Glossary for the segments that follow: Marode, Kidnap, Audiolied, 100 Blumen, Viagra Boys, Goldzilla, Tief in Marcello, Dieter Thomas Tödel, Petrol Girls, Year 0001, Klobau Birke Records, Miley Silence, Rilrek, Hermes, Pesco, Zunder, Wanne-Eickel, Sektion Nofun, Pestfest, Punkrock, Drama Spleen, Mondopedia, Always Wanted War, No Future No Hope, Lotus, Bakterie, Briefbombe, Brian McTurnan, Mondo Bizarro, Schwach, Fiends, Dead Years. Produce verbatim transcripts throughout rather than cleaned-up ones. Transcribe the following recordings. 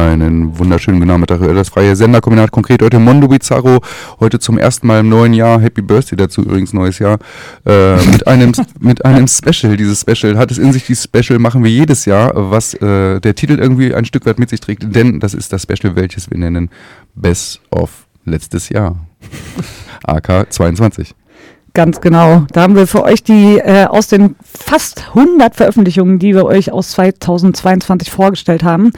Einen wunderschönen guten Nachmittag, das freie Senderkombinat, konkret heute Mondo Bizarro, heute zum ersten Mal im neuen Jahr, Happy Birthday dazu übrigens, neues Jahr, äh, mit, einem, mit einem Special. Dieses Special hat es in sich, dieses Special machen wir jedes Jahr, was äh, der Titel irgendwie ein Stück weit mit sich trägt, denn das ist das Special, welches wir nennen Best of letztes Jahr, A K zweiundzwanzig. Ganz genau. Da haben wir für euch die äh, aus den fast hundert Veröffentlichungen, die wir euch aus zweitausendzweiundzwanzig vorgestellt haben,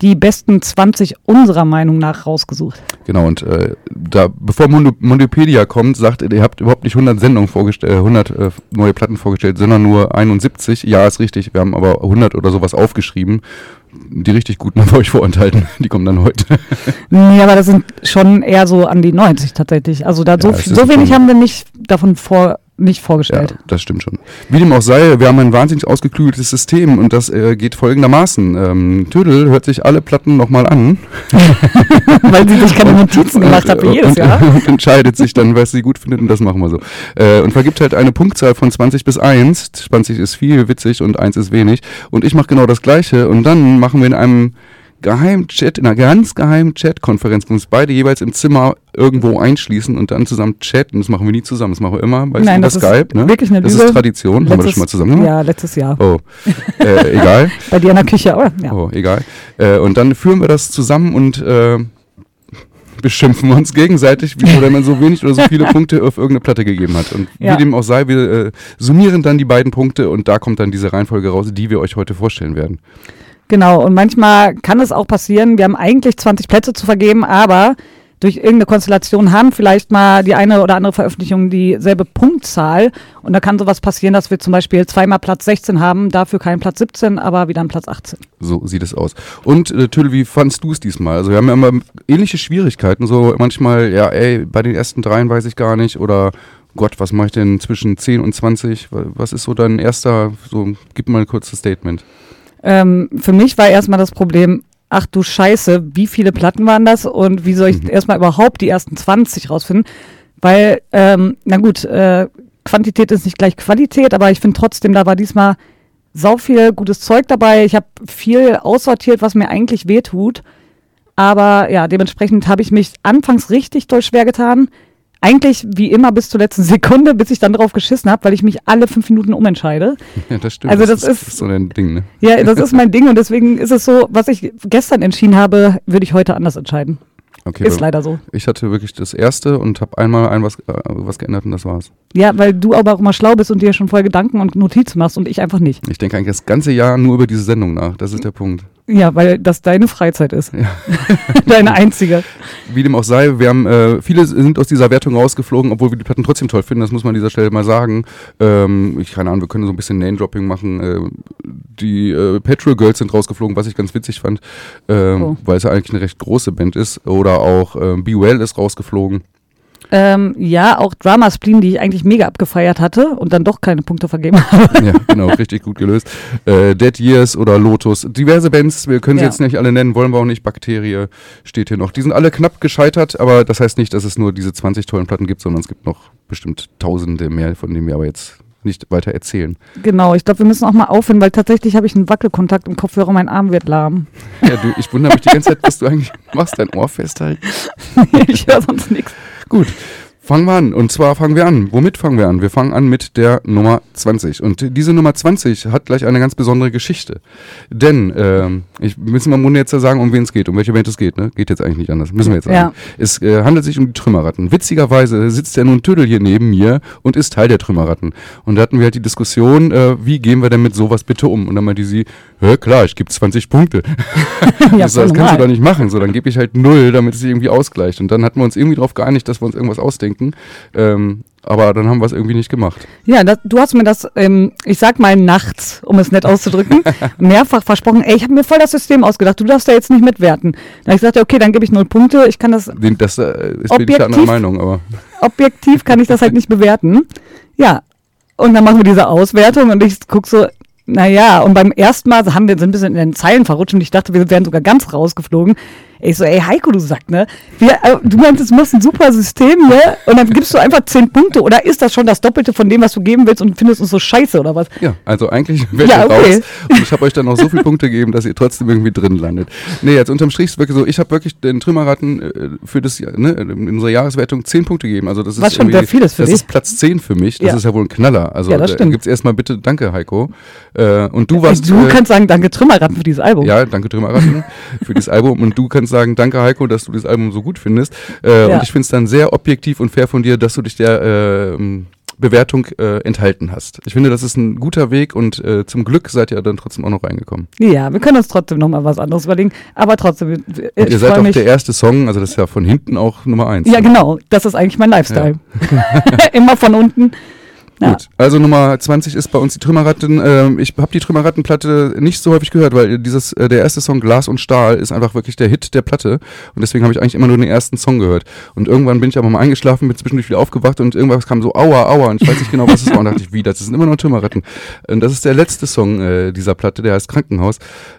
die besten zwanzig unserer Meinung nach rausgesucht. Genau, und äh, da, bevor Mondopedia kommt, sagt, ihr habt überhaupt nicht hundert Sendungen vorgestellt, hundert äh, neue Platten vorgestellt, sondern nur einundsiebzig. Ja, ist richtig, wir haben aber hundert oder sowas aufgeschrieben. Die richtig guten haben wir euch vorenthalten, die kommen dann heute. Nee, aber das sind schon eher so an die neunzig tatsächlich. Also da ja, so, viel, so wenig haben wir nicht davon vor. nicht vorgestellt. Ja, das stimmt schon. Wie dem auch sei, wir haben ein wahnsinnig ausgeklügeltes System und das äh, geht folgendermaßen. Ähm, Tödel hört sich alle Platten nochmal an. Weil sie sich keine Notizen gemacht hat für jedes Jahr. Und entscheidet sich dann, was sie gut findet, und das machen wir so. Äh, und vergibt halt eine Punktzahl von zwanzig bis eins. zwanzig ist viel, witzig, und eins ist wenig. Und ich mache genau das Gleiche und dann machen wir in einem Geheimchat, in einer ganz geheimen Chat-Konferenz, wo uns beide jeweils im Zimmer irgendwo einschließen und dann zusammen chatten. Das machen wir nie zusammen, das machen wir immer bei Nein, das Skype. Ist ne? wirklich eine das Lüge. Ist Tradition. Letztes, haben wir das schon mal zusammen gemacht? Ja, letztes Jahr. Oh, äh, egal. Bei dir in der Küche, oder? Ja. Oh, egal. Äh, und dann führen wir das zusammen und äh, beschimpfen wir uns gegenseitig, wie wenn man so wenig oder so viele Punkte auf irgendeine Platte gegeben hat. Und ja. Wie dem auch sei, wir äh, summieren dann die beiden Punkte und da kommt dann diese Reihenfolge raus, die wir euch heute vorstellen werden. Genau, und manchmal kann es auch passieren, wir haben eigentlich zwanzig Plätze zu vergeben, aber durch irgendeine Konstellation haben vielleicht mal die eine oder andere Veröffentlichung dieselbe Punktzahl und da kann sowas passieren, dass wir zum Beispiel zweimal Platz sechzehn haben, dafür keinen Platz siebzehn, aber wieder einen Platz achtzehn. So sieht es aus. Und äh, Tüll, wie fandst du es diesmal? Also wir haben ja immer ähnliche Schwierigkeiten, so manchmal, ja ey, bei den ersten dreien weiß ich gar nicht oder... Gott, was mache ich denn zwischen zehn und zwanzig? Was ist so dein erster, so, gib mal ein kurzes Statement. Ähm, für mich war erstmal das Problem, ach du Scheiße, wie viele Platten waren das und wie soll ich mhm. erstmal überhaupt die ersten zwanzig rausfinden? Weil, ähm, na gut, äh, Quantität ist nicht gleich Qualität, aber ich finde trotzdem, da war diesmal sau viel gutes Zeug dabei. Ich habe viel aussortiert, was mir eigentlich wehtut, aber ja, dementsprechend habe ich mich anfangs richtig doll schwer getan. Eigentlich wie immer bis zur letzten Sekunde, bis ich dann drauf geschissen habe, weil ich mich alle fünf Minuten umentscheide. Ja, das stimmt. Also das, das ist, ist so dein Ding, ne? Ja, das ist mein Ding und deswegen ist es so, was ich gestern entschieden habe, würde ich heute anders entscheiden. Okay, ist leider so. Ich hatte wirklich das erste und habe einmal ein was, äh, was geändert und das war's. Ja, weil du aber auch immer schlau bist und dir schon voll Gedanken und Notizen machst und ich einfach nicht. Ich denke eigentlich das ganze Jahr nur über diese Sendung nach, das ist der Punkt. Ja, weil das deine Freizeit ist. Ja. Deine einzige. Wie dem auch sei, wir haben, äh, viele sind aus dieser Wertung rausgeflogen, obwohl wir die Platten trotzdem toll finden, das muss man an dieser Stelle mal sagen. Ähm, ich keine Ahnung, wir können so ein bisschen Name-Dropping machen. Äh, die äh, Petrol Girls sind rausgeflogen, was ich ganz witzig fand, äh, oh. weil es ja eigentlich eine recht große Band ist. Oder auch äh, Be Well ist rausgeflogen. Ähm, ja, auch Drama Spleen, die ich eigentlich mega abgefeiert hatte und dann doch keine Punkte vergeben habe. Ja, genau, richtig gut gelöst. Äh, Dead Years oder Lotus, diverse Bands, wir können sie ja. jetzt nicht alle nennen, wollen wir auch nicht. Bakterie steht hier noch. Die sind alle knapp gescheitert, aber das heißt nicht, dass es nur diese zwanzig tollen Platten gibt, sondern es gibt noch bestimmt tausende mehr, von denen wir aber jetzt nicht weiter erzählen. Genau, ich glaube, wir müssen auch mal aufhören, weil tatsächlich habe ich einen Wackelkontakt im Kopfhörer, mein Arm wird lahm. Ja, du, ich wundere mich die ganze Zeit, was du eigentlich machst, dein Ohr festhalten. Ich höre sonst nichts. Gut, fangen wir an. Und zwar fangen wir an. Womit fangen wir an? Wir fangen an mit der Nummer zwanzig. Und diese Nummer zwanzig hat gleich eine ganz besondere Geschichte. Denn, äh, ich müssen wir im Grunde jetzt ja sagen, um wen es geht, um welche Band es geht, ne? Geht jetzt eigentlich nicht anders. Müssen wir jetzt sagen. Ja. Es äh, handelt sich um die Trümmerratten. Witzigerweise sitzt ja nun Tüdel hier neben mir und ist Teil der Trümmerratten. Und da hatten wir halt die Diskussion, äh, wie gehen wir denn mit sowas bitte um? Und dann meinte sie, ja klar, ich gebe zwanzig Punkte. Ja, das kannst normal. Du doch nicht machen. So, dann gebe ich halt null, damit es sich irgendwie ausgleicht. Und dann hatten wir uns irgendwie darauf geeinigt, dass wir uns irgendwas ausdenken. Ähm, aber dann haben wir es irgendwie nicht gemacht. Ja, das, du hast mir das, ähm, ich sag mal nachts, um es nett auszudrücken, mehrfach versprochen, ey, ich habe mir voll das System ausgedacht, du darfst da jetzt nicht mitwerten. Dann habe ich gesagt, okay, dann gebe ich null Punkte, ich kann das... Das äh, ist objektiv, eine andere Meinung, aber... Objektiv kann ich das halt nicht bewerten. Ja, und dann machen wir diese Auswertung und ich gucke so, naja, und beim ersten Mal haben wir so ein bisschen in den Zeilen verrutscht und ich dachte, wir wären sogar ganz rausgeflogen. Ich so, ey Heiko, du Sack, ne? Wir, du meinst, du machst ein super System, ne? Und dann gibst du einfach zehn Punkte oder ist das schon das Doppelte von dem, was du geben willst und findest uns so scheiße oder was? Ja, also eigentlich wäre ja, okay. Raus und ich habe euch dann auch so viele Punkte gegeben, dass ihr trotzdem irgendwie drin landet. Nee, jetzt unterm Strich ist wirklich so, ich habe wirklich den Trümmerratten äh, für das, ne, in unserer Jahreswertung zehn Punkte gegeben. Also das ist was schon sehr vieles für das dich. Das ist Platz zehn für mich, das ja. ist ja wohl ein Knaller. Also ja, da gibt's erstmal bitte Danke Heiko. Äh, und du warst... Du äh, kannst sagen, danke Trümmerratten für dieses Album. Ja, danke Trümmerratten für dieses Album und du kannst sagen, danke Heiko, dass du das Album so gut findest. Äh, ja. Und ich finde es dann sehr objektiv und fair von dir, dass du dich der äh, Bewertung äh, enthalten hast. Ich finde, das ist ein guter Weg und äh, zum Glück seid ihr dann trotzdem auch noch reingekommen. Ja, wir können uns trotzdem nochmal was anderes überlegen, aber trotzdem... Äh, und ihr seid auch der erste Song, also das ist ja von hinten auch Nummer eins. Ja, ne? Genau. Das ist eigentlich mein Lifestyle. Ja. Immer von unten. Ja. Gut, also Nummer zwanzig ist bei uns die Trümmerratten. Ähm, ich habe die Trümmerrattenplatte nicht so häufig gehört, weil dieses äh, der erste Song Glas und Stahl ist einfach wirklich der Hit der Platte und deswegen habe ich eigentlich immer nur den ersten Song gehört. Und irgendwann bin ich aber mal eingeschlafen, bin zwischendurch wieder aufgewacht und irgendwas kam so aua, aua und ich weiß nicht genau, was es war und dachte ich, wie, das sind immer nur Trümmerratten. Und das ist der letzte Song äh, dieser Platte, der heißt Krankenhaus.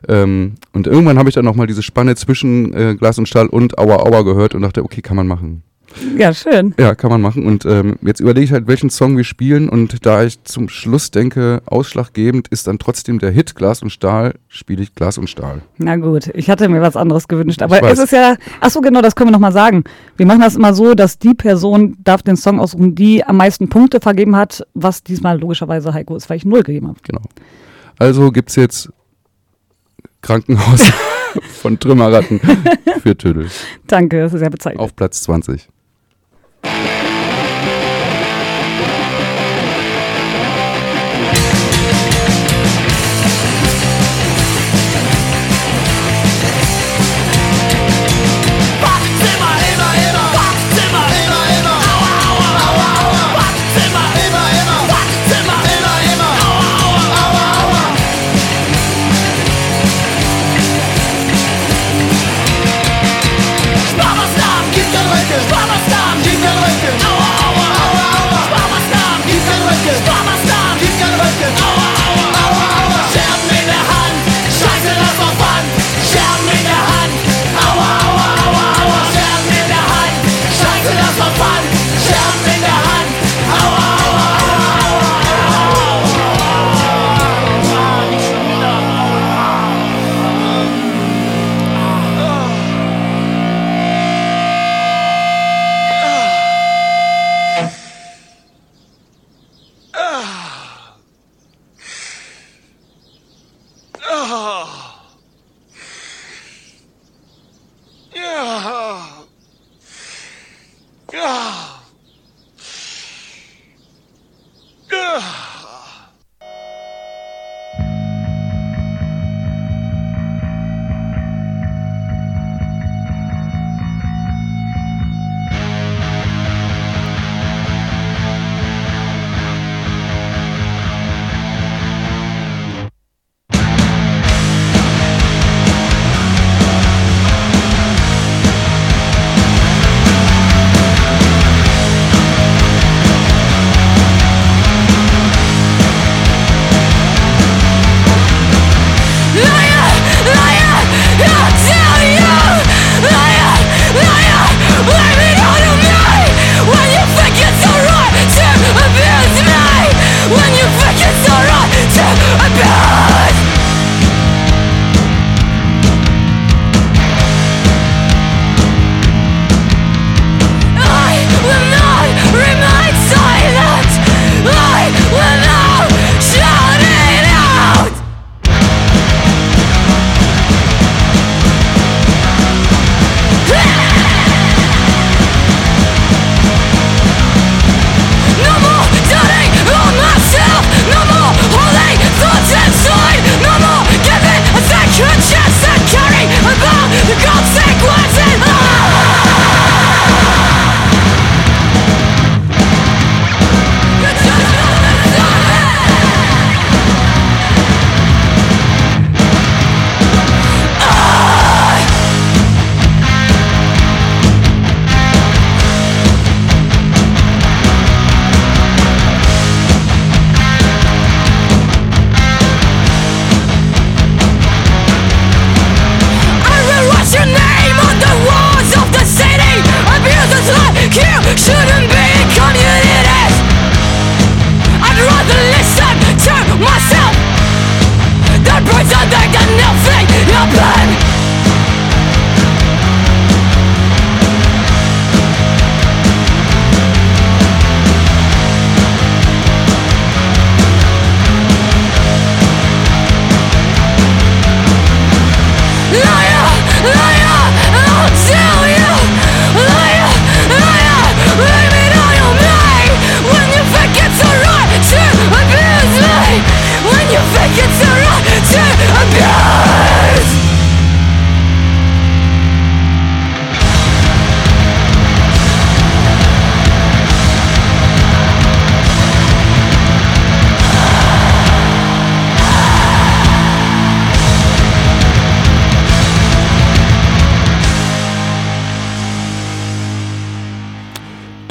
Ähm, und irgendwann habe ich dann nochmal diese Spanne zwischen äh, Glas und Stahl und aua, aua gehört und dachte, okay, kann man machen. Ja, schön. Ja, kann man machen. Und ähm, jetzt überlege ich halt, welchen Song wir spielen. Und da ich zum Schluss denke, ausschlaggebend ist dann trotzdem der Hit Glas und Stahl, spiele ich Glas und Stahl. Na gut, ich hatte mir was anderes gewünscht. Aber es ist ja, ach so genau, das können wir nochmal sagen. Wir machen das immer so, dass die Person darf den Song aussuchen, die am meisten Punkte vergeben hat, was diesmal logischerweise Heiko ist, weil ich null gegeben habe. Genau. Also gibt's jetzt Krankenhaus von Trümmerratten für Tödel. Danke, das ist ja bezeichnend. Auf Platz zwanzig. Baba!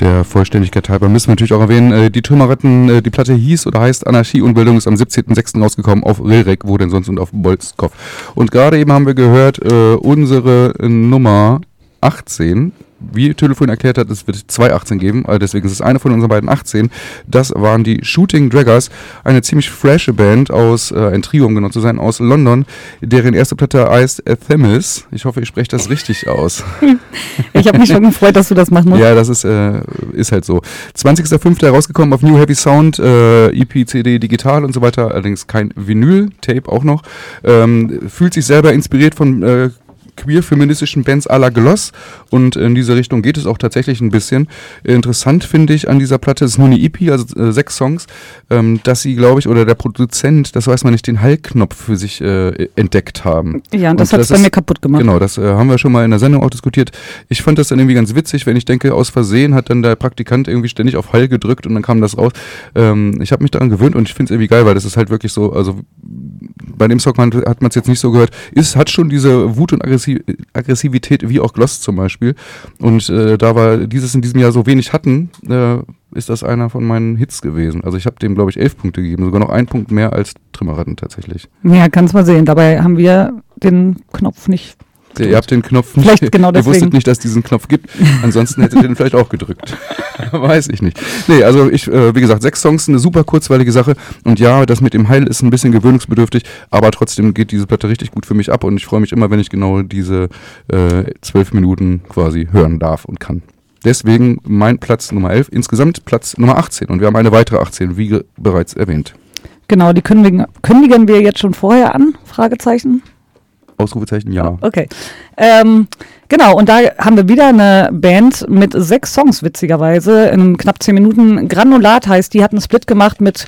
Der Vollständigkeit halber müssen wir natürlich auch erwähnen, äh, die Trümmerratten, äh, die Platte hieß oder heißt Anarchie und Bildung, ist am siebzehnten sechsten rausgekommen auf Rilrek, wo denn sonst, und auf Bolzkopf. Und gerade eben haben wir gehört, äh, unsere Nummer achtzehn, wie Tölle vorhin erklärt hat, es wird zwei achtzehn geben, also deswegen ist es eine von unseren beiden achtzehn. Das waren die Shooting Daggers, eine ziemlich freshe Band aus, äh, ein Trio um genau zu sein, aus London, deren erste Platte heißt Athemis. Ich hoffe, ich spreche das richtig aus. Ich habe mich schon gefreut, dass du das machen musst. Ja, das ist, äh, ist halt so. zwanzigsten fünften rausgekommen auf New Happy Sound, äh, E P, C D, digital und so weiter, allerdings kein Vinyl, Tape auch noch. Ähm, fühlt sich selber inspiriert von äh, queer-feministischen Bands à la Gloss, und in diese Richtung geht es auch tatsächlich ein bisschen. Interessant finde ich an dieser Platte, es ist nur eine E P, also äh, sechs Songs, ähm, dass sie, glaube ich, oder der Produzent, das weiß man nicht, den Hall-Knopf für sich äh, entdeckt haben. Ja, und das hat es bei mir kaputt gemacht. Genau, das äh, haben wir schon mal in der Sendung auch diskutiert. Ich fand das dann irgendwie ganz witzig, wenn ich denke, aus Versehen hat dann der Praktikant irgendwie ständig auf Hall gedrückt und dann kam das raus. Ähm, ich habe mich daran gewöhnt und ich finde es irgendwie geil, weil das ist halt wirklich so, also bei dem Song hat man es jetzt nicht so gehört, ist, hat schon diese Wut und Aggression Aggressivität wie auch Gloss zum Beispiel, und äh, da wir dieses in diesem Jahr so wenig hatten, äh, ist das einer von meinen Hits gewesen. Also ich habe dem, glaube ich, elf Punkte gegeben, sogar noch einen Punkt mehr als Trümmerratten tatsächlich. Ja, kannst mal sehen, dabei haben wir den Knopf nicht gedrückt. Ihr habt den Knopf nicht, vielleicht genau deswegen. Ihr wusstet nicht, dass es diesen Knopf gibt, ansonsten hättet ihr den vielleicht auch gedrückt. Weiß ich nicht. Nee, also ich, äh, wie gesagt, sechs Songs, eine super kurzweilige Sache, und ja, das mit dem Heil ist ein bisschen gewöhnungsbedürftig, aber trotzdem geht diese Platte richtig gut für mich ab und ich freue mich immer, wenn ich genau diese zwölf äh, Minuten quasi hören darf und kann. Deswegen mein Platz Nummer elf, insgesamt Platz Nummer achtzehn, und wir haben eine weitere achtzehn, wie ge- bereits erwähnt. Genau, die kündigen, kündigen wir jetzt schon vorher an, Fragezeichen? Ausrufezeichen, ja. Okay. Ähm, genau, und da haben wir wieder eine Band mit sechs Songs, witzigerweise, in knapp zehn Minuten. Granulat heißt, die hat einen Split gemacht mit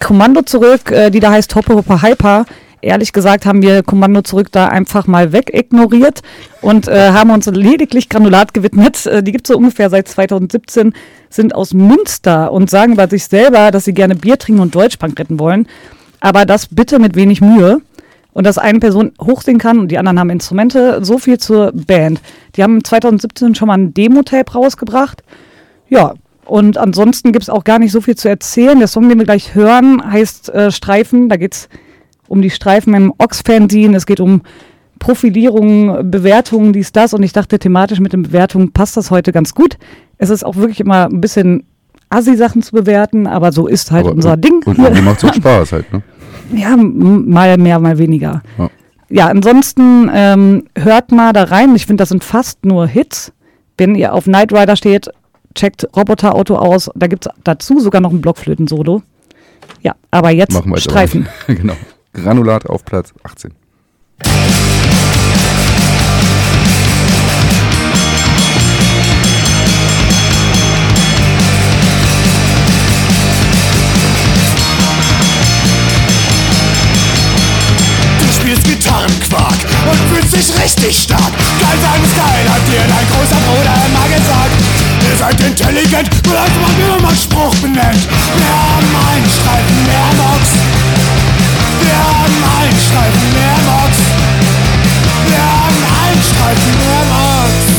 Kommando zurück, äh, die da heißt Hoppe Hoppe Hyper. Ehrlich gesagt haben wir Kommando zurück da einfach mal weg ignoriert und äh, haben uns lediglich Granulat gewidmet. Äh, die gibt es so ungefähr seit zweitausendsiebzehn, sind aus Münster und sagen über sich selber, dass sie gerne Bier trinken und Deutschpunk retten wollen. Aber das bitte mit wenig Mühe. Und dass eine Person hochsingen kann und die anderen haben Instrumente. So viel zur Band. Die haben zweitausendsiebzehn schon mal ein Demo-Tape rausgebracht. Ja, und ansonsten gibt es auch gar nicht so viel zu erzählen. Der Song, den wir gleich hören, heißt äh, Streifen. Da geht es um die Streifen im Ox-Fanzine. Es geht um Profilierung, Bewertungen, dies, das. Und ich dachte, thematisch mit den Bewertungen passt das heute ganz gut. Es ist auch wirklich immer ein bisschen Assi-Sachen zu bewerten, aber so ist halt aber, unser Ding. Und mir macht es auch Spaß halt, ne? Ja, mal mehr, mal weniger. Ja, ja, ansonsten ähm, hört mal da rein. Ich finde, das sind fast nur Hits. Wenn ihr auf Knight Rider steht, checkt Roboterauto aus. Da gibt es dazu sogar noch ein Blockflöten-Solo. Ja, aber jetzt Streifen. Genau. Granulat auf Platz achtzehn. Gitarrenquark und fühlt sich richtig stark. Geil sein ist geil, hat dir dein großer Bruder immer gesagt. Ihr seid intelligent, nur als man nur mal Spruch benennt. Wir haben einen Streifen mehr Box. Wir haben einen Streifen mehr Box. Wir haben einen Streifen mehr Box.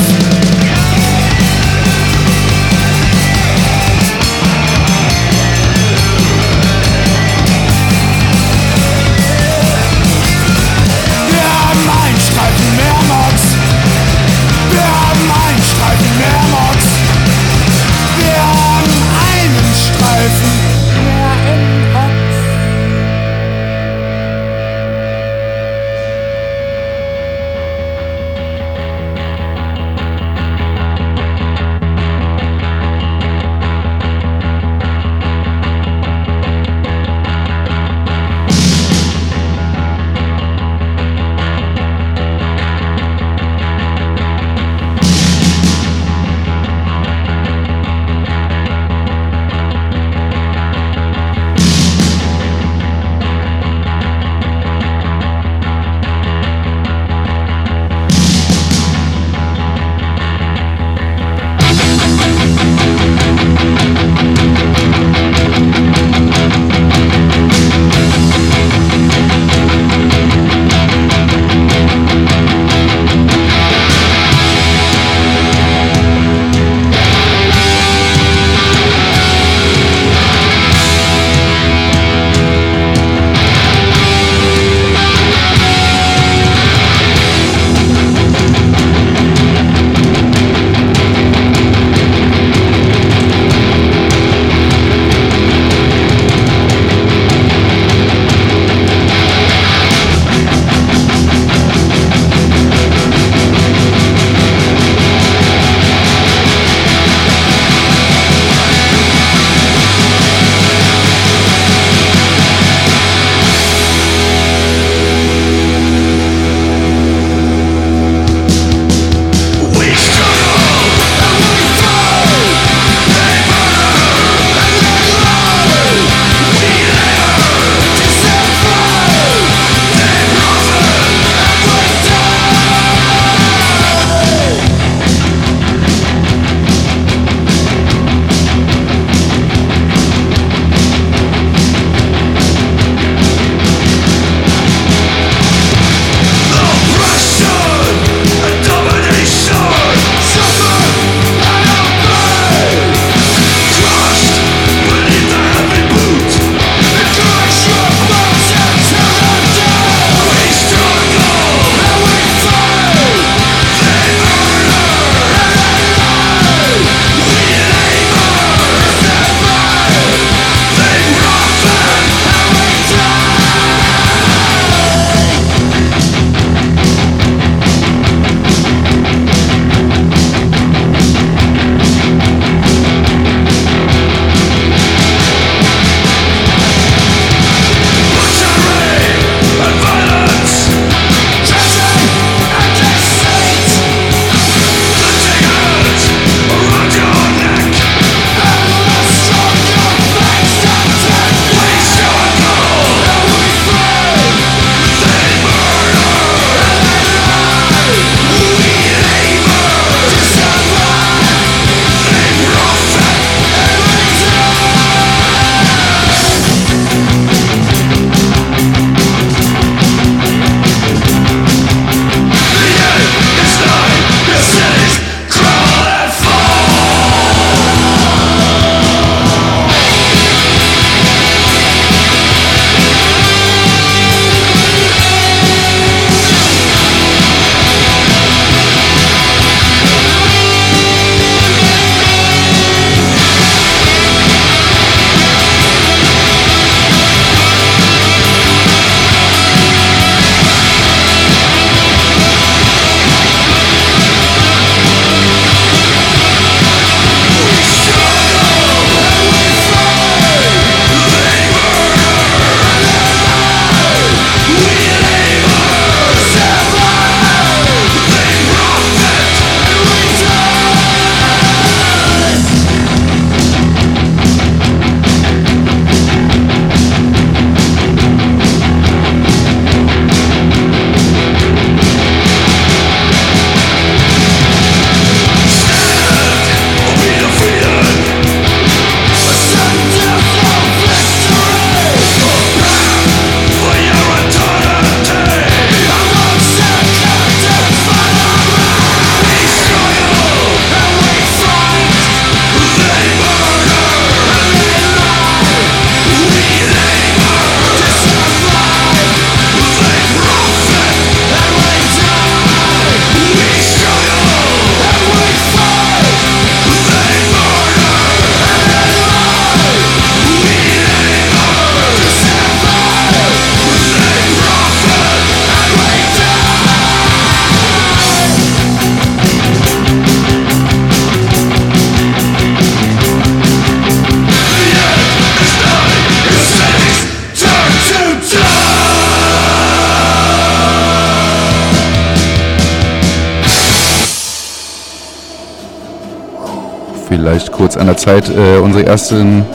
vielleicht kurz an der Zeit, äh, unsere ersten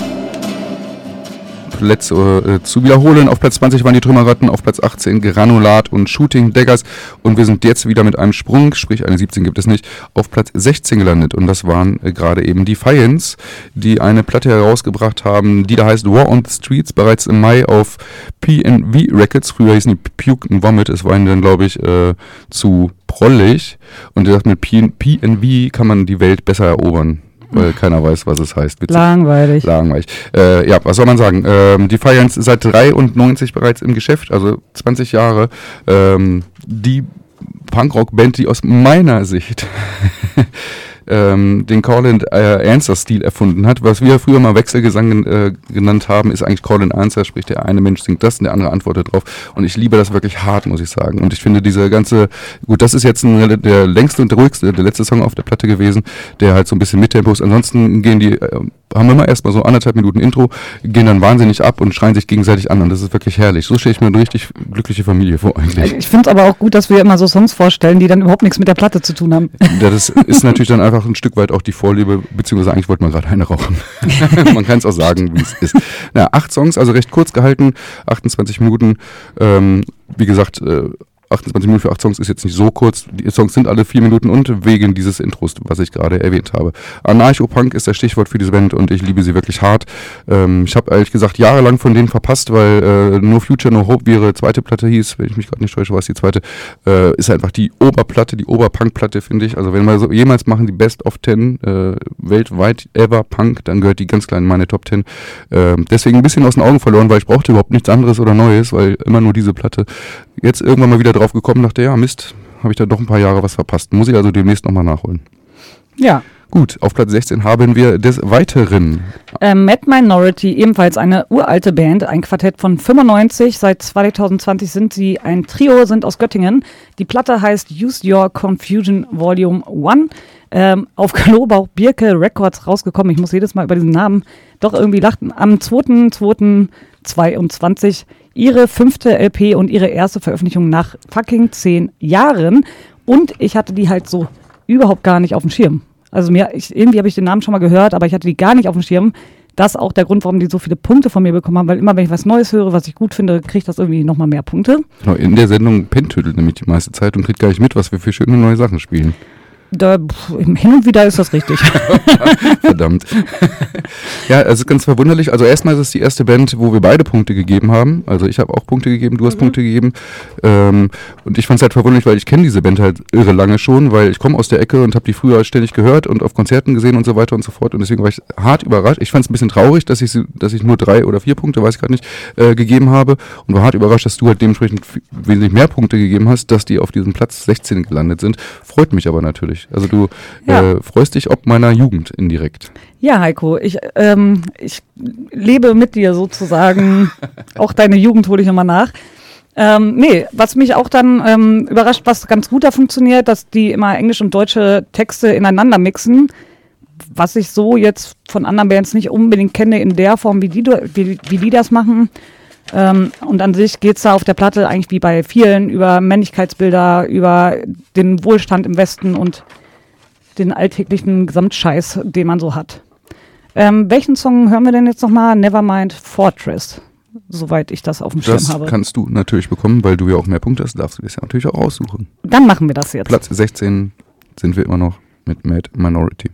Plätze äh, zu wiederholen. Auf Platz zwanzig waren die Trümmerratten, auf Platz achtzehn Granulat und Shooting Daggers. Und wir sind jetzt wieder mit einem Sprung, sprich eine siebzehn gibt es nicht, auf Platz sechzehn gelandet. Und das waren äh, gerade eben die Fiends, die eine Platte herausgebracht haben, die da heißt War on the Streets, bereits im Mai auf P N V Records. Früher hießen die Puke and Vomit, es war ihnen dann, glaube ich, äh, zu prollig. Und er sagt, mit P N V kann man die Welt besser erobern. Weil keiner weiß, was es heißt. Witzig. Langweilig. Langweilig. Äh, ja, was soll man sagen? Ähm, die Fiance ist seit dreiundneunzig bereits im Geschäft, also zwanzig Jahre. Ähm, die Punkrock-Band, die aus meiner Sicht ähm, den Call-and-Answer-Stil erfunden hat. Was wir früher mal Wechselgesang äh, genannt haben, ist eigentlich Call-and-Answer, sprich der eine Mensch singt das und der andere antwortet drauf. Und ich liebe das wirklich hart, muss ich sagen. Und ich finde diese ganze, gut, das ist jetzt ein, der längste und der ruhigste, der letzte Song auf der Platte gewesen, der halt so ein bisschen Mittempo ist. Ansonsten gehen die, äh, haben wir mal erstmal so anderthalb Minuten Intro, gehen dann wahnsinnig ab und schreien sich gegenseitig an. Und das ist wirklich herrlich. So stelle ich mir eine richtig glückliche Familie vor eigentlich. Ich finde es aber auch gut, dass wir immer so Songs vorstellen, die dann überhaupt nichts mit der Platte zu tun haben. Das ist natürlich dann einfach ein Stück weit auch die Vorliebe, beziehungsweise eigentlich wollte man gerade eine rauchen. Man kann es auch sagen, wie es ist. Na, acht Songs, also recht kurz gehalten, achtundzwanzig Minuten. Ähm, wie gesagt, äh, achtundzwanzig Minuten für acht Songs ist jetzt nicht so kurz. Die Songs sind alle vier Minuten und wegen dieses Intros, was ich gerade erwähnt habe. Anarcho-Punk ist das Stichwort für diese Band und ich liebe sie wirklich hart. Ähm, ich habe ehrlich gesagt jahrelang von denen verpasst, weil äh, No Future, No Hope, wie ihre zweite Platte hieß, wenn ich mich gerade nicht täusche, war es die zweite, äh, ist einfach die Oberplatte, die Oberpunk-Platte, finde ich. Also wenn wir so jemals machen, die Best of Ten äh, weltweit ever Punk, dann gehört die ganz klein in meine Top Ten. Äh, deswegen ein bisschen aus den Augen verloren, weil ich brauchte überhaupt nichts anderes oder Neues, weil immer nur diese Platte. Jetzt irgendwann mal wieder drauf gekommen, dachte, ja Mist, habe ich da doch ein paar Jahre was verpasst. Muss ich also demnächst nochmal nachholen. Ja. Gut, auf Platz sechzehn haben wir des Weiteren Äh, Mad Minority, ebenfalls eine uralte Band, ein Quartett von fünfundneunzig. Seit zwanzig zwanzig sind sie ein Trio, sind aus Göttingen. Die Platte heißt Use Your Confusion Volume eins. Ähm, auf Klobau Birke Records rausgekommen. Ich muss jedes Mal über diesen Namen doch irgendwie lachen. Am zweiter zweiter zweiundzwanzig ihre fünfte L P und ihre erste Veröffentlichung nach fucking zehn Jahren. Und ich hatte die halt so überhaupt gar nicht auf dem Schirm. Also mir, ich, irgendwie habe ich den Namen schon mal gehört, aber ich hatte die gar nicht auf dem Schirm. Das ist auch der Grund, warum die so viele Punkte von mir bekommen haben, weil immer, wenn ich was Neues höre, was ich gut finde, kriegt das irgendwie nochmal mehr Punkte. Genau, in der Sendung penntüdelt nämlich die meiste Zeit und kriegt gar nicht mit, was wir für schöne neue Sachen spielen. Da, pff, hin und wieder ist das richtig. Verdammt. Ja, es ist ganz verwunderlich. Also erstmal ist es die erste Band, wo wir beide Punkte gegeben haben. Also ich habe auch Punkte gegeben, du hast mhm. Punkte gegeben. Ähm, und ich fand es halt verwunderlich, weil ich kenne diese Band halt irre lange schon, weil ich komme aus der Ecke und habe die früher ständig gehört und auf Konzerten gesehen und so weiter und so fort. Und deswegen war ich hart überrascht. Ich fand es ein bisschen traurig, dass ich, dass ich nur drei oder vier Punkte, weiß ich gerade nicht, äh, gegeben habe. Und war hart überrascht, dass du halt dementsprechend f- wesentlich mehr Punkte gegeben hast, dass die auf diesem Platz sechzehn gelandet sind. Freut mich aber natürlich. Also du ja. äh, freust dich ob meiner Jugend indirekt. Ja, Heiko, ich, ähm, ich lebe mit dir sozusagen. Auch deine Jugend hole ich nochmal nach. Ähm, nee, was mich auch dann ähm, überrascht, was ganz gut da funktioniert, dass die immer Englisch und deutsche Texte ineinander mixen, was ich so jetzt von anderen Bands nicht unbedingt kenne in der Form, wie die, wie, wie die das machen. Ähm, und an sich geht's da auf der Platte eigentlich wie bei vielen über Männlichkeitsbilder, über den Wohlstand im Westen und den alltäglichen Gesamtscheiß, den man so hat. Ähm, welchen Song hören wir denn jetzt nochmal? Nevermind Fortress, soweit ich das auf dem Schirm das habe. Das kannst du natürlich bekommen, weil du ja auch mehr Punkte hast, darfst du das ja natürlich auch aussuchen. Dann machen wir das jetzt. Platz sechzehn sind wir immer noch mit Mad Minority.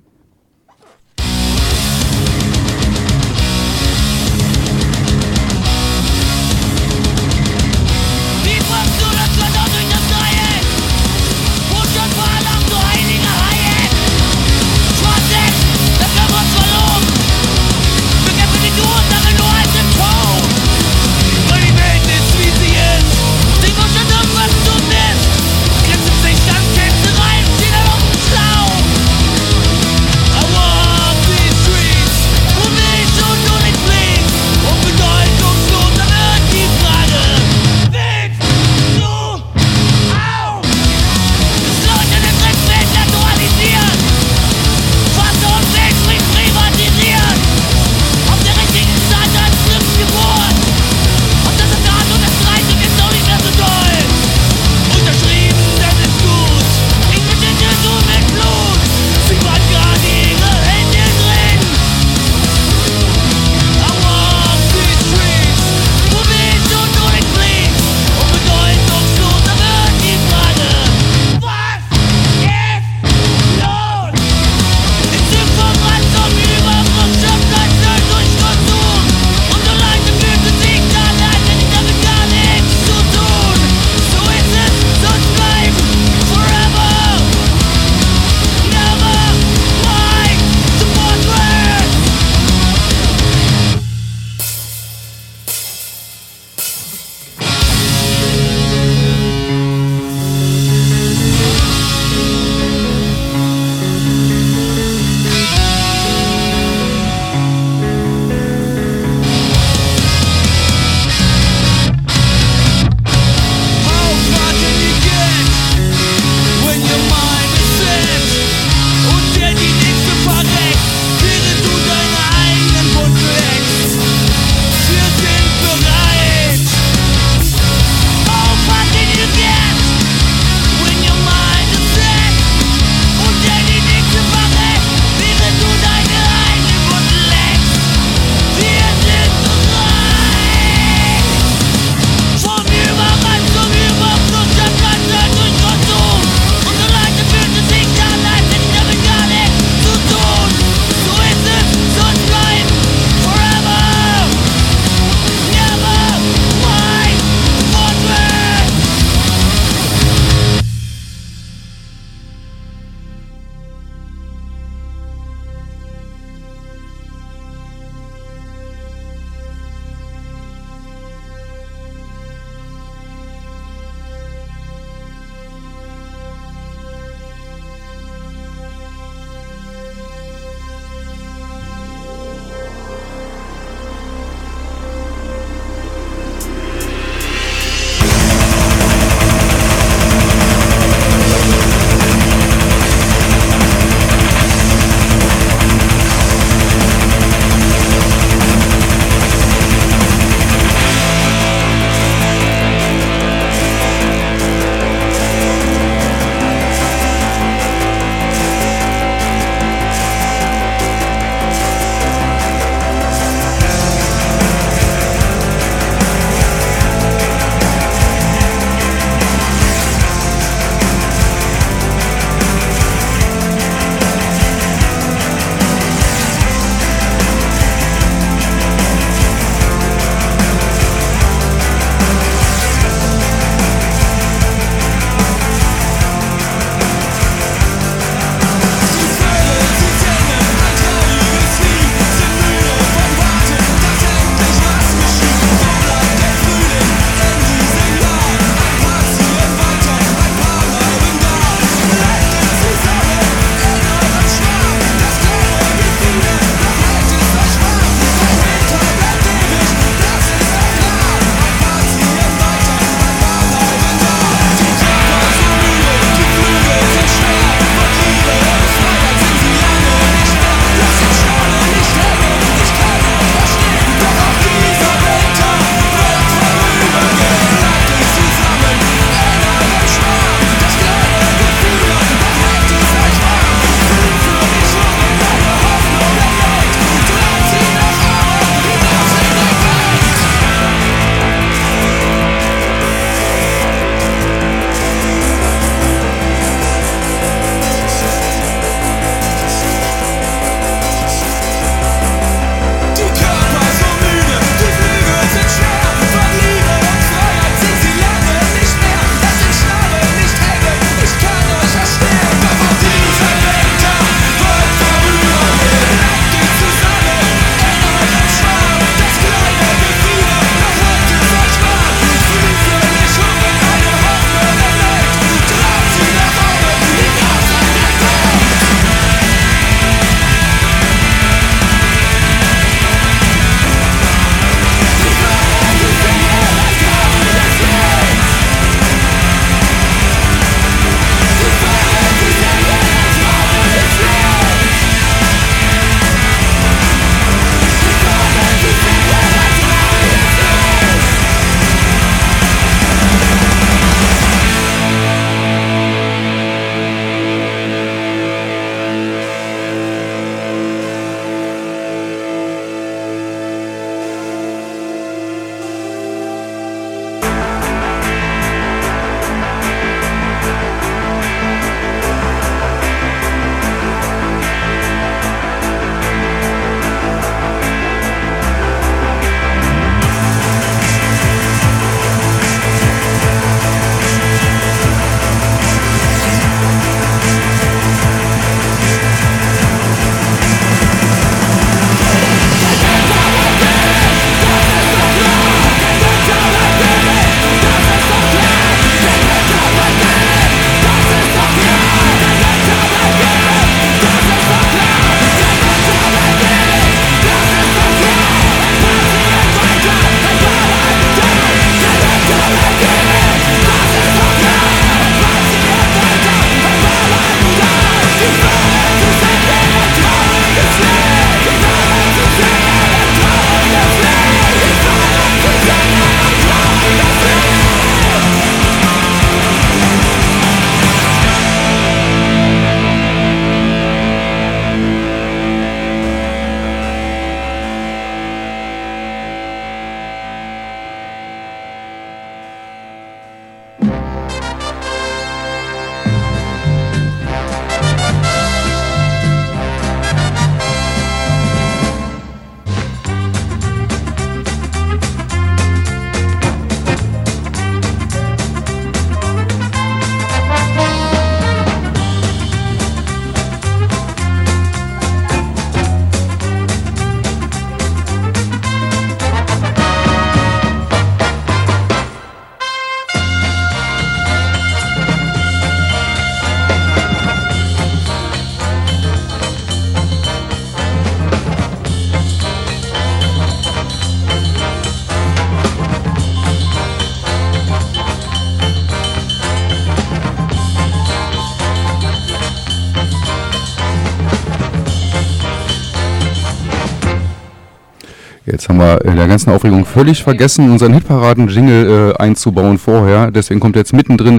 Jetzt haben wir in der ganzen Aufregung völlig vergessen, unseren Hitparaden-Jingle äh, einzubauen vorher. Deswegen kommt jetzt mittendrin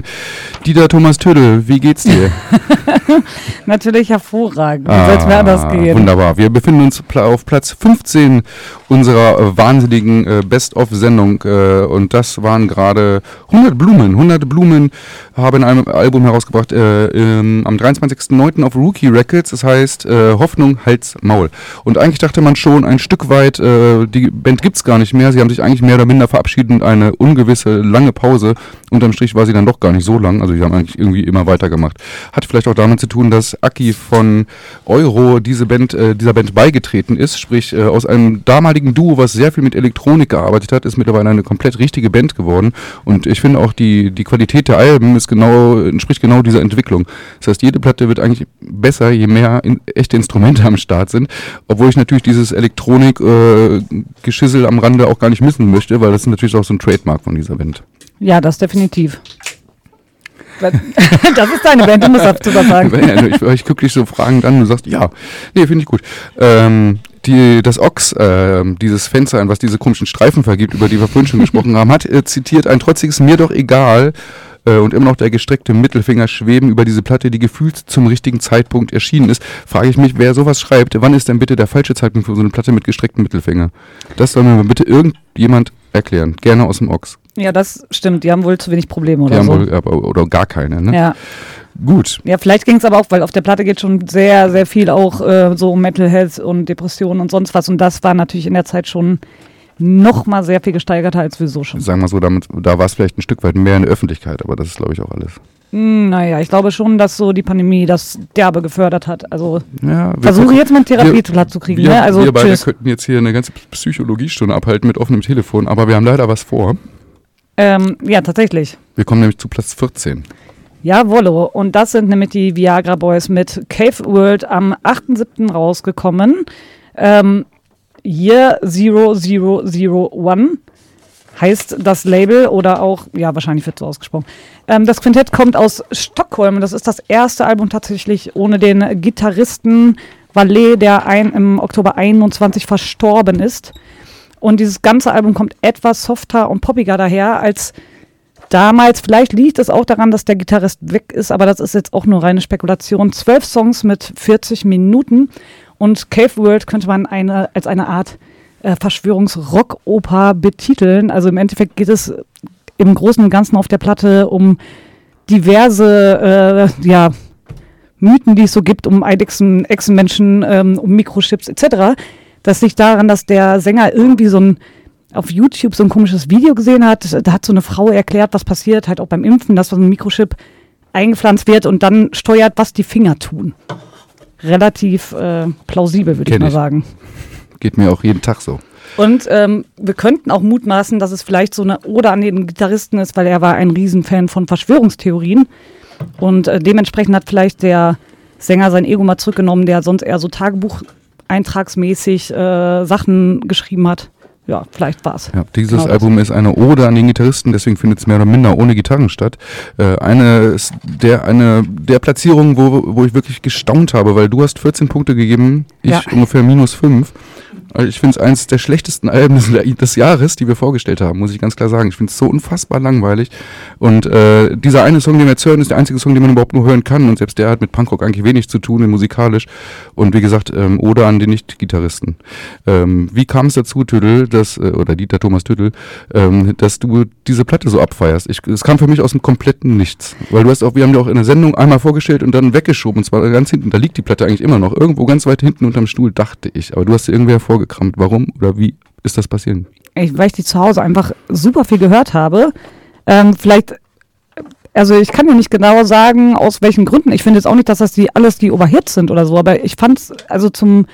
Dieter Thomas Tödel. Wie geht's dir? Natürlich hervorragend. Wie ah, soll's mir anders gehen? Wunderbar. Wir befinden uns auf Platz fünfzehn unserer wahnsinnigen äh, Best-of-Sendung. Äh, und das waren gerade hundert Blumen. hundert Blumen haben ein Album herausgebracht äh, ähm, am dreiundzwanzigsten neunten auf Rookie Records. Das heißt äh, Hoffnung, Hals, Maul. Und eigentlich dachte man schon ein Stück weit... Äh, die Band gibt's gar nicht mehr. Sie haben sich eigentlich mehr oder minder verabschiedet und eine ungewisse lange Pause. Unterm Strich war sie dann doch gar nicht so lang. Also die haben eigentlich irgendwie immer weitergemacht. Hat vielleicht auch damit zu tun, dass Aki von Euro diese Band, äh, dieser Band beigetreten ist. Sprich, äh, aus einem damaligen Duo, was sehr viel mit Elektronik gearbeitet hat, ist mittlerweile eine komplett richtige Band geworden. Und ich finde auch, die, die Qualität der Alben ist genau, entspricht genau dieser Entwicklung. Das heißt, jede Platte wird eigentlich besser, je mehr in, echte Instrumente am Start sind. Obwohl ich natürlich dieses Elektronik äh, Geschissel am Rande auch gar nicht missen möchte, weil das ist natürlich auch so ein Trademark von dieser Band. Ja, das definitiv. Das ist deine Band, du musst dazu was sagen. Ich, ich gucke dich so fragend an und du sagst, ja, nee, finde ich gut. Ähm, die, das Ochs, äh, dieses Fenster, an was diese komischen Streifen vergibt, über die wir vorhin schon gesprochen haben, hat äh, zitiert, ein trotziges mir doch egal, und immer noch der gestreckte Mittelfinger schweben über diese Platte, die gefühlt zum richtigen Zeitpunkt erschienen ist, frage ich mich, wer sowas schreibt, wann ist denn bitte der falsche Zeitpunkt für so eine Platte mit gestrecktem Mittelfinger? Das soll mir bitte irgendjemand erklären, gerne aus dem Ochs. Ja, das stimmt, die haben wohl zu wenig Probleme oder die so. Haben wohl, oder gar keine, ne? Ja. Gut. Ja, vielleicht ging es aber auch, weil auf der Platte geht schon sehr, sehr viel auch äh, so Mental Health und Depressionen und sonst was und das war natürlich in der Zeit schon noch mal sehr viel gesteigerter als wir so schon. Sagen wir so, damit, da war es vielleicht ein Stück weit mehr in der Öffentlichkeit, aber das ist, glaube ich, auch alles. Naja, ich glaube schon, dass so die Pandemie das derbe gefördert hat. Also ja, versuche jetzt mal eine Therapie zu kriegen. Wir, ne? Also, wir beide tschüss. Könnten jetzt hier eine ganze Psychologiestunde abhalten mit offenem Telefon, aber wir haben leider was vor. Ähm, ja, tatsächlich. Wir kommen nämlich zu Platz vierzehn. Jawollo, und das sind nämlich die Viagra Boys mit Cave World am achten siebten rausgekommen. Ähm, Year null null null eins heißt das Label oder auch, ja, wahrscheinlich wird so ausgesprochen. Ähm, das Quintett kommt aus Stockholm. Das ist das erste Album tatsächlich ohne den Gitarristen Valet, der ein, im Oktober einundzwanzig verstorben ist. Und dieses ganze Album kommt etwas softer und poppiger daher als damals. Vielleicht liegt es auch daran, dass der Gitarrist weg ist, aber das ist jetzt auch nur reine Spekulation. Zwölf Songs mit vierzig Minuten. Und Cave World könnte man eine, als eine Art äh, Verschwörungsrockoper betiteln. Also im Endeffekt geht es im Großen und Ganzen auf der Platte um diverse äh, ja, Mythen, die es so gibt, um Eidechsen, Echsenmenschen, ähm, um Mikrochips et cetera. Das liegt daran, dass der Sänger irgendwie so ein auf YouTube so ein komisches Video gesehen hat. Da hat so eine Frau erklärt, was passiert, halt auch beim Impfen, dass so ein Mikrochip eingepflanzt wird und dann steuert, was die Finger tun. Relativ äh, plausibel, würde ich mal sagen. Geht mir auch jeden Tag so. Und ähm, wir könnten auch mutmaßen, dass es vielleicht so eine Ode an den Gitarristen ist, weil er war ein Riesenfan von Verschwörungstheorien. Und äh, dementsprechend hat vielleicht der Sänger sein Ego mal zurückgenommen, der sonst eher so tagebucheintragsmäßig äh, Sachen geschrieben hat. Ja, vielleicht war's. Ja, dieses genau Album ist eine Ode an den Gitarristen, deswegen findet es mehr oder minder ohne Gitarren statt. Äh, eine der, eine der Platzierungen, wo, wo ich wirklich gestaunt habe, weil du hast vierzehn Punkte gegeben, ich ja. ungefähr minus fünf. Also ich finde es eines der schlechtesten Alben des, des Jahres, die wir vorgestellt haben, muss ich ganz klar sagen. Ich finde es so unfassbar langweilig. Und äh, dieser eine Song, den wir jetzt hören, ist der einzige Song, den man überhaupt nur hören kann. Und selbst der hat mit Punkrock eigentlich wenig zu tun, musikalisch. Und wie gesagt, ähm, Ode an den Nicht-Gitarristen. Ähm, wie kam es dazu, Tödel, dass, oder Dieter Thomas Tödel, ähm, dass du diese Platte so abfeierst? Es kam für mich aus dem kompletten Nichts. Weil du hast auch, wir haben dir auch in der Sendung einmal vorgestellt und dann weggeschoben. Und zwar ganz hinten, da liegt die Platte eigentlich immer noch. Irgendwo ganz weit hinten unterm Stuhl, dachte ich. Aber du hast sie irgendwer vorgekramt. Warum oder wie ist das passiert? Ich, weil ich die zu Hause einfach super viel gehört habe. Ähm, vielleicht, also ich kann dir nicht genau sagen, aus welchen Gründen. Ich finde jetzt auch nicht, dass das die alles die Overhits sind oder so, aber ich fand es, also zum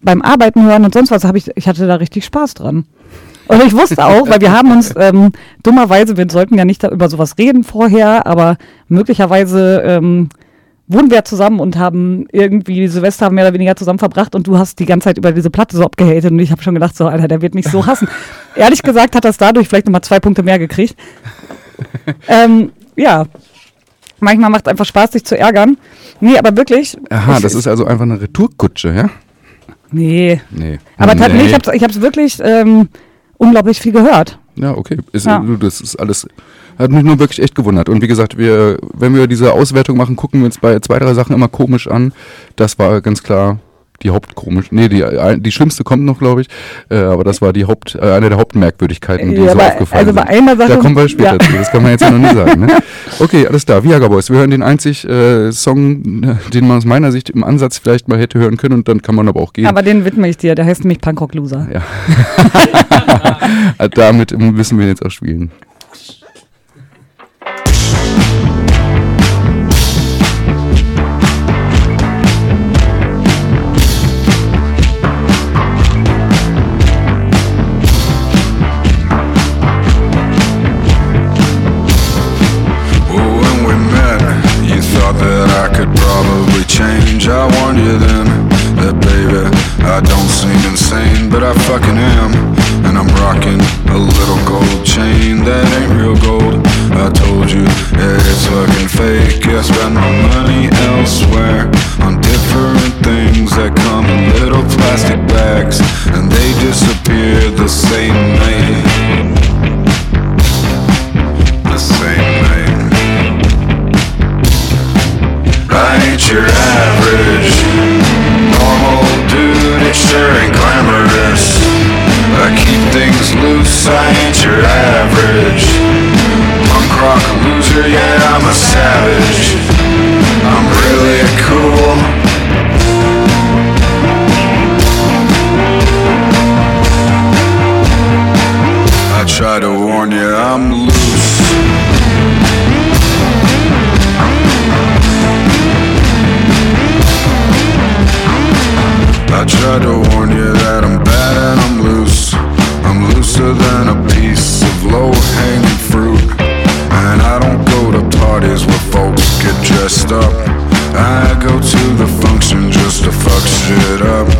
beim Arbeiten hören und sonst was, habe ich, ich hatte da richtig Spaß dran. Und ich wusste auch, weil wir haben uns ähm, dummerweise, wir sollten ja nicht da über sowas reden vorher, aber möglicherweise ähm, wohnen wir zusammen und haben irgendwie Silvester mehr oder weniger zusammen verbracht und du hast die ganze Zeit über diese Platte so abgehatet und ich habe schon gedacht, so Alter, der wird mich so hassen. Ehrlich gesagt hat das dadurch vielleicht nochmal zwei Punkte mehr gekriegt. ähm, ja, manchmal macht es einfach Spaß, sich zu ärgern. Nee, aber wirklich. Aha, ich, das ist also einfach eine Retourkutsche, ja? Nee. Nee. Aber tatsächlich, nee. ich, ich hab's wirklich ähm, unglaublich viel gehört. Ja, okay. Ist, ja. Das ist alles, hat mich nur wirklich echt gewundert. Und wie gesagt, wir, wenn wir diese Auswertung machen, gucken wir uns bei zwei, drei Sachen immer komisch an. Das war ganz klar die Hauptkomisch. Nee, die, die schlimmste kommt noch, glaube ich. Äh, aber das war die Haupt, äh, eine der Hauptmerkwürdigkeiten, die ja, so bei, aufgefallen also sind. Bei einer Sache, da kommen wir später ja. zu. Das kann man jetzt ja noch nicht sagen. Ne? Okay, alles klar. Viagra Boys. Wir hören den einzig äh, Song, den man aus meiner Sicht im Ansatz vielleicht mal hätte hören können. Und dann kann man aber auch gehen. Aber den widme ich dir. Der heißt nämlich Punkrock Loser. Ja. Damit müssen wir jetzt auch spielen. I warned you then that baby I don't seem insane, but I fucking am. And I'm rocking a little gold chain that ain't real gold. I told you yeah, it's fucking fake. I spend my money elsewhere on different things that come in little plastic bags, and they disappear the same night. The same night. I ain't your average normal dude, it sure ain't glamorous. I keep things loose, I ain't your average punk rock loser, yeah, I'm a savage. I'm really cool. I try to warn you, I'm loose. I tried to warn you that I'm bad and I'm loose. I'm looser than a piece of low-hanging fruit. And I don't go to parties where folks get dressed up. I go to the function just to fuck shit up.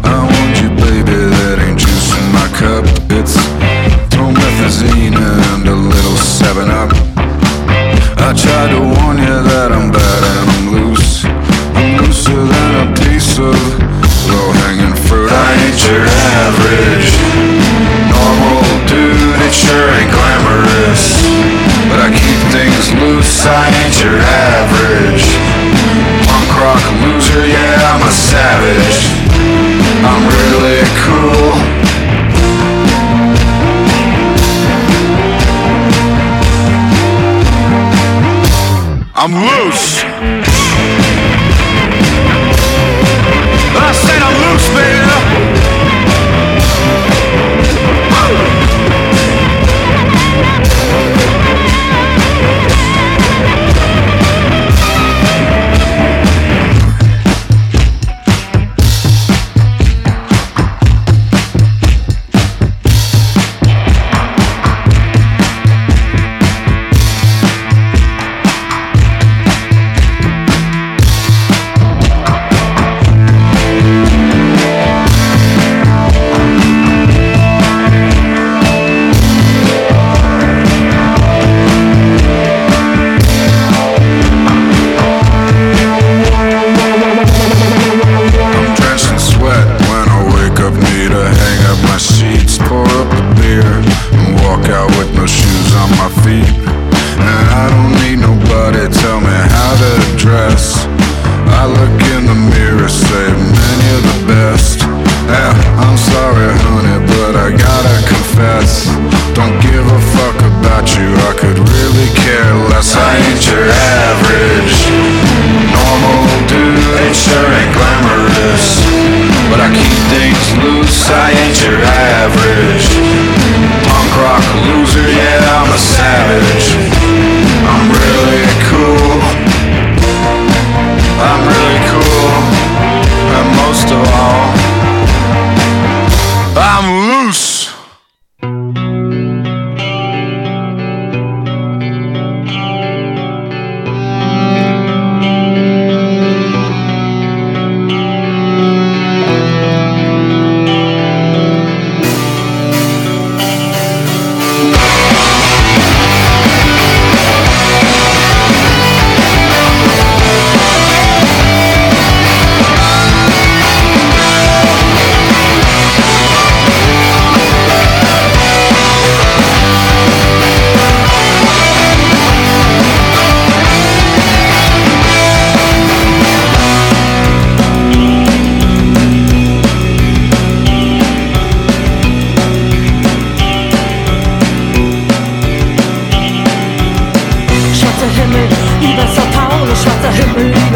I warned you, baby, that ain't juice in my cup. It's promethazine and a little seven up. I tried to warn you that I'm bad and I'm loose. I'm looser than a piece of low-hanging fruit. I ain't your average normal dude, it sure ain't glamorous. But I keep things loose, I ain't your average punk rock loser, yeah, I'm a savage. I'm really cool. I'm loose. I said I'm loose, baby.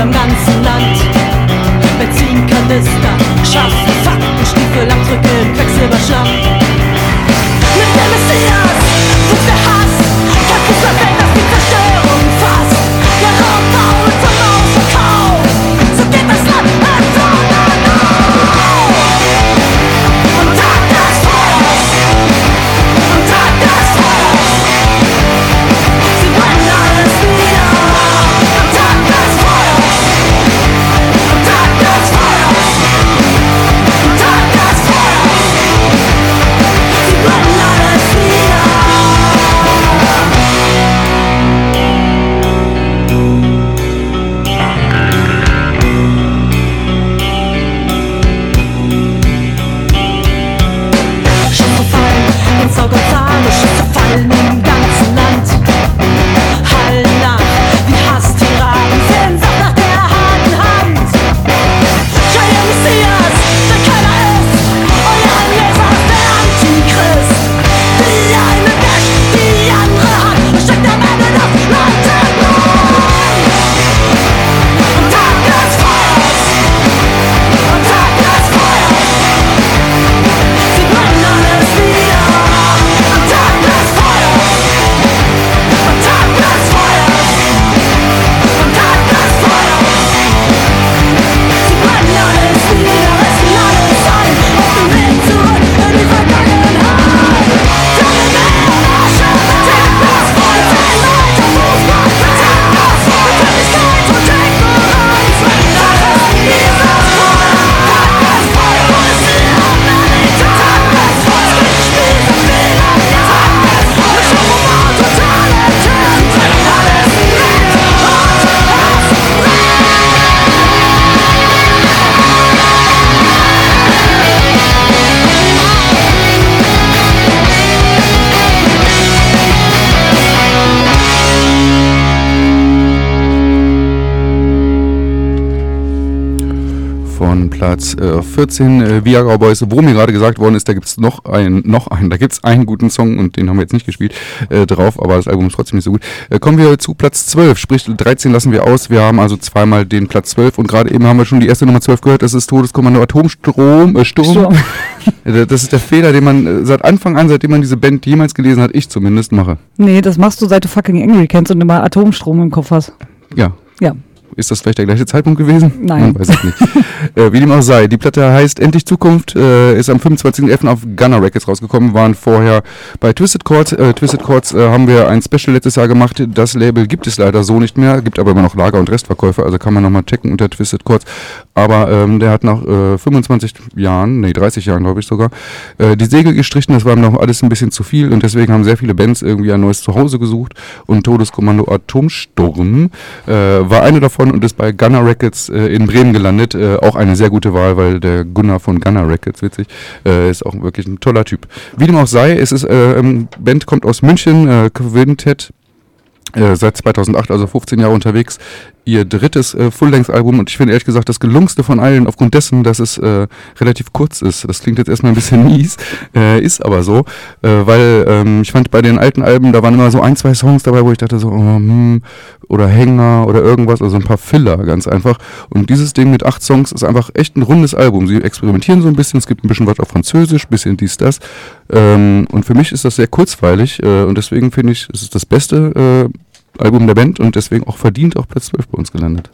im ganzen Land. Benzinkanister, Schaft, Faktenstiefel, Abdrücke, Quecksilberschlamm. Mit dem Messias wird der Hass, kämpft dieser Welt, dass die Zerstörung fasst. Der Raum baut zum Maus und Kau, so geht das Land an Sonnen auf. Und dann das Feuers, und dann das Feuers. Sie brennen alles nieder. Und dann das Feuers, und dann das Feuers, und dann das Feuers. Sie brennen alles nieder. Schüsse fallen in Sao Gonzalo, Schüsse fallen im ganzen Land. Hallen nach wie Hasstiraden, Sehnsucht nach der harten Hand. Kein Messias, der keiner ist, euer Leser ist der Antichrist. Die eine wäscht, die andere hat, und steckt am Ende das Land im Brand. Und Tag des Feuers, und Tag des Feuers. Sie brennen alles nieder. Am Tag des Feuers, am Tag des Feuers, am Tag des Feuers. Sie brennen alles nieder, rissen alles ein, auf dem Weg zurück in die Vergangenheit. Tage mehr Asche, Tag des Feuers, ein alter Fußball, Tag des Feuers, Wirklichkeit und Ignoranz. Tag des Feuers, Tag des Feuers, Bundesliga, Planeta. Tag des Feuers, Spiel der Fehler. Tag des Feuers, Showroman, totale Tür. Brennt alles nieder und es Von Platz äh, vierzehn, äh, Via Cowboys, wo mir gerade gesagt worden ist, da gibt es noch einen, noch einen, da gibt es einen guten Song und den haben wir jetzt nicht gespielt äh, drauf, aber das Album ist trotzdem nicht so gut. Äh, kommen wir zu Platz zwölf, sprich dreizehn lassen wir aus, wir haben also zweimal den Platz zwölf und gerade eben haben wir schon die erste Nummer zwölf gehört, das ist Todeskommando Atomsturm, äh, Sturm. Das ist der Fehler, den man äh, seit Anfang an, seitdem man diese Band jemals gelesen hat, ich zumindest mache. Nee, das machst du seit du fucking Angry kennst und immer Atomstrom im Kopf hast. Ja. Ja. Ist das vielleicht der gleiche Zeitpunkt gewesen? Nein. Man weiß es nicht. äh, wie dem auch sei, die Platte heißt Endlich Zukunft, äh, ist am fünfundzwanzigsten elften auf Gunner Records rausgekommen, waren vorher bei Twisted Chords. Äh, Twisted Chords äh, haben wir ein Special letztes Jahr gemacht, das Label gibt es leider so nicht mehr, gibt aber immer noch Lager- und Restverkäufe, also kann man nochmal checken unter Twisted Chords. Aber ähm, der hat nach äh, fünfundzwanzig Jahren, nee dreißig Jahren glaube ich sogar, äh, die Segel gestrichen, das war ihm noch alles ein bisschen zu viel und deswegen haben sehr viele Bands irgendwie ein neues Zuhause gesucht und Todeskommando Atomsturm äh, war eine davon und ist bei Gunner Records äh, in Bremen gelandet. Äh, auch eine sehr gute Wahl, weil der Gunnar von Gunner Records, witzig, äh, ist auch wirklich ein toller Typ. Wie dem auch sei, es ist, äh, Band kommt aus München, äh, Quintett, äh, seit zweitausendacht, also fünfzehn Jahre unterwegs, ihr drittes äh, Full-Length-Album und ich finde ehrlich gesagt das gelungenste von allen, aufgrund dessen, dass es äh, relativ kurz ist. Das klingt jetzt erstmal ein bisschen mies, äh, ist aber so, äh, weil ähm, ich fand bei den alten Alben, da waren immer so ein, zwei Songs dabei, wo ich dachte so, oh, hm, oder Hänger oder irgendwas, also ein paar Filler ganz einfach und dieses Ding mit acht Songs ist einfach echt ein rundes Album. Sie experimentieren so ein bisschen, es gibt ein bisschen was auf Französisch, ein bisschen dies, das ähm, und für mich ist das sehr kurzweilig äh, und deswegen finde ich, es ist das beste äh, Album der Band und deswegen auch verdient auf Platz zwölf bei uns gelandet.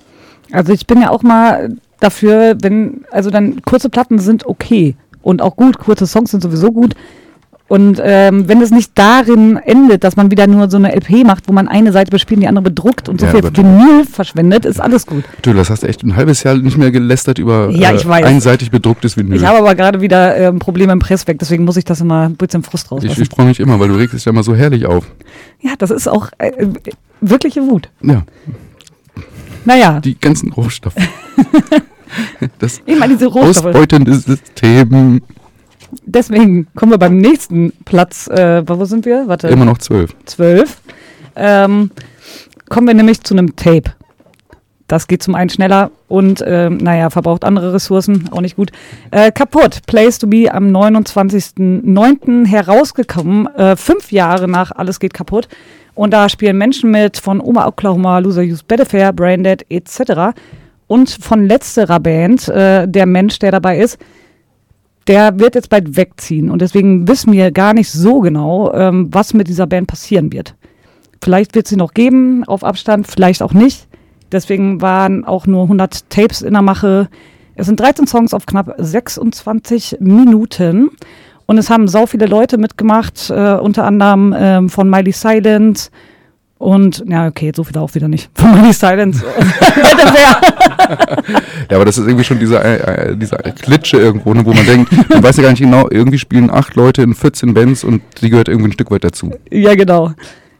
Also ich bin ja auch mal dafür, wenn, also dann kurze Platten sind okay und auch gut, kurze Songs sind sowieso gut und ähm, wenn es nicht darin endet, dass man wieder nur so eine L P macht, wo man eine Seite bespielt und die andere bedruckt und so ja, viel Vinyl verschwendet, ist alles gut. Du, das hast du echt ein halbes Jahr nicht mehr gelästert über ja, äh, einseitig bedrucktes Vinyl. Ich habe aber gerade wieder äh, Probleme im Presswerk, deswegen muss ich das immer ein bisschen Frust rauslassen. Ich, ich freue mich immer, weil du regst dich ja immer so herrlich auf. Ja, das ist auch... Äh, wirkliche Wut. Ja. Naja. Die ganzen Rohstoffe. Das ich meine, diese Rohstoffe. Ausbeutende System. Deswegen kommen wir beim nächsten Platz. Äh, wo sind wir? Warte. Immer noch zwölf. Zwölf. Ähm, kommen wir nämlich zu einem Tape. Das geht zum einen schneller und, äh, naja, verbraucht andere Ressourcen. Auch nicht gut. Äh, kaputt. Place to be am neunundzwanzigsten neunten herausgekommen. Äh, fünf Jahre nach Alles geht kaputt. Und da spielen Menschen mit von Oma Oklahoma, Loser Use, Better Fair, Braindead et cetera. Und von letzterer Band, äh, der Mensch, der dabei ist, der wird jetzt bald wegziehen. Und deswegen wissen wir gar nicht so genau, ähm, was mit dieser Band passieren wird. Vielleicht wird sie noch geben auf Abstand, vielleicht auch nicht. Deswegen waren auch nur hundert Tapes in der Mache. Es sind dreizehn Songs auf knapp sechsundzwanzig Minuten. Und es haben sau viele Leute mitgemacht, äh, unter anderem äh, von Miley Silence. Und, ja, okay, so viele auch wieder nicht. Von Miley Silence. Ja, aber das ist irgendwie schon dieser, äh, dieser Klitsche irgendwo, ne, wo man denkt, man weiß ja gar nicht genau, irgendwie spielen acht Leute in vierzehn Bands und die gehört irgendwie ein Stück weit dazu. Ja, genau.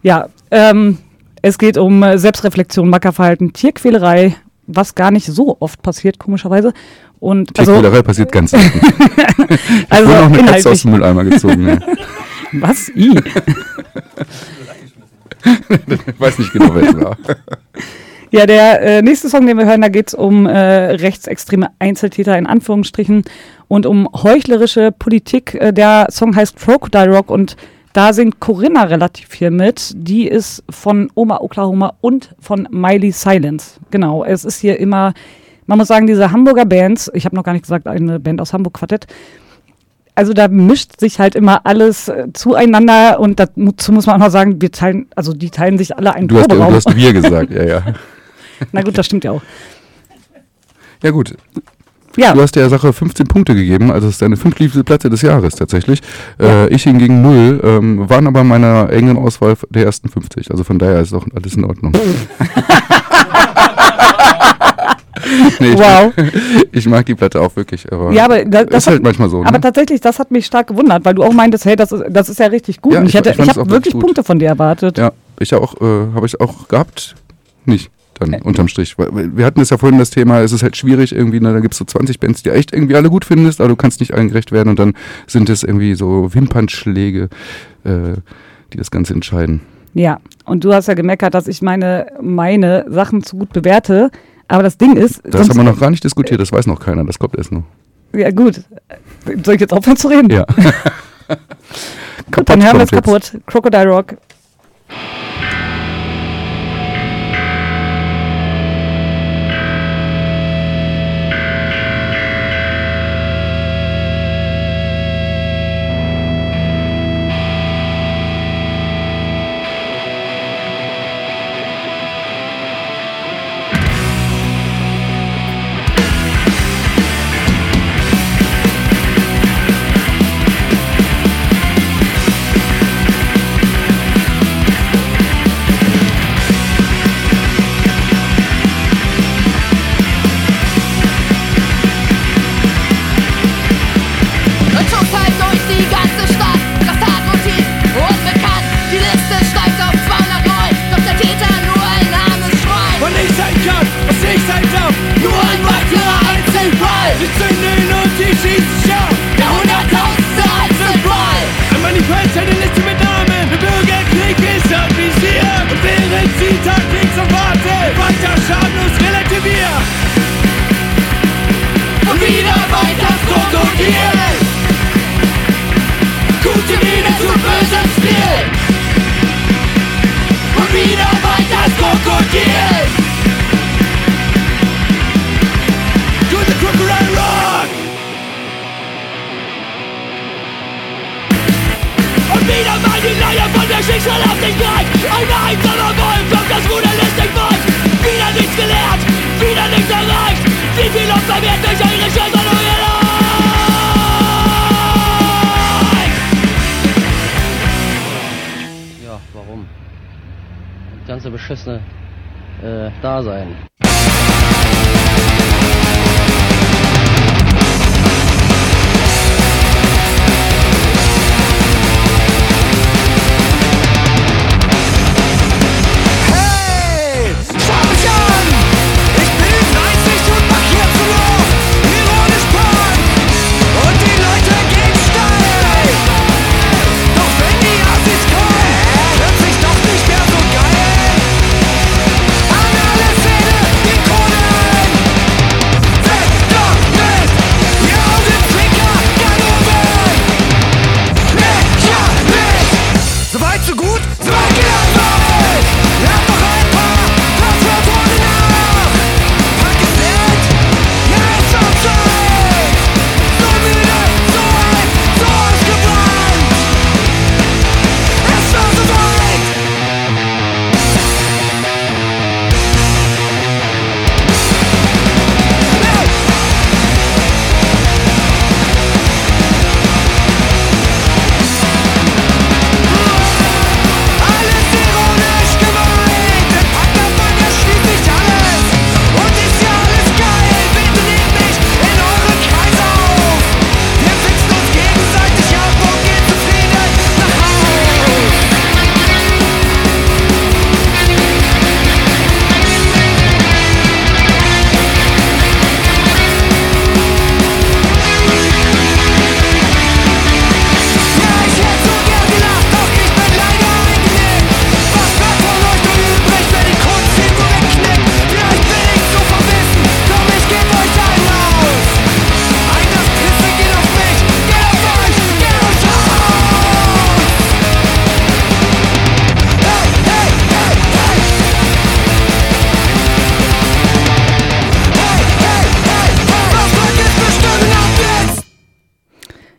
Ja, ähm, es geht um Selbstreflexion, Mackerverhalten, Tierquälerei, was gar nicht so oft passiert, komischerweise. Und, Tierquälerei also, passiert ganz selten. Ich also wurde noch eine Katze aus dem Mülleimer gezogen. Ja. Was? I. Ich weiß nicht genau, wer es war. Ja, der äh, nächste Song, den wir hören, da geht es um äh, rechtsextreme Einzeltäter in Anführungsstrichen und um heuchlerische Politik. Äh, der Song heißt Crocodile Rock und da singt Corinna relativ viel mit. Die ist von Oma Oklahoma und von Miley Silence. Genau, es ist hier immer, man muss sagen, diese Hamburger Bands, ich habe noch gar nicht gesagt, eine Band aus Hamburg, Quartett. Also da mischt sich halt immer alles äh, zueinander und dazu muss man auch mal sagen, wir teilen, also die teilen sich alle einen Proberaum. Du hast wir gesagt, ja, ja. Na gut, das stimmt ja auch. Ja gut, ja. Du hast der Sache fünfzehn Punkte gegeben, also es ist deine fünftliebste Platte des Jahres tatsächlich. Ja. Äh, ich hingegen null, ähm, waren aber in meiner engen Auswahl der ersten fünfzig, also von daher ist auch alles in Ordnung. Nee, ich wow. Mag, ich mag die Platte auch wirklich. Aber ja, aber das, das ist halt hat, manchmal so. Ne? Aber tatsächlich, das hat mich stark gewundert, weil du auch meintest, hey, das ist, das ist ja richtig gut. Ja, ich ich, ich, ich habe wirklich gut. Punkte von dir erwartet. Ja, ich auch, äh, habe ich auch gehabt. Nicht, dann äh. unterm Strich. Wir hatten es ja vorhin das Thema, es ist halt schwierig irgendwie, na, da gibt es so zwanzig Bands, die echt irgendwie alle gut findest, aber du kannst nicht allen gerecht werden und dann sind es irgendwie so Wimpernschläge, äh, die das Ganze entscheiden. Ja, und du hast ja gemeckert, dass ich meine, meine Sachen zu gut bewerte. Aber das Ding ist... Das haben wir noch gar nicht diskutiert, das weiß noch keiner, das kommt erst noch. Ja gut, soll ich jetzt aufhören zu reden? Ja. Gut, dann hören wir es kaputt. Crocodile Rock.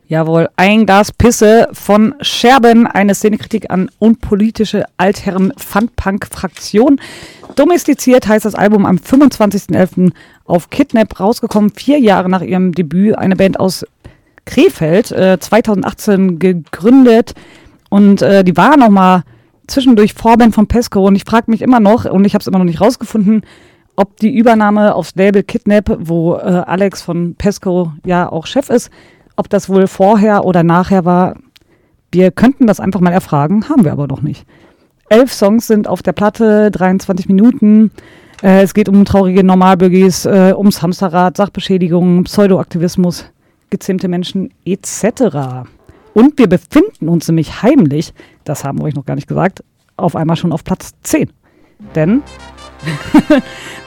Jawohl, ein Glas Pisse von Scherben, eine Szenekritik an unpolitische Altherren Fun-Punk-Fraktion. Domestiziert heißt das Album, am fünfundzwanzigsten elften auf Kidnap rausgekommen, vier Jahre nach ihrem Debüt. Eine Band aus Krefeld, äh, zweitausendachtzehn gegründet, und äh, die war nochmal zwischendurch Vorband von Pesco, und ich frage mich immer noch, und ich habe es immer noch nicht rausgefunden, ob die Übernahme aufs Label Kidnap, wo äh, Alex von Pesco ja auch Chef ist, ob das wohl vorher oder nachher war. Wir könnten das einfach mal erfragen, haben wir aber noch nicht. Elf Songs sind auf der Platte, dreiundzwanzig Minuten. Äh, es geht um traurige Normalbürgis, äh, ums Hamsterrad, Sachbeschädigungen, Pseudoaktivismus, gezähmte Menschen et cetera. Und wir befinden uns nämlich heimlich, das haben wir euch noch gar nicht gesagt, auf einmal schon auf Platz zehn. Denn,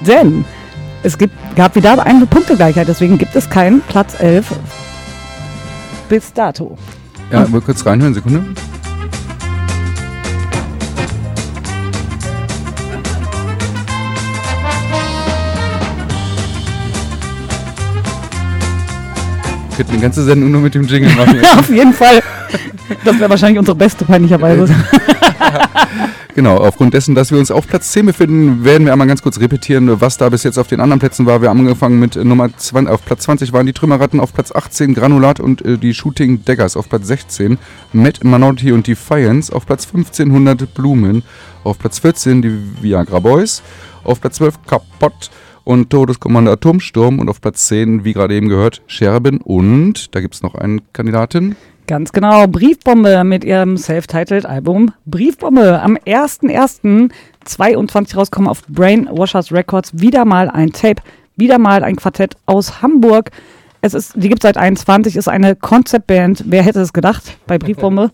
denn es gibt, gab wieder eine Punktegleichheit, deswegen gibt es keinen Platz elf. Bis dato. Ja, wollen wir kurz reinhören, Sekunde. Wir könnten eine ganze Sendung nur mit dem Jingle machen. Auf jeden Fall. Das wäre wahrscheinlich unsere beste, peinlicherweise. Genau, aufgrund dessen, dass wir uns auf Platz zehn befinden, werden wir einmal ganz kurz repetieren, was da bis jetzt auf den anderen Plätzen war. Wir haben angefangen mit Nummer zwanzig, auf Platz zwanzig waren die Trümmerratten, auf Platz achtzehn Granulat und äh, die Shooting Daggers, auf Platz sechzehn Mad Minority und Defiance, auf Platz fünfzehn hundert Blumen, auf Platz vierzehn die Viagra Boys, auf Platz zwölf Kaputt und Todeskommando Atomsturm und auf Platz zehn, wie gerade eben gehört, Scherben, und da gibt es noch eine Kandidatin. Ganz genau, Briefbombe mit ihrem Self-Titled-Album Briefbombe. Am ersten ersten zweiundzwanzig rauskommen auf Brainwashers Records. Wieder mal ein Tape, wieder mal ein Quartett aus Hamburg. Es ist, die gibt es seit einundzwanzig, ist eine Concept-Band. Wer hätte es gedacht bei Briefbombe?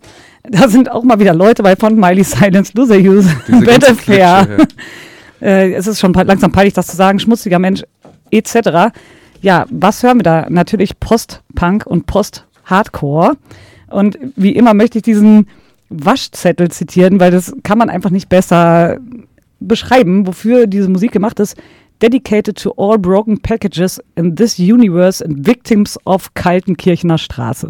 Da sind auch mal wieder Leute bei von Miley Silence, Loser Hughes, Better Fair. Ja. äh, es ist schon langsam peinlich, das zu sagen, schmutziger Mensch, et cetera. Ja, was hören wir da? Natürlich Post-Punk und Post-Punk. Hardcore. Und wie immer möchte ich diesen Waschzettel zitieren, weil das kann man einfach nicht besser beschreiben, wofür diese Musik gemacht ist. Dedicated to all broken packages in this universe and victims of Kaltenkirchener Straße.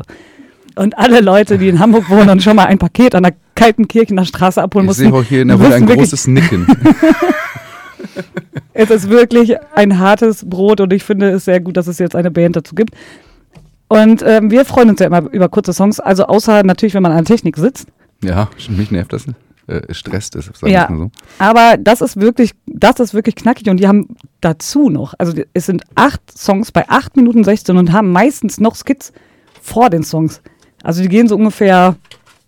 Und alle Leute, die in Hamburg wohnen und schon mal ein Paket an der Kaltenkirchener Straße abholen mussten. Ich sehe auch hier in der Runde ein großes Nicken. Es ist wirklich ein hartes Brot, und ich finde es sehr gut, dass es jetzt eine Band dazu gibt. Und äh, wir freuen uns ja immer über kurze Songs, also außer natürlich, wenn man an der Technik sitzt. Ja, mich nervt das, ne? äh, stresst es, sag ja, ich mal so. Aber das ist wirklich, das ist wirklich knackig, und die haben dazu noch, also es sind acht Songs bei acht Minuten sechzehn und haben meistens noch Skits vor den Songs. Also die gehen so ungefähr,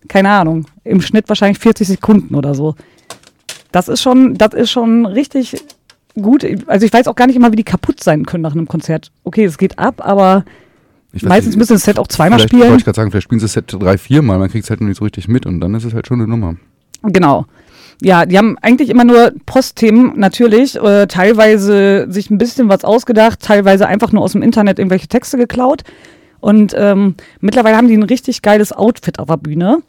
keine Ahnung, im Schnitt wahrscheinlich vierzig Sekunden oder so. Das ist schon, das ist schon richtig gut. Also ich weiß auch gar nicht immer, wie die kaputt sein können nach einem Konzert. Okay, es geht ab, aber... Ich Meistens nicht, müssen das Set auch zweimal spielen. Wollte ich gerade sagen, vielleicht spielen sie das Set drei, vier Mal, man kriegt es halt noch nicht so richtig mit, und dann ist es halt schon eine Nummer. Genau. Ja, die haben eigentlich immer nur Postthemen, natürlich, äh, teilweise sich ein bisschen was ausgedacht, teilweise einfach nur aus dem Internet irgendwelche Texte geklaut, und ähm, mittlerweile haben die ein richtig geiles Outfit auf der Bühne,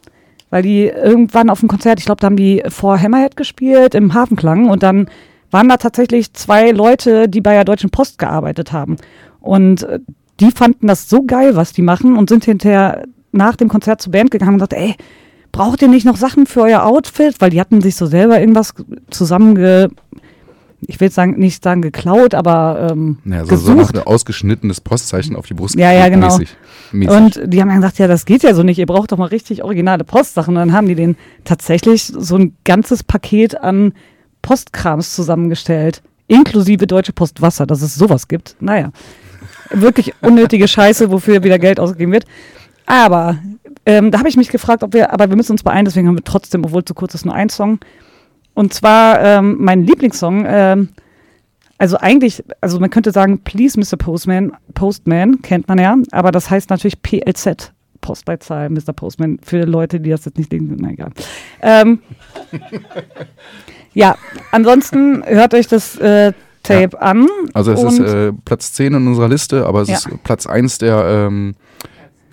weil die irgendwann auf dem Konzert, ich glaube, da haben die vor Hammerhead gespielt, im Hafenklang, und dann waren da tatsächlich zwei Leute, die bei der Deutschen Post gearbeitet haben, und äh, die fanden das so geil, was die machen, und sind hinterher nach dem Konzert zur Band gegangen und gesagt, ey, braucht ihr nicht noch Sachen für euer Outfit? Weil die hatten sich so selber irgendwas zusammenge... Ich will jetzt sagen, nicht sagen geklaut, aber ähm, ja, so, gesucht. So ein ausgeschnittenes Postzeichen auf die Brust. Ja, ja, genau. Mäßig. Mäßig. Und die haben dann gesagt, ja, das geht ja so nicht. Ihr braucht doch mal richtig originale Postsachen. Und dann haben die denen tatsächlich so ein ganzes Paket an Postkrams zusammengestellt. Inklusive Deutsche Post Wasser, dass es sowas gibt. Naja. Wirklich unnötige Scheiße, wofür wieder Geld ausgegeben wird. Aber ähm, da habe ich mich gefragt, ob wir, aber wir müssen uns beeilen, deswegen haben wir trotzdem, obwohl zu kurz ist, nur ein Song. Und zwar ähm, mein Lieblingssong, ähm, also eigentlich, also man könnte sagen, Please Mister Postman, Postman, kennt man ja, aber das heißt natürlich P L Z, Postleitzahl Mister Postman, für Leute, die das jetzt nicht denken, na egal. Ähm, ja, ansonsten hört euch das äh, Tape ja. an. Also es ist äh, Platz zehn in unserer Liste, aber es ja. ist Platz eins der ähm,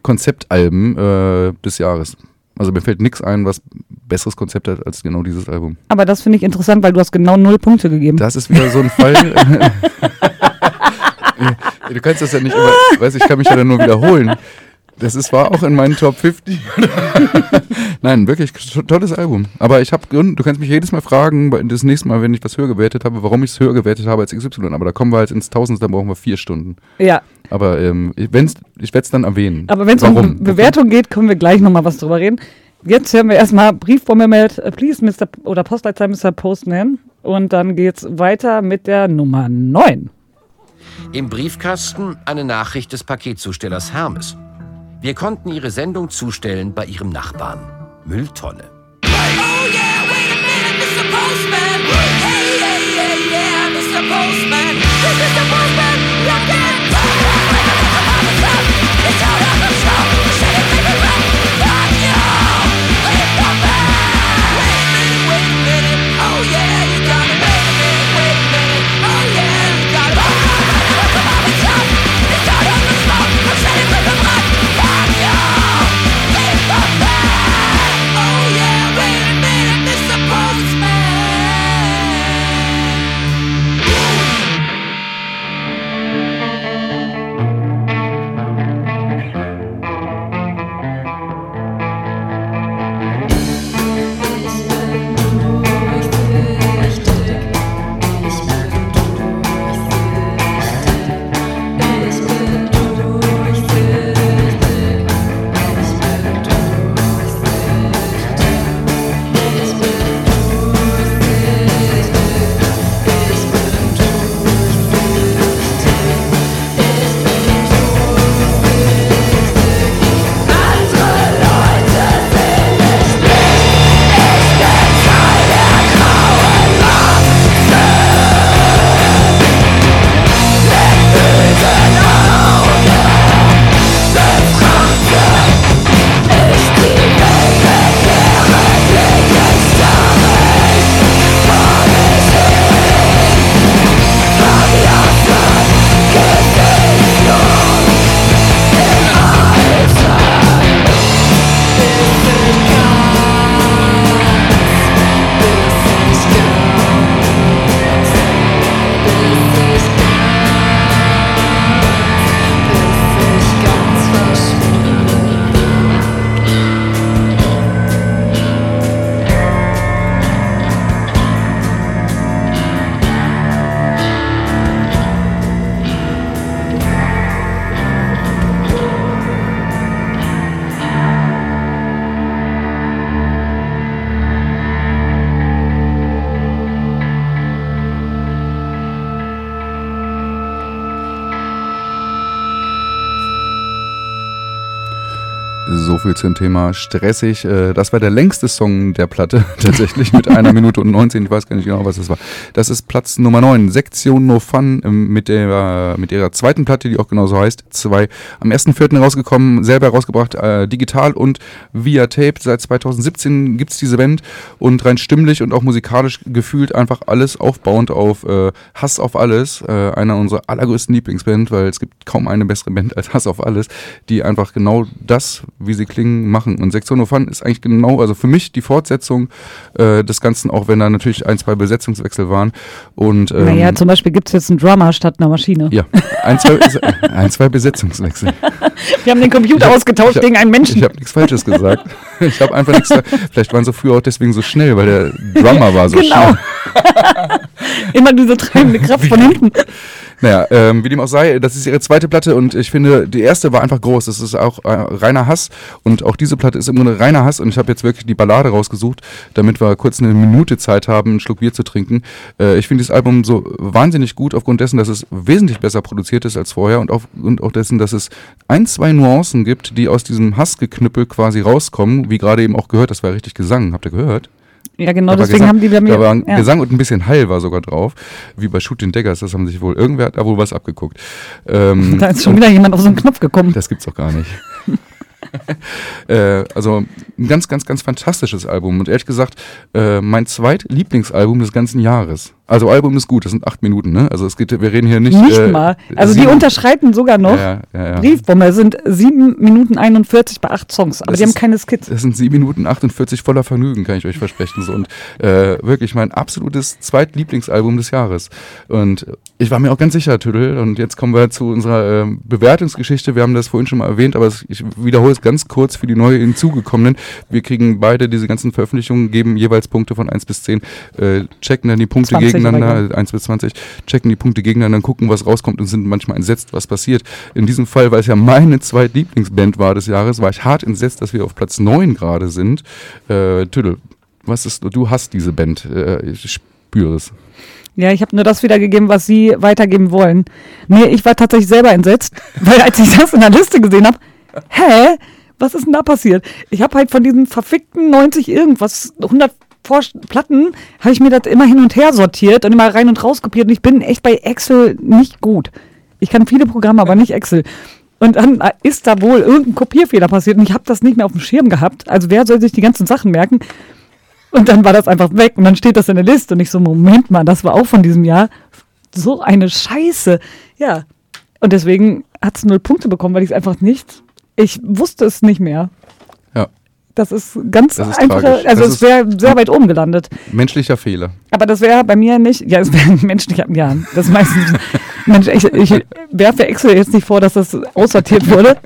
Konzeptalben äh, des Jahres. Also mir fällt nichts ein, was besseres Konzept hat als genau dieses Album. Aber das finde ich interessant, weil du hast genau null Punkte gegeben. Das ist wieder so ein Fall. Du kannst das ja nicht immer, weiß ich, kann mich ja dann nur wiederholen. Das ist, war auch in meinen Top fünfzig. Nein, wirklich, tolles Album. Aber ich habe, du kannst mich jedes Mal fragen, das nächste Mal, wenn ich was höher gewertet habe, warum ich es höher gewertet habe als X Y. Aber da kommen wir halt ins Tausendste, da brauchen wir vier Stunden. Ja. Aber ähm, wenn's, ich werde es dann erwähnen. Aber wenn es um Be- Bewertung geht, können wir gleich nochmal was drüber reden. Jetzt hören wir erstmal Briefbombe mit Please Mister P- oder Postleitzahl Mister Postman. Und dann geht's weiter mit der Nummer neun. Im Briefkasten eine Nachricht des Paketzustellers Hermes. Wir konnten Ihre Sendung zustellen bei Ihrem Nachbarn. Mülltonne. Oh yeah, wait a minute, Mister Postman. Hey, hey, hey, yeah, Mister Postman. Hey, Mister Postman, look at me. It's out of the snow. Set it back around. Fuck you. Let it pop out. Wait a minute, wait a minute. Oh yeah, you got it. Wait a minute, wait a minute. Oh yeah, you got it. It's out of the snow. Set it back around. Zum Thema stressig. Das war der längste Song der Platte, tatsächlich mit einer Minute und neunzehn. Ich weiß gar nicht genau, was das war. Das ist Platz Nummer neun, Sektion Nofun mit, der, mit ihrer zweiten Platte, die auch genauso heißt, zwei. Am ersten vierten rausgekommen, selber rausgebracht, äh, digital und via Tape. Seit zweitausendsiebzehn gibt es diese Band und rein stimmlich und auch musikalisch gefühlt einfach alles aufbauend auf äh, Hass auf alles. Äh, einer unserer allergrößten Lieblingsband, weil es gibt kaum eine bessere Band als Hass auf alles, die einfach genau das, wie sie klingt, machen. Und Sektion Nofun ist eigentlich genau, also für mich die Fortsetzung äh, des Ganzen, auch wenn da natürlich ein, zwei Besetzungswechsel waren. Und, ähm, naja, zum Beispiel gibt es jetzt einen Drummer statt einer Maschine. Ja, ein, zwei, ein, zwei Besetzungswechsel. Wir haben den Computer hab, ausgetauscht hab, gegen einen Menschen. Ich habe nichts Falsches gesagt. Ich habe einfach nichts gesagt. Vielleicht waren sie früher auch deswegen so schnell, weil der Drummer war so genau. schnell. Immer diese treibende Kraft von hinten. Naja, ähm, wie dem auch sei, das ist ihre zweite Platte und ich finde, die erste war einfach groß. Das ist auch äh, reiner Hass und auch diese Platte ist im Grunde reiner Hass und ich habe jetzt wirklich die Ballade rausgesucht, damit wir kurz eine Minute Zeit haben, einen Schluck Bier zu trinken. Äh, ich finde dieses Album so wahnsinnig gut aufgrund dessen, dass es wesentlich besser produziert ist als vorher und, auf, und auch dessen, dass es ein, zwei Nuancen gibt, die aus diesem Hassgeknüppel quasi rauskommen, wie gerade eben auch gehört. Das war richtig Gesang, habt ihr gehört? Ja, genau, aber deswegen Gesang, haben die bei mir... Da war ein ja. Gesang und ein bisschen Hall war sogar drauf, wie bei Shooting Daggers, das haben sich wohl... Irgendwer hat da wohl was abgeguckt. Ähm, da ist schon wieder jemand auf so einen Knopf gekommen. Das gibt's doch gar nicht. äh, also ein ganz, ganz, ganz fantastisches Album und ehrlich gesagt, äh, mein zweitlieblingsalbum des ganzen Jahres. Also Album ist gut, das sind acht Minuten, ne? Also es geht, wir reden hier nicht... Nicht äh, mal, also sieben, die unterschreiten sogar noch. Ja, ja, ja. Briefbombe sind sieben Minuten einundvierzig bei acht Songs, aber das die ist, haben keine Skits. Das sind sieben Minuten achtundvierzig voller Vergnügen, kann ich euch versprechen. So. Und äh, wirklich mein absolutes Zweitlieblingsalbum des Jahres. Und ich war mir auch ganz sicher, Tüdel, und jetzt kommen wir zu unserer äh, Bewertungsgeschichte. Wir haben das vorhin schon mal erwähnt, aber ich wiederhole es ganz kurz für die neu hinzugekommenen. Wir kriegen beide diese ganzen Veröffentlichungen, geben jeweils Punkte von eins bis zehn, äh, checken dann die Punkte gegen gegeneinander, eins bis zwanzig, checken die Punkte gegeneinander, gucken, was rauskommt und sind manchmal entsetzt, was passiert. In diesem Fall, weil es ja meine Zweitlieblingsband war des Jahres, war ich hart entsetzt, dass wir auf Platz neun gerade sind. Äh, Tüdel, was ist, du hast diese Band, äh, ich spüre es. Ja, ich habe nur das wiedergegeben, was sie weitergeben wollen. Nee, ich war tatsächlich selber entsetzt, weil als ich das in der Liste gesehen habe, hä, was ist denn da passiert? Ich habe halt von diesen verfickten neunzig irgendwas, hundert Vor Platten habe ich mir das immer hin und her sortiert und immer rein und raus kopiert und ich bin echt bei Excel nicht gut. Ich kann viele Programme, aber nicht Excel. Und dann ist da wohl irgendein Kopierfehler passiert und ich habe das nicht mehr auf dem Schirm gehabt. Also wer soll sich die ganzen Sachen merken? Und dann war das einfach weg und dann steht das in der Liste und ich so, Moment mal, das war auch von diesem Jahr. So eine Scheiße. Ja, und deswegen hat es null Punkte bekommen, weil ich es einfach nicht, ich wusste es nicht mehr. Das ist ganz das ist einfach, tragisch. Also das es wäre sehr weit oben gelandet. Menschlicher Fehler. Aber das wäre bei mir nicht, ja, es wäre menschlicher, ja, das meistens, Mensch, ich, ich werfe Excel jetzt nicht vor, dass das aussortiert wurde.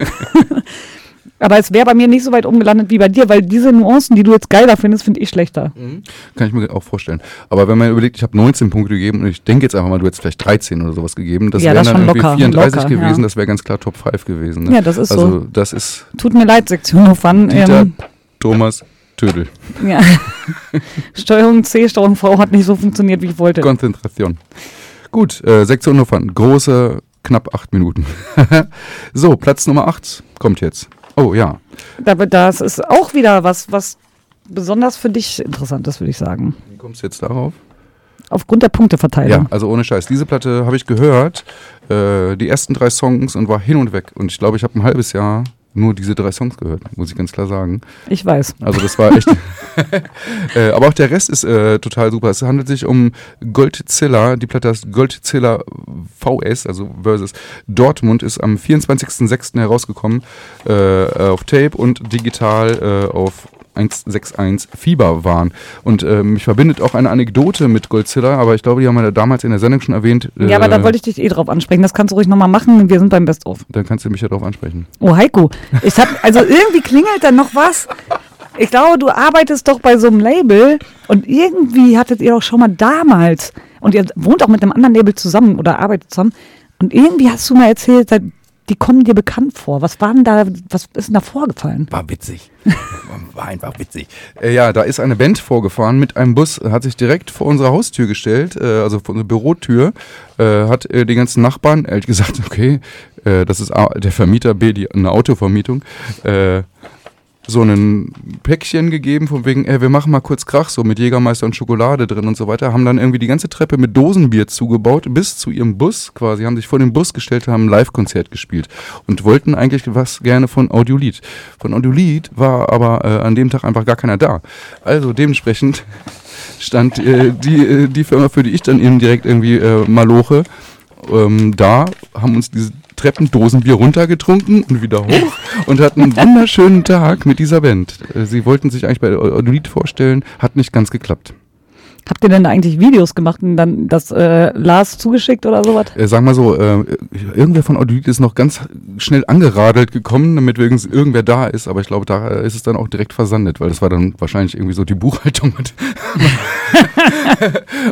Aber es wäre bei mir nicht so weit umgelandet wie bei dir, weil diese Nuancen, die du jetzt geiler findest, finde ich schlechter. Mhm. Kann ich mir auch vorstellen. Aber wenn man überlegt, ich habe neunzehn Punkte gegeben und ich denke jetzt einfach mal, du hättest vielleicht dreizehn oder sowas gegeben, das ja, wären dann irgendwie locker, vierunddreißig locker, gewesen, ja. Das wäre ganz klar Top fünf gewesen. Ne? Ja, das ist also, so. Das ist Tut mir leid, Sektion Nofun. Dieter, ähm, Thomas, Tödel. Ja. Steuerung C, Steuerung V hat nicht so funktioniert, wie ich wollte. Konzentration. Gut, äh, Sektion Nofun, große, knapp acht Minuten. So, Platz Nummer acht kommt jetzt. Oh ja. Das ist auch wieder was, was besonders für dich interessant ist, würde ich sagen. Wie kommst du jetzt darauf? Aufgrund der Punkteverteilung. Ja, also ohne Scheiß. Diese Platte habe ich gehört, äh, die ersten drei Songs und war hin und weg. Und ich glaube, ich habe ein halbes Jahr nur diese drei Songs gehört, muss ich ganz klar sagen. Ich weiß. Also das war echt... äh, aber auch der Rest ist äh, total super. Es handelt sich um Goldzilla. Die Platte heißt Goldzilla V S, also versus Dortmund, ist am vierundzwanzigsten sechsten herausgekommen äh, auf Tape und digital äh, auf hunderteinundsiebzig Fieber waren. Und äh, mich verbindet auch eine Anekdote mit Goldzilla, aber ich glaube, die haben wir damals in der Sendung schon erwähnt. Äh, ja, aber da wollte ich dich eh drauf ansprechen. Das kannst du ruhig nochmal machen. Wir sind beim Best-of. Dann kannst du mich ja drauf ansprechen. Oh, Heiko. Ich hab, also irgendwie klingelt da noch was. Ich glaube, du arbeitest doch bei so einem Label und irgendwie hattet ihr doch schon mal damals und ihr wohnt auch mit einem anderen Label zusammen oder arbeitet zusammen und irgendwie hast du mal erzählt, die kommen dir bekannt vor. Was waren da, was ist denn da vorgefallen? War witzig. War einfach witzig. Äh, ja, da ist eine Band vorgefahren mit einem Bus, hat sich direkt vor unsere Haustür gestellt, äh, also vor unsere Bürotür, äh, hat äh, die ganzen Nachbarn ehrlich gesagt, okay, äh, das ist A, der Vermieter, B, die, eine Autovermietung, äh, so ein Päckchen gegeben von wegen, ey, wir machen mal kurz Krach, so mit Jägermeister und Schokolade drin und so weiter, haben dann irgendwie die ganze Treppe mit Dosenbier zugebaut bis zu ihrem Bus quasi, haben sich vor den Bus gestellt, haben ein Live-Konzert gespielt und wollten eigentlich was gerne von Audiolied. Von Audiolied war aber äh, an dem Tag einfach gar keiner da. Also dementsprechend stand äh, die, äh, die Firma, für die ich dann eben direkt irgendwie äh, Maloche ähm, da, haben uns diese Treppendosenbier runtergetrunken und wieder hoch und hatten einen wunderschönen Tag mit dieser Band. Sie wollten sich eigentlich bei Audiolied vorstellen, hat nicht ganz geklappt. Habt ihr denn da eigentlich Videos gemacht und dann das äh, Lars zugeschickt oder sowas? Äh, sagen wir so, äh, irgendwer von Audiolied ist noch ganz schnell angeradelt gekommen, damit übrigens irgendwer da ist, aber ich glaube, da ist es dann auch direkt versandet, weil das war dann wahrscheinlich irgendwie so die Buchhaltung.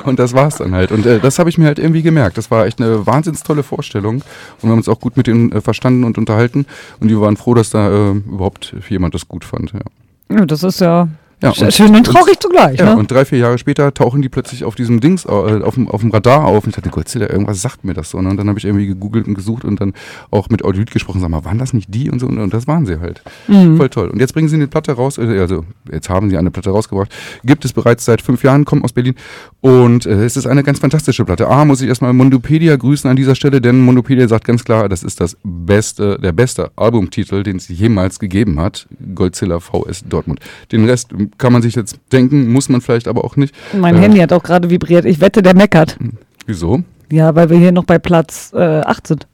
Und das war's dann halt. Und äh, das habe ich mir halt irgendwie gemerkt. Das war echt eine wahnsinnig tolle Vorstellung und wir haben uns auch gut mit denen äh, verstanden und unterhalten und die waren froh, dass da äh, überhaupt jemand das gut fand. Ja, ja das ist ja... Ja, und, schön und traurig und, zugleich. Ja, ne? Und drei, vier Jahre später tauchen die plötzlich auf diesem Dings, äh, auf, dem, auf dem Radar auf. Und ich dachte, Goldzilla, irgendwas sagt mir das so. Ne? Und dann habe ich irgendwie gegoogelt und gesucht und dann auch mit Audiolied gesprochen. Sag mal, waren das nicht die? Und so und, und das waren sie halt. Mhm. Voll toll. Und jetzt bringen sie eine Platte raus, also jetzt haben sie eine Platte rausgebracht. Gibt es bereits seit fünf Jahren, kommt aus Berlin. Und äh, es ist eine ganz fantastische Platte. A, muss ich erstmal Mondopedia grüßen an dieser Stelle, denn Mondopedia sagt ganz klar, das ist das beste, der beste Albumtitel, den es jemals gegeben hat. Goldzilla V S Dortmund. Den Rest Ähm, kann man sich jetzt denken, muss man vielleicht aber auch nicht. Mein äh, Handy hat auch gerade vibriert. Ich wette, der meckert. Wieso? Ja, weil wir hier noch bei Platz äh, acht sind.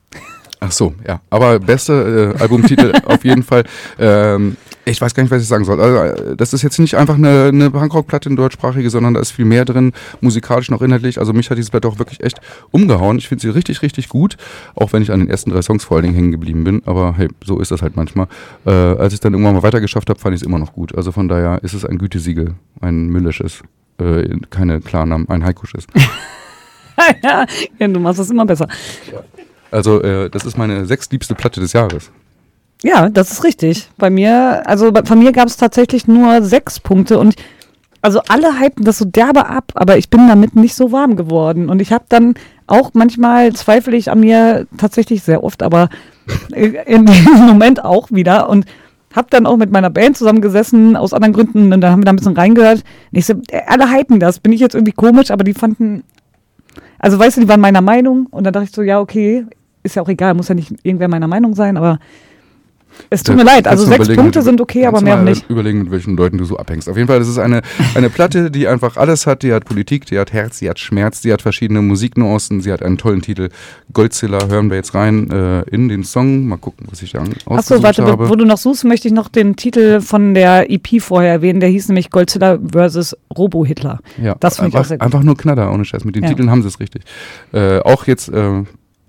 Ach so, ja. Aber beste äh, Albumtitel auf jeden Fall. Ähm, ich weiß gar nicht, was ich sagen soll. Also, das ist jetzt nicht einfach eine, eine Punkrock-Platte, in deutschsprachige, sondern da ist viel mehr drin, musikalisch noch inhaltlich. Also mich hat dieses Blatt auch wirklich echt umgehauen. Ich finde sie richtig, richtig gut, auch wenn ich an den ersten drei Songs vor allen Dingen hängen geblieben bin. Aber hey, so ist das halt manchmal. Äh, als ich dann irgendwann mal weitergeschafft habe, fand ich es immer noch gut. Also von daher ist es ein Gütesiegel, ein müllisches, äh, keine Klarnamen, ein Heikosches. Ja, du machst das immer besser. Ja. Also äh, das ist meine sechstliebste Platte des Jahres. Ja, das ist richtig. Bei mir, also bei, von mir gab es tatsächlich nur sechs Punkte und also alle hypen das so derbe ab, aber ich bin damit nicht so warm geworden und ich habe dann auch manchmal, zweifle ich an mir tatsächlich sehr oft, aber in diesem Moment auch wieder und habe dann auch mit meiner Band zusammengesessen, aus anderen Gründen, und dann haben wir da ein bisschen reingehört. Und ich so, alle hypen das, bin ich jetzt irgendwie komisch, aber die fanden, also weißt du, die waren meiner Meinung und dann dachte ich so, ja okay, ist ja auch egal, muss ja nicht irgendwer meiner Meinung sein, aber es tut mir leid. Also sechs Punkte sind okay, aber mehr nicht. Überlegen, mit welchen Leuten du so abhängst. Auf jeden Fall, das ist eine, eine Platte, die einfach alles hat. Die hat Politik, die hat Herz, die hat Schmerz, die hat verschiedene Musiknuancen, sie hat einen tollen Titel. Goldzilla, hören wir jetzt rein äh, in den Song. Mal gucken, was ich da ausgesucht habe. Achso, warte, habe. Wo du noch suchst, möchte ich noch den Titel von der E P vorher erwähnen. Der hieß nämlich Goldzilla versus. Robo-Hitler. Ja, das finde ich auch sehr gut. Einfach nur Knaller, ohne Scheiß. Mit den ja. Titeln haben sie es richtig. Äh, auch jetzt, äh,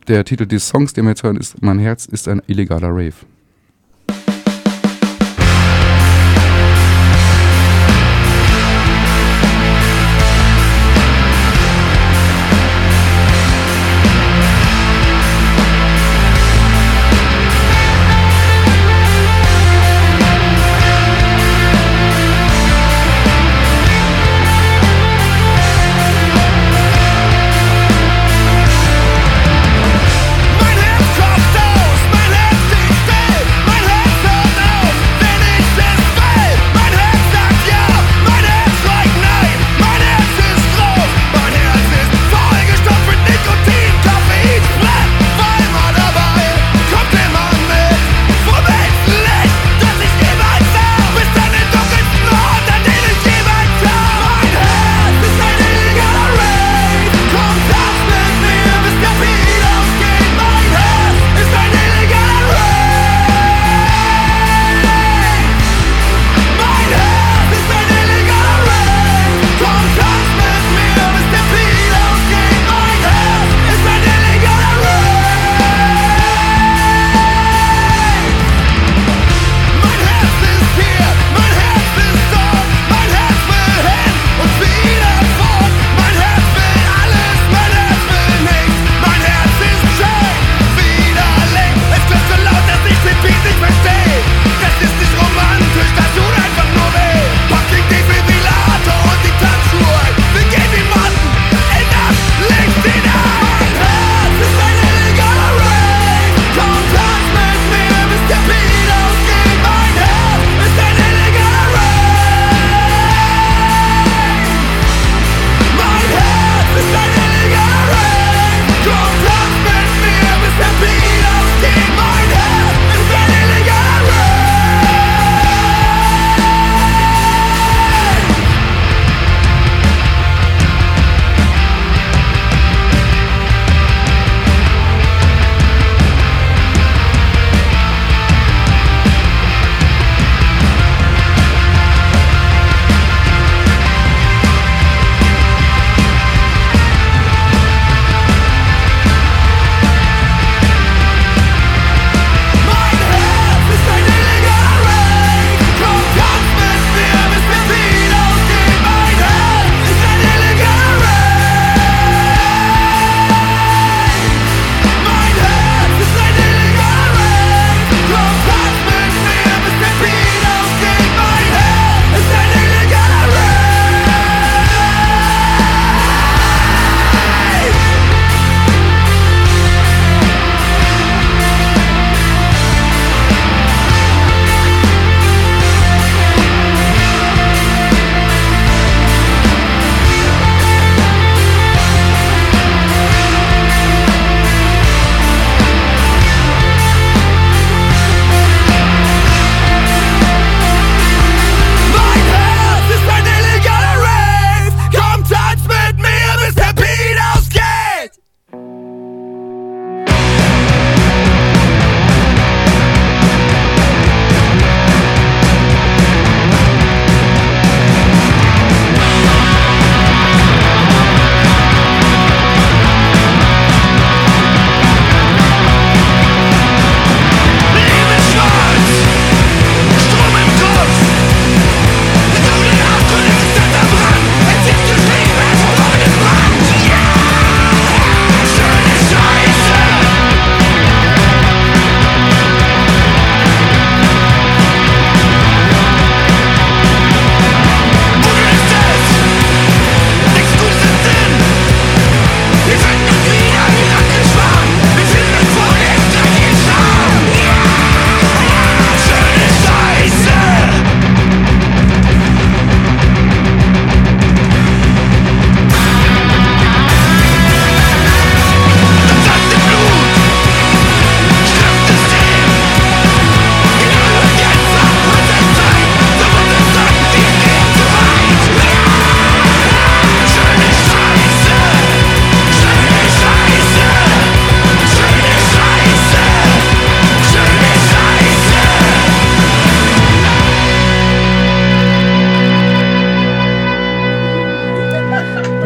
der Titel des Songs, den wir jetzt hören, ist Mein Herz ist ein illegaler Rave. Mein Herz klopft aus, mein Herz stinkt.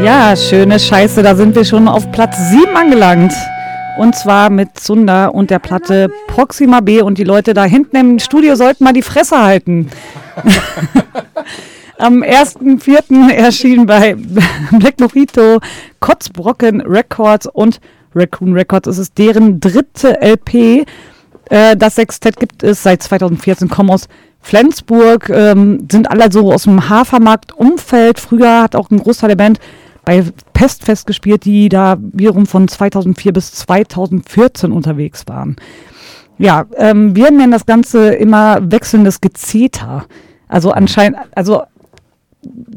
Ja, schöne Scheiße, da sind wir schon auf Platz sieben angelangt. Und zwar mit Zunder und der Platte Proxima B. Und die Leute da hinten im Studio sollten mal die Fresse halten. Am ersten vierten erschien bei Black Mojito, Kotzbrocken Records und Raccoon Records. Es ist deren dritte L P. Das Sextett gibt es seit zweitausendvierzehn, kommen aus Flensburg, ähm, sind alle so aus dem Hafermarkt-Umfeld. Früher hat auch ein Großteil der Band bei Pestfest gespielt, die da wiederum von zweitausendvier bis zweitausendvierzehn unterwegs waren. Ja, ähm, wir nennen das Ganze immer wechselndes Gezeter. Also anscheinend, also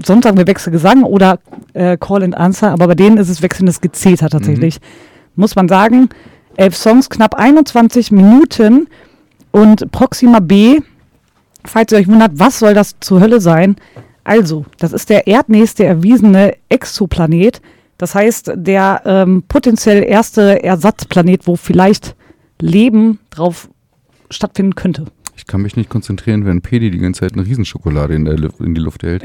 sonst sagen wir Wechselgesang oder äh, Call and Answer, aber bei denen ist es wechselndes Gezeter tatsächlich. Mhm. Muss man sagen, elf Songs, knapp einundzwanzig Minuten und Proxima B, falls ihr euch wundert, was soll das zur Hölle sein? Also, das ist der erdnächste erwiesene Exoplanet. Das heißt, der ähm, potenziell erste Ersatzplanet, wo vielleicht Leben drauf stattfinden könnte. Ich kann mich nicht konzentrieren, wenn Pedi die ganze Zeit eine Riesenschokolade in, der Lu- in die Luft hält.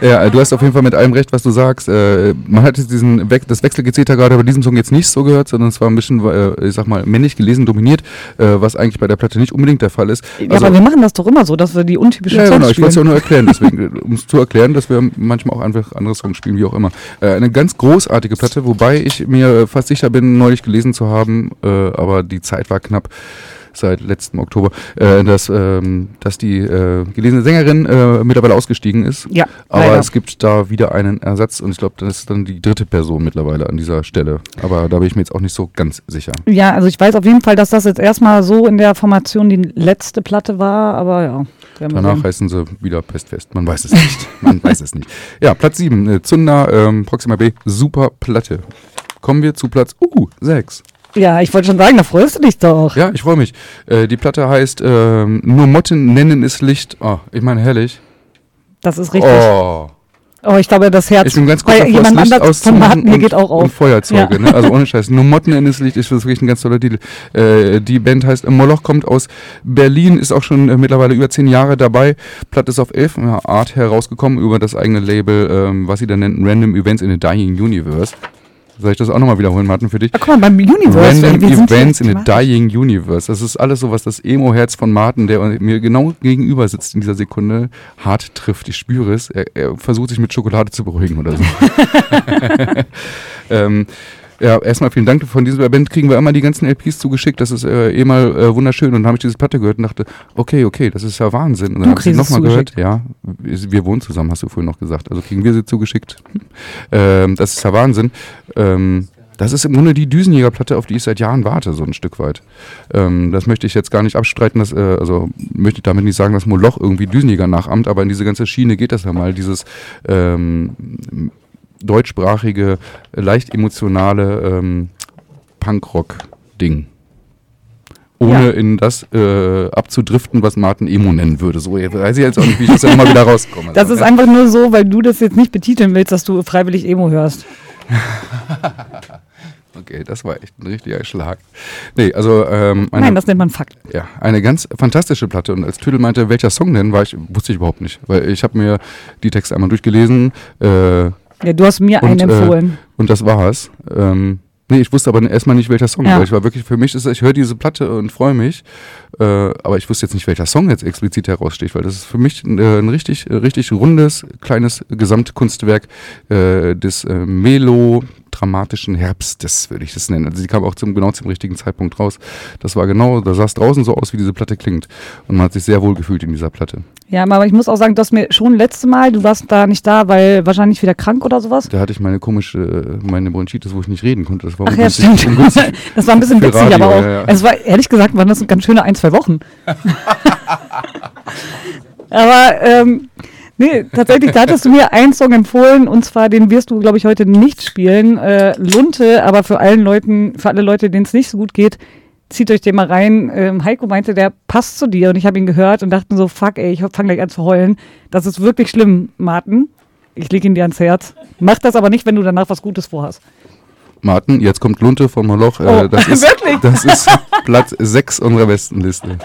Ja, du hast auf jeden Fall mit allem recht, was du sagst. Äh, man hat jetzt diesen We- das Wechselgezeter gerade bei diesem Song jetzt nicht so gehört, sondern es war ein bisschen, äh, ich sag mal, männlich gelesen, dominiert, äh, was eigentlich bei der Platte nicht unbedingt der Fall ist. Also, ja, aber wir machen das doch immer so, dass wir die untypischen ja, Songs genau, spielen. Ich wollte es ja auch nur erklären, deswegen, um es zu erklären, dass wir manchmal auch einfach andere Songs spielen, wie auch immer. Äh, eine ganz großartige Platte, wobei ich mir fast sicher bin, neulich gelesen zu haben, äh, aber die Zeit war knapp. Seit letztem Oktober, äh, dass, ähm, dass die äh, gelesene Sängerin äh, mittlerweile ausgestiegen ist. Ja, aber leider. Es gibt da wieder einen Ersatz und ich glaube, das ist dann die dritte Person mittlerweile an dieser Stelle. Aber da bin ich mir jetzt auch nicht so ganz sicher. Ja, also ich weiß auf jeden Fall, dass das jetzt erstmal so in der Formation die letzte Platte war, aber ja. Danach heißen sie wieder Pestfest. Man weiß es nicht. Man weiß es nicht. Ja, Platz sieben, äh, Zunder, ähm, Proxima B, super Platte. Kommen wir zu Platz sechs. Ja, ich wollte schon sagen, da freust du dich doch. Ja, ich freue mich. Äh, die Platte heißt äh, Nur Motten nennen es Licht. Oh, ich meine, herrlich. Das ist richtig. Oh. Oh, ich glaube, das Herz bei jemand anders von Martin hier geht auch auf. Und Feuerzeuge, ja. Ne? Also ohne Scheiß. Nur Motten in das Licht ist wirklich ein ganz toller Titel. Äh, die Band heißt Moloch, kommt aus Berlin, ist auch schon äh, mittlerweile über zehn Jahre dabei. Platte ist auf elf ja, Art herausgekommen über das eigene Label, ähm, was sie dann nennen, Random Events in a Dying Universe. Soll ich das auch nochmal wiederholen, Martin, für dich? Ach, guck mal, beim Universe. Random Events in a Dying Universe. Das ist alles so, was das Emo-Herz von Martin, der mir genau gegenüber sitzt in dieser Sekunde, hart trifft. Ich spüre es. Er, er versucht sich mit Schokolade zu beruhigen oder so. ähm, ja, erstmal vielen Dank. Von dieser Band kriegen wir immer die ganzen L Ps zugeschickt. Das ist äh, eh mal äh, wunderschön. Und dann habe ich diese Platte gehört und dachte, okay, okay, das ist ja Wahnsinn. Und dann habe ich sie nochmal gehört. Ja, wir wohnen zusammen, hast du vorhin noch gesagt. Also kriegen wir sie zugeschickt. Ähm, das ist ja Wahnsinn. Ähm, das ist im Grunde die Düsenjägerplatte, auf die ich seit Jahren warte, so ein Stück weit. Ähm, das möchte ich jetzt gar nicht abstreiten. Dass, äh, also möchte ich damit nicht sagen, dass Moloch irgendwie Düsenjäger nachahmt. Aber in diese ganze Schiene geht das ja mal. Dieses... Ähm, deutschsprachige, leicht emotionale ähm, Punkrock-Ding. Ohne ja. in das äh, abzudriften, was Martin Emo nennen würde. So, jetzt weiß ich jetzt auch nicht, wie ich das dann mal wieder rauskomme. Das also, ist ja. einfach nur so, weil du das jetzt nicht betiteln willst, dass du freiwillig Emo hörst. Okay, das war echt ein richtiger Schlag. Nee, also, ähm, eine, Nein, das nennt man Fakt. Ja, eine ganz fantastische Platte. Und als Tüdel meinte, welcher Song denn, war ich, wusste ich überhaupt nicht. Weil ich habe mir die Texte einmal durchgelesen, äh, Ja, du hast mir einen und, empfohlen. Äh, und das war's. Ähm, nee, ich wusste aber erstmal nicht, welcher Song. Ja. Weil ich war wirklich, für mich ist, ich höre diese Platte und freue mich. Äh, aber ich wusste jetzt nicht, welcher Song jetzt explizit heraussteht, weil das ist für mich äh, ein richtig, richtig rundes, kleines Gesamtkunstwerk äh, des äh, melodramatischen Herbstes, würde ich das nennen. Also die kam auch zum, genau zum richtigen Zeitpunkt raus. Das war genau, da sah es draußen so aus, wie diese Platte klingt. Und man hat sich sehr wohl gefühlt in dieser Platte. Ja, aber ich muss auch sagen, du hast mir schon letzte Mal, du warst da nicht da, weil wahrscheinlich wieder krank oder sowas. Da hatte ich meine komische, meine Bronchitis, wo ich nicht reden konnte. Das war, Ach ja, stimmt. Das war ein bisschen witzig, Radio, aber auch, ja, ja. Es war, ehrlich gesagt, waren das ganz schöne ein, zwei Wochen. aber, ähm, nee, tatsächlich, da hattest du mir einen Song empfohlen und zwar, den wirst du, glaube ich, heute nicht spielen, äh, Lunte, aber für allen Leuten, für alle Leute, denen es nicht so gut geht, zieht euch den mal rein. Ähm, Heiko meinte, der passt zu dir und ich habe ihn gehört und dachte so, fuck ey, ich fange gleich an zu heulen. Das ist wirklich schlimm, Martin. Ich lege ihn dir ans Herz. Mach das aber nicht, wenn du danach was Gutes vorhast. Martin, jetzt kommt Lunte vom Moloch. Äh, oh, das ist, wirklich? Das ist Platz sechs unserer besten Liste.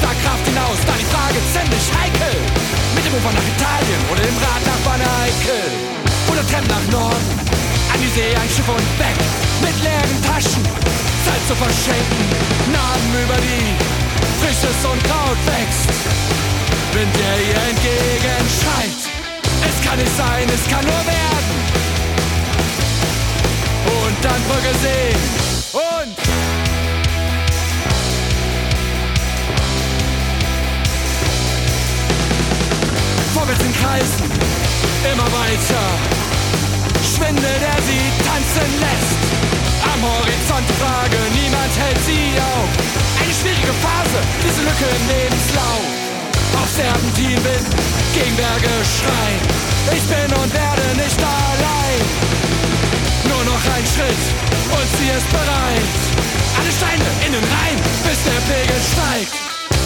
Ausschlagkraft hinaus, da die Frage ziemlich heikel. Mit dem Ufer nach Italien oder dem Rad nach Wanne-Eickel. Oder Tram nach Norden, an die See, ein Schiff und weg. Mit leeren Taschen, Zeit zu verschenken. Namen über die Frisches und Kraut wächst. Wind, der ihr entgegen schreit. Es kann nicht sein, es kann nur werden. Und dann Brügge sehen und... Vorwärts in Kreisen, immer weiter. Schwindel, der sie tanzen lässt. Am Horizont Frage, niemand hält sie auf. Eine schwierige Phase, diese Lücke im Lebenslauf. Auf Serpentinwind, gegen Bergeschrei. Ich bin und werde nicht allein. Nur noch ein Schritt und sie ist bereit. Alle Steine in den Rhein, bis der Pegel steigt.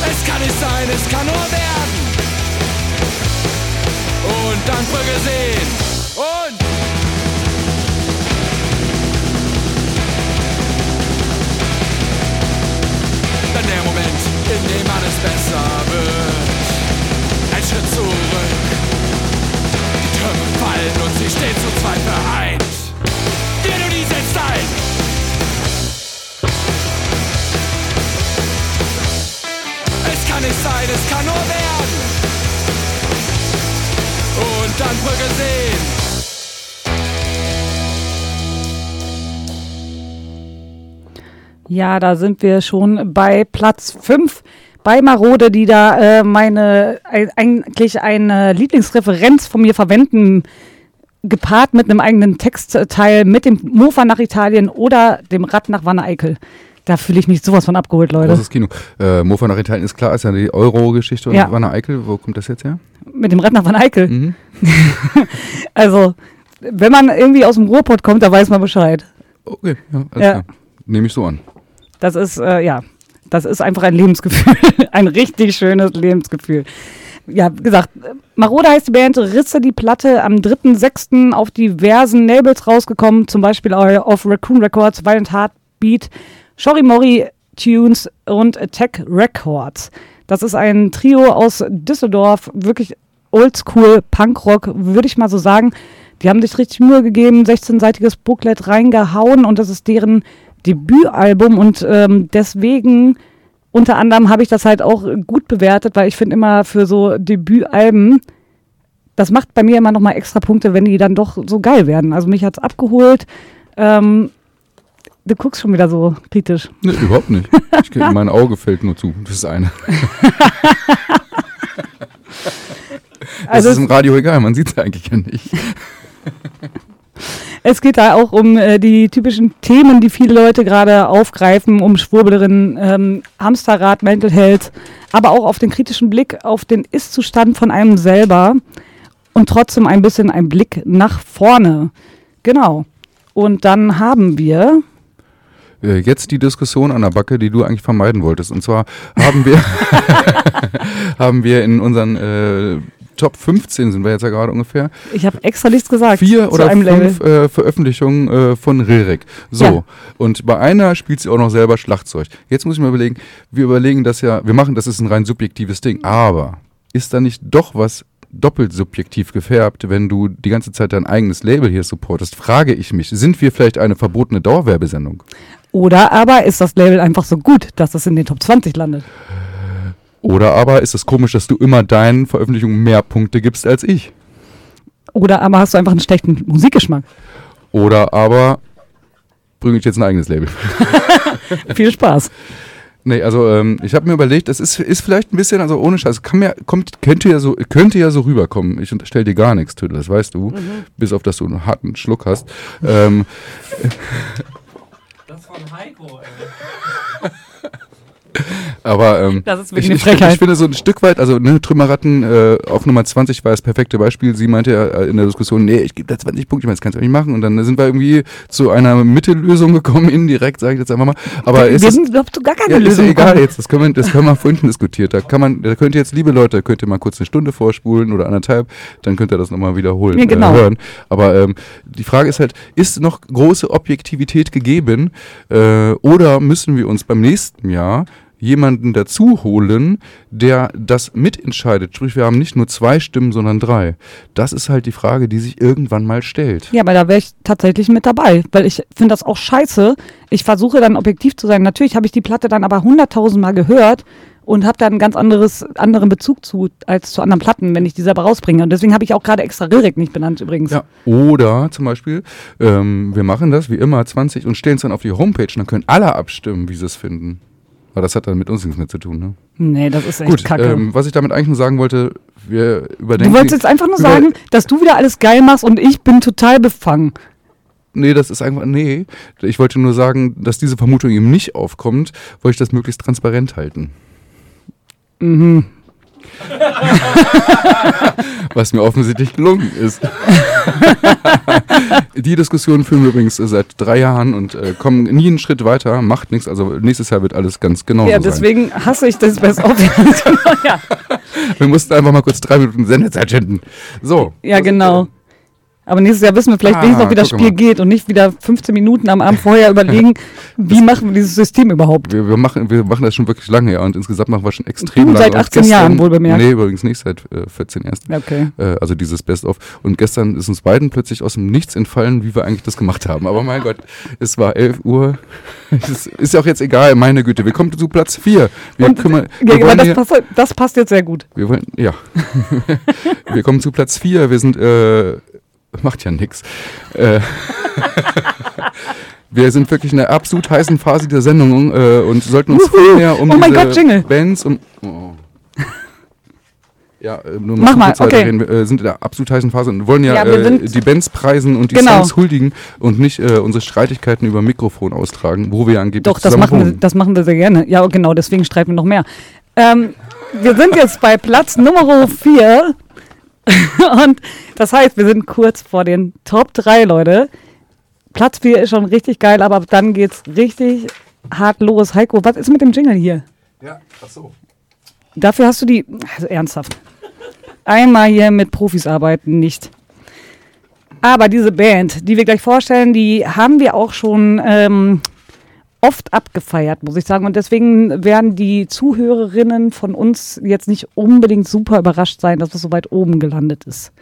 Es kann nicht sein, es kann nur werden. Und dann Brügge sehen und dann der Moment, in dem alles besser wird. Ein Schritt zurück, die Türme fallen und sie stehen zu zweit vereint. Die Melodie setzt ein. Es kann nicht sein, es kann nur werden. Und dann Brügge sehen. Ja, da sind wir schon bei Platz fünf bei Marode, die da äh, meine ein, eigentlich eine Lieblingsreferenz von mir verwenden, gepaart mit einem eigenen Textteil, mit dem Mofa nach Italien oder dem Rad nach Wanne-Eickel. Da fühle ich mich sowas von abgeholt, Leute. Das ist Kino. Äh, Mofa nach Italien ist klar, ist ja die Euro-Geschichte und ja. Wanne-Eickel, wo kommt das jetzt her? Mit dem Rad nach Wanne-Eickel. Mhm. Also, wenn man irgendwie aus dem Ruhrpott kommt, da weiß man Bescheid. Okay, ja, alles ja. klar. Nehme ich so an. Das ist, äh, ja, das ist einfach ein Lebensgefühl. Ein richtig schönes Lebensgefühl. Ja, wie gesagt, Marode heißt die Band, Risse die Platte, am dritten sechsten auf diversen Labels rausgekommen, zum Beispiel auf Raccoon Records, Violent Heartbeat, Shorimori Tunes und Attack Records. Das ist ein Trio aus Düsseldorf, wirklich oldschool Punkrock, würde ich mal so sagen. Die haben sich richtig Mühe gegeben, sechzehnseitiges Booklet reingehauen und das ist deren Debütalbum und ähm, deswegen unter anderem habe ich das halt auch gut bewertet, weil ich finde immer für so Debütalben, das macht bei mir immer nochmal extra Punkte, wenn die dann doch so geil werden. Also mich hat's abgeholt, ähm, du guckst schon wieder so kritisch. Nee, überhaupt nicht. Ich, mein Auge fällt nur zu. Das ist eine. Das also ist im Radio egal, man sieht es eigentlich ja nicht. Es geht da auch um äh, die typischen Themen, die viele Leute gerade aufgreifen, um Schwurbelerinnen, ähm, Hamsterrad, Mental Health, aber auch auf den kritischen Blick auf den Ist-Zustand von einem selber und trotzdem ein bisschen ein Blick nach vorne. Genau. Und dann haben wir... Jetzt die Diskussion an der Backe, die du eigentlich vermeiden wolltest. Und zwar haben wir haben wir in unseren äh, Top fünfzehn, sind wir jetzt ja gerade ungefähr. Ich habe extra nichts gesagt. Vier oder fünf äh, Veröffentlichungen äh, von Rilrik. So, ja. Und bei einer spielt sie auch noch selber Schlagzeug. Jetzt muss ich mir überlegen, wir überlegen das ja, wir machen, das ist ein rein subjektives Ding, aber ist da nicht doch was doppelt subjektiv gefärbt, wenn du die ganze Zeit dein eigenes Label hier supportest, frage ich mich, sind wir vielleicht eine verbotene Dauerwerbesendung? Oder aber ist das Label einfach so gut, dass es in den Top zwanzig landet? Oder aber ist es komisch, dass du immer deinen Veröffentlichungen mehr Punkte gibst als ich? Oder aber hast du einfach einen schlechten Musikgeschmack? Oder aber bringe ich jetzt ein eigenes Label. Viel Spaß. Nee, also ähm, ich habe mir überlegt, das ist, ist vielleicht ein bisschen, also ohne Scheiß, kann mir, kommt, könnte, ja so, könnte ja so rüberkommen. Ich unterstelle dir gar nichts, Tüdel, das weißt du, mhm. bis auf, dass du einen harten Schluck hast. Ähm, das von Heiko, ey. Aber ähm, das ist wirklich eine Frechheit. Ich, ich, ich finde so ein Stück weit, also ne, Trümmerratten äh, auf Nummer zwanzig war das perfekte Beispiel. Sie meinte ja in der Diskussion, nee, ich gebe da zwanzig Punkte, ich meine, das kannst du nicht machen. Und dann sind wir irgendwie zu einer Mittellösung gekommen, indirekt, sage ich jetzt einfach mal. Aber wir sind überhaupt gar keine ja, Lösung. Ist egal jetzt, das können wir, das können wir vorhin diskutiert. Da kann man, da könnt ihr jetzt, liebe Leute, könnt ihr mal kurz eine Stunde vorspulen oder anderthalb, dann könnt ihr das nochmal wiederholen. Ja, genau. Äh, hören. Aber ähm, die Frage ist halt, ist noch große Objektivität gegeben äh, oder müssen wir uns beim nächsten Jahr jemanden dazu holen, der das mitentscheidet. Sprich, wir haben nicht nur zwei Stimmen, sondern drei. Das ist halt die Frage, die sich irgendwann mal stellt. Ja, aber da wäre ich tatsächlich mit dabei, weil ich finde das auch scheiße. Ich versuche dann objektiv zu sein. Natürlich habe ich die Platte dann aber hunderttausend Mal gehört und habe da einen ganz anderes, anderen Bezug zu als zu anderen Platten, wenn ich die selber rausbringe. Und deswegen habe ich auch gerade extra Lyrik nicht benannt übrigens. Ja, oder zum Beispiel, ähm, wir machen das wie immer zwanzig und stellen es dann auf die Homepage und dann können alle abstimmen, wie sie es finden. Aber das hat dann mit uns nichts mehr zu tun, ne? Nee, das ist echt Gut, kacke. Ähm, was ich damit eigentlich nur sagen wollte, wir überdenken... Du wolltest jetzt einfach nur sagen, dass du wieder alles geil machst und ich bin total befangen. Nee, das ist einfach, nee. Ich wollte nur sagen, dass diese Vermutung eben nicht aufkommt, wollte ich das möglichst transparent halten. Mhm. Was mir offensichtlich gelungen ist. Die Diskussion führen wir übrigens seit drei Jahren und äh, kommen nie einen Schritt weiter, macht nichts. Also nächstes Jahr wird alles ganz genau so sein. Ja, deswegen hasse ich das Best of. Ja. Wir mussten einfach mal kurz drei Minuten Sendezeit schinden. So. Ja, genau. Aber nächstes Jahr wissen wir vielleicht ah, wenigstens noch, wie das Spiel mal. geht und nicht wieder fünfzehn Minuten am Abend vorher überlegen, wie machen wir dieses System überhaupt. Wir, wir, machen, wir machen das schon wirklich lange, ja, und insgesamt machen wir schon extrem lange. Seit achtzehn gestern, Jahren, wohl bemerkt. Nee, übrigens nicht, seit äh, vierzehn erst. Okay. Äh, also dieses Best-of. Und gestern ist uns beiden plötzlich aus dem Nichts entfallen, wie wir eigentlich das gemacht haben. Aber mein Gott, es war elf Uhr. Es ist ja auch jetzt egal, meine Güte. Wir kommen zu Platz vier. Wir und, kümmern, ja, wir aber das, hier, passt, das passt jetzt sehr gut. Wir wollen, ja. Wir kommen zu Platz vier. Wir sind... Äh, Macht ja nix. Äh, wir sind wirklich in der absolut heißen Phase der Sendung äh, und sollten uns viel mehr um oh diese Gott, Bands um. Oh. Ja, nur noch kurz weiterreden. Okay. Wir sind in der absolut heißen Phase und wollen ja, ja äh, die Bands preisen und die genau. Songs huldigen und nicht äh, unsere Streitigkeiten über Mikrofon austragen, wo wir ja angeblich Doch, das machen wir, das machen wir sehr gerne. Ja, genau, deswegen streiten wir noch mehr. Ähm, wir sind jetzt bei Platz Nummer vier. Und das heißt, wir sind kurz vor den Top drei, Leute. Platz vier ist schon richtig geil, aber dann geht's richtig hart los. Heiko, was ist mit dem Jingle hier? Ja, ach so. Dafür hast du die... Also ernsthaft. Einmal hier mit Profis arbeiten, nicht. Aber diese Band, die wir gleich vorstellen, die haben wir auch schon ähm, oft abgefeiert, muss ich sagen. Und deswegen werden die Zuhörerinnen von uns jetzt nicht unbedingt super überrascht sein, dass es so weit oben gelandet ist.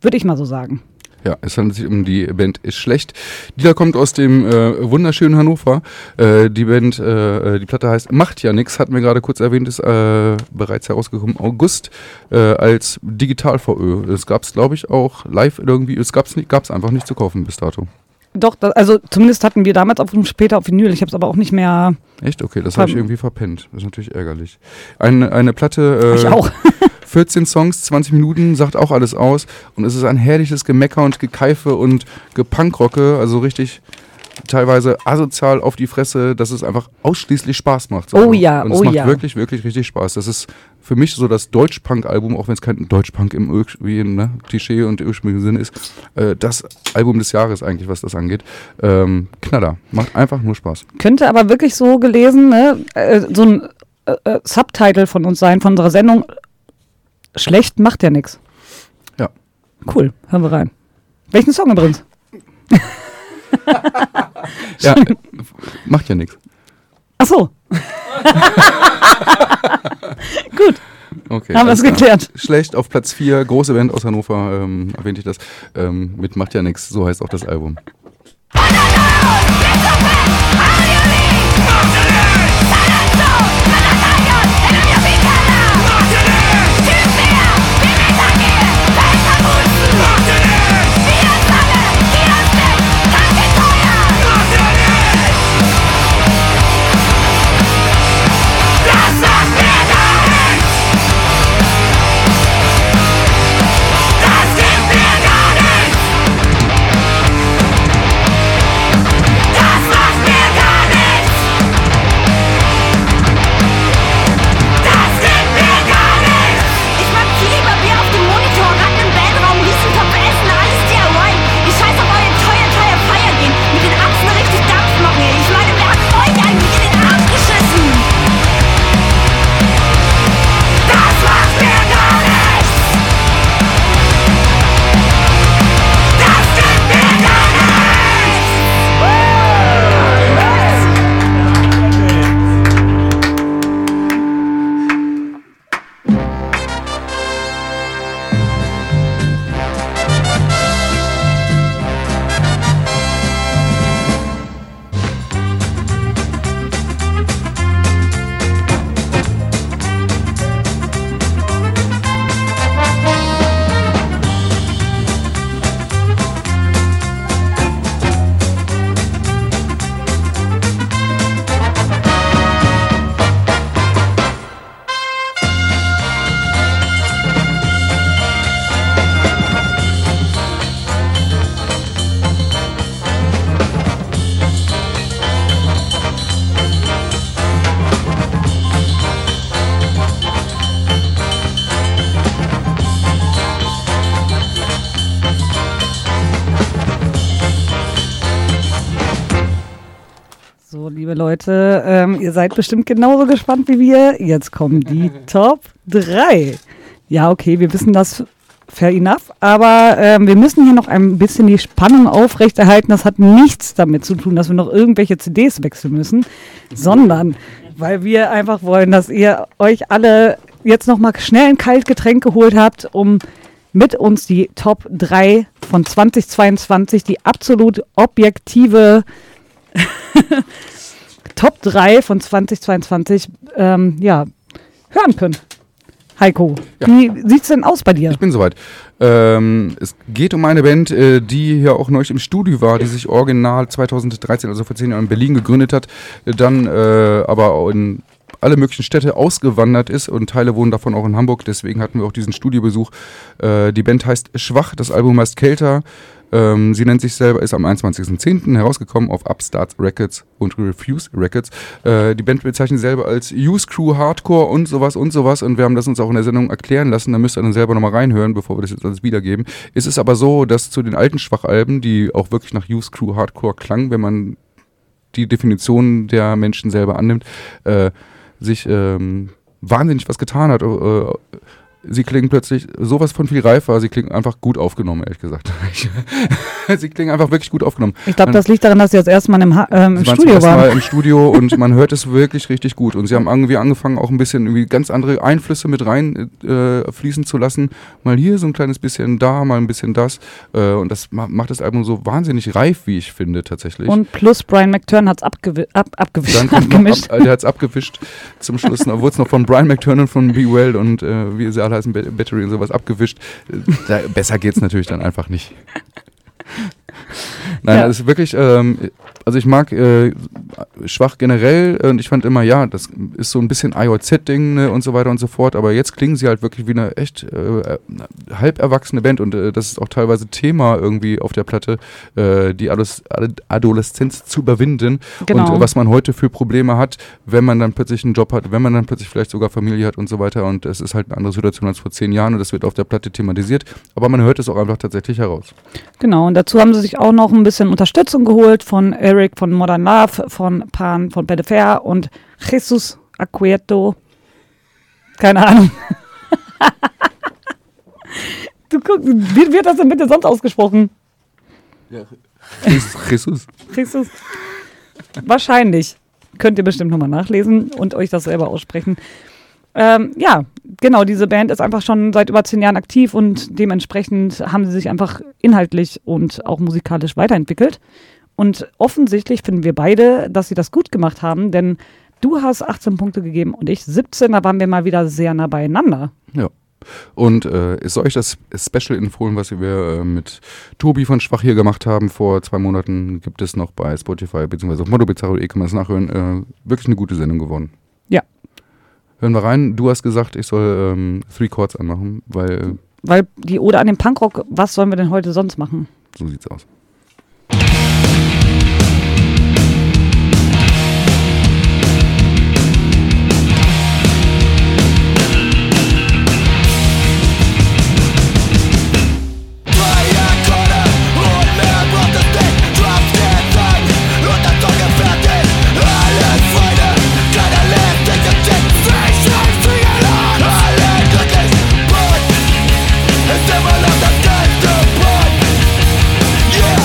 Würde ich mal so sagen. Ja, es handelt sich um die Band Schlecht. Die da kommt aus dem äh, wunderschönen Hannover. Äh, die Band, äh, die Platte heißt Macht ja nix, hatten wir gerade kurz erwähnt, ist äh, bereits herausgekommen im August äh, als Digital-V Ö. Das gab es, glaube ich, auch live irgendwie. Es gab es einfach nicht zu kaufen bis dato. Doch, das, also zumindest hatten wir damals auf dem später auf Vinyl. Ich habe es aber auch nicht mehr... Echt? Okay, das habe ich irgendwie verpennt. Das ist natürlich ärgerlich. Eine, eine Platte... Äh, ich auch. vierzehn Songs, zwanzig Minuten, sagt auch alles aus. Und es ist ein herrliches Gemecker und Gekeife und Gepunkrocke. Also richtig teilweise asozial auf die Fresse, dass es einfach ausschließlich Spaß macht. So. Oh ja, und oh ja. Und es macht wirklich, wirklich richtig Spaß. Das ist für mich so das Deutschpunk-Album, auch wenn es kein Deutschpunk im ne, Klischee und ursprünglichen Sinne ist, äh, das Album des Jahres eigentlich, was das angeht. Ähm, Knaller. Macht einfach nur Spaß. Könnte aber wirklich so gelesen, ne, äh, so ein äh, Subtitle von uns sein, von unserer Sendung. Schlecht macht ja nix. Ja. Cool, hören wir rein. Welchen Song übrigens? Ja, äh, macht ja nix. Ach so. Gut. Okay, haben wir es geklärt. Schlecht auf Platz vier, große Band aus Hannover, ähm, erwähnte ich das. Ähm, mit Macht ja nix, so heißt auch das Album. liebe Leute. Ähm, ihr seid bestimmt genauso gespannt wie wir. Jetzt kommen die Top drei. Ja, okay, wir wissen das, fair enough. Aber ähm, wir müssen hier noch ein bisschen die Spannung aufrechterhalten. Das hat nichts damit zu tun, dass wir noch irgendwelche C Ds wechseln müssen, sondern weil wir einfach wollen, dass ihr euch alle jetzt nochmal schnell ein Kaltgetränk geholt habt, um mit uns die Top drei von zwanzig zweiundzwanzig, die absolut objektive Top drei von zwanzig zweiundzwanzig ähm, ja, hören können. Heiko, ja. Wie sieht's denn aus bei dir? Ich bin soweit. Ähm, es geht um eine Band, äh, die hier auch neulich im Studio war, die sich original zweitausenddreizehn, also vor zehn Jahren in Berlin gegründet hat, dann äh, aber in alle möglichen Städte ausgewandert ist und Teile wohnen davon auch in Hamburg, deswegen hatten wir auch diesen Studiobesuch. Äh, die Band heißt Schwach, das Album heißt Kälter. Ähm, sie nennt sich selber, ist am einundzwanzigsten zehnten herausgekommen auf Upstart Records und Refuse Records. Äh, die Band bezeichnet selber als Use Crew Hardcore und sowas und sowas und wir haben das uns auch in der Sendung erklären lassen, da müsst ihr dann selber nochmal reinhören, bevor wir das jetzt alles wiedergeben. Es ist aber so, dass zu den alten Schwach-Alben, die auch wirklich nach Use Crew Hardcore klangen, wenn man die Definition der Menschen selber annimmt, äh, sich ähm, wahnsinnig was getan hat. Äh, sie klingen plötzlich sowas von viel reifer, sie klingen einfach gut aufgenommen, ehrlich gesagt. Sie klingen einfach wirklich gut aufgenommen. Ich glaube, das liegt daran, dass sie das erste Mal im, ha- ähm, im Studio waren. Sie waren das erste Mal im Studio und man hört es wirklich richtig gut. Und sie haben irgendwie angefangen, auch ein bisschen irgendwie ganz andere Einflüsse mit rein äh, fließen zu lassen. Mal hier so ein kleines bisschen da, mal ein bisschen das. Äh, und das ma- macht das Album so wahnsinnig reif, wie ich finde, tatsächlich. Und plus Brian McTurnan hat es abgewi- ab- abgewischt. Ab- der hat es abgewischt zum Schluss. Da wurde es noch von Brian McTurnan von Be Well und äh, wie sie alle heißen, Battery und sowas abgewischt. Da, besser geht's natürlich dann einfach nicht. Nein, ja. Das ist wirklich, ähm, also ich mag äh, Schwach generell und ich fand immer, ja, das ist so ein bisschen I O Z-Ding, ne, und so weiter und so fort, aber jetzt klingen sie halt wirklich wie eine echt äh, halb erwachsene Band und äh, das ist auch teilweise Thema irgendwie auf der Platte, äh, die Ados- Adoleszenz zu überwinden, genau. Und äh, was man heute für Probleme hat, wenn man dann plötzlich einen Job hat, wenn man dann plötzlich vielleicht sogar Familie hat und so weiter und es ist halt eine andere Situation als vor zehn Jahren und das wird auf der Platte thematisiert, aber man hört es auch einfach tatsächlich heraus. Genau, und dazu haben sie sich auch noch ein bisschen Unterstützung geholt von Eric von Modern Love, von Pan, von Pedefer und Jesus Acquieto. Keine Ahnung. Du guckst, wie wird das denn bitte sonst ausgesprochen? Ja, Jesus. Jesus. Wahrscheinlich. Könnt ihr bestimmt nochmal nachlesen und euch das selber aussprechen. Ähm, ja, genau, diese Band ist einfach schon seit über zehn Jahren aktiv und dementsprechend haben sie sich einfach inhaltlich und auch musikalisch weiterentwickelt. Und offensichtlich finden wir beide, dass sie das gut gemacht haben, denn du hast achtzehn Punkte gegeben und ich siebzehn, da waren wir mal wieder sehr nah beieinander. Ja. Und äh, ist euch das Special empfohlen, was wir äh, mit Tobi von Schwach hier gemacht haben vor zwei Monaten, gibt es noch bei Spotify bzw. auf Mondo Bizarro, kann man es nachhören, äh, wirklich eine gute Sendung geworden. Ja. Hören wir rein, du hast gesagt, ich soll ähm, Three Chords anmachen, weil... Weil die Ode an den Punkrock, was sollen wir denn heute sonst machen? So sieht's aus. Yeah!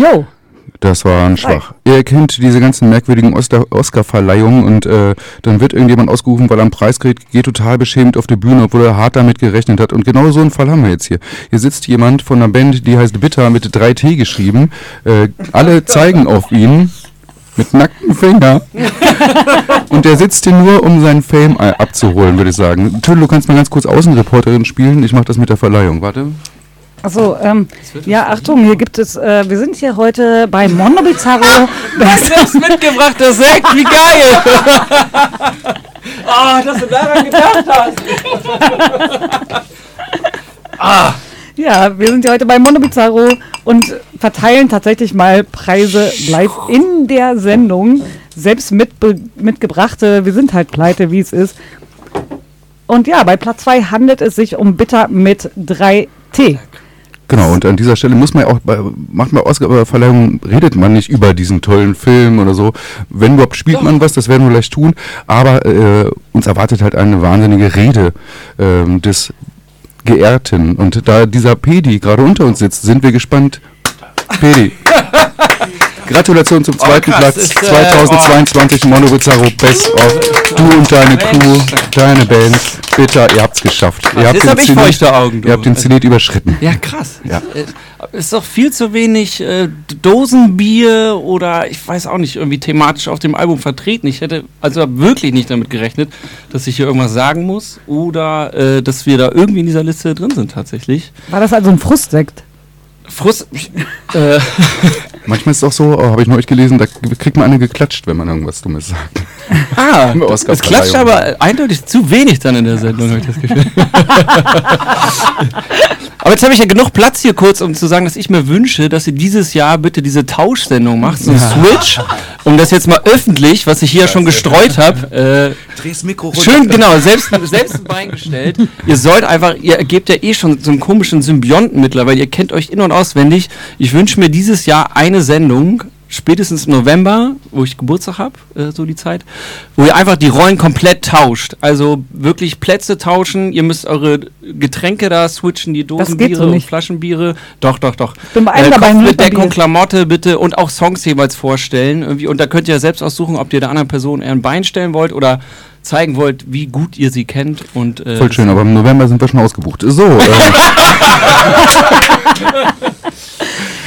Yo! Das war ein Schwach. Hi. Ihr kennt diese ganzen merkwürdigen Oscar-Verleihungen und äh, dann wird irgendjemand ausgerufen, weil er einen Preis kriegt, geht total beschämt auf die Bühne, obwohl er hart damit gerechnet hat. Und genau so einen Fall haben wir jetzt hier. Hier sitzt jemand von einer Band, die heißt Bitter, mit drei T geschrieben. Äh, alle zeigen auf ihn mit nackten Finger. Und der sitzt hier nur, um seinen Fame abzuholen, würde ich sagen. Tödel, du kannst mal ganz kurz Außenreporterin spielen. Ich mache das mit der Verleihung. Warte. Achso, ähm, ja, Achtung, hier gibt es, äh, wir sind hier heute bei Mondo Bizarro. Das mitgebrachte Sekt, wie geil! Ah, oh, dass du daran gedacht hast! Ah. Ja, wir sind ja heute bei Mondo Bizarro und verteilen tatsächlich mal Preise live in der Sendung. Selbst mit be- mitgebrachte, wir sind halt pleite, wie es ist. Und ja, bei Platz zwei handelt es sich um Bitter mit drei T. Genau, und an dieser Stelle muss man ja auch, bei, macht man Oscar-Verleihungen, redet man nicht über diesen tollen Film oder so. Wenn überhaupt spielt man was, das werden wir gleich tun. Aber äh, uns erwartet halt eine wahnsinnige Rede äh, des Geehrten. Und da dieser Pedi gerade unter uns sitzt, sind wir gespannt. Pedi. Gratulation zum zweiten oh, krass, Platz ist, äh, zweitausendzweiundzwanzig oh. Mondo Bizarro Best of. Du und deine Crew, deine Band, Bitter, ihr habt's geschafft. Krass, ihr habt den hab Zenit, Augen, ihr habt den Zenit überschritten. Ja, krass. Ja. Ist doch viel zu wenig äh, Dosenbier oder ich weiß auch nicht, irgendwie thematisch auf dem Album vertreten. Ich hätte also wirklich nicht damit gerechnet, dass ich hier irgendwas sagen muss oder äh, dass wir da irgendwie in dieser Liste drin sind tatsächlich. War das also ein Frustsekt? Frust. Äh. Manchmal ist es auch so, oh, habe ich neulich gelesen, da kriegt man eine geklatscht, wenn man irgendwas Dummes sagt. Ah, es klatscht aber eindeutig zu wenig dann in der Sendung, habe ich das Gefühl. Aber jetzt habe ich ja genug Platz hier kurz, um zu sagen, dass ich mir wünsche, dass ihr dieses Jahr bitte diese Tauschsendung macht, so ein ja. Switch, um das jetzt mal öffentlich, was ich hier ja schon gestreut habe, äh, dreh's Mikro runter. Schön, genau, selbst, selbst ein Bein gestellt. Ihr sollt einfach, ihr gebt ja eh schon so einen komischen Symbionten mittlerweile, ihr kennt euch in- und auswendig. Ich wünsche mir dieses Jahr eine Sendung, spätestens im November, wo ich Geburtstag habe, äh, so die Zeit, wo ihr einfach die Rollen komplett tauscht. Also wirklich Plätze tauschen, ihr müsst eure Getränke da switchen, die Dosenbiere so und Flaschenbiere. Doch, doch, doch. Ich bin bei einem äh, dabei. Kopfbedeckung, Klamotte bitte und auch Songs jeweils vorstellen. Irgendwie. Und da könnt ihr selbst aussuchen, ob ihr der anderen Person eher ein Bein stellen wollt oder zeigen wollt, wie gut ihr sie kennt. Und, äh, voll schön, aber im November sind wir schon ausgebucht. So. Ähm.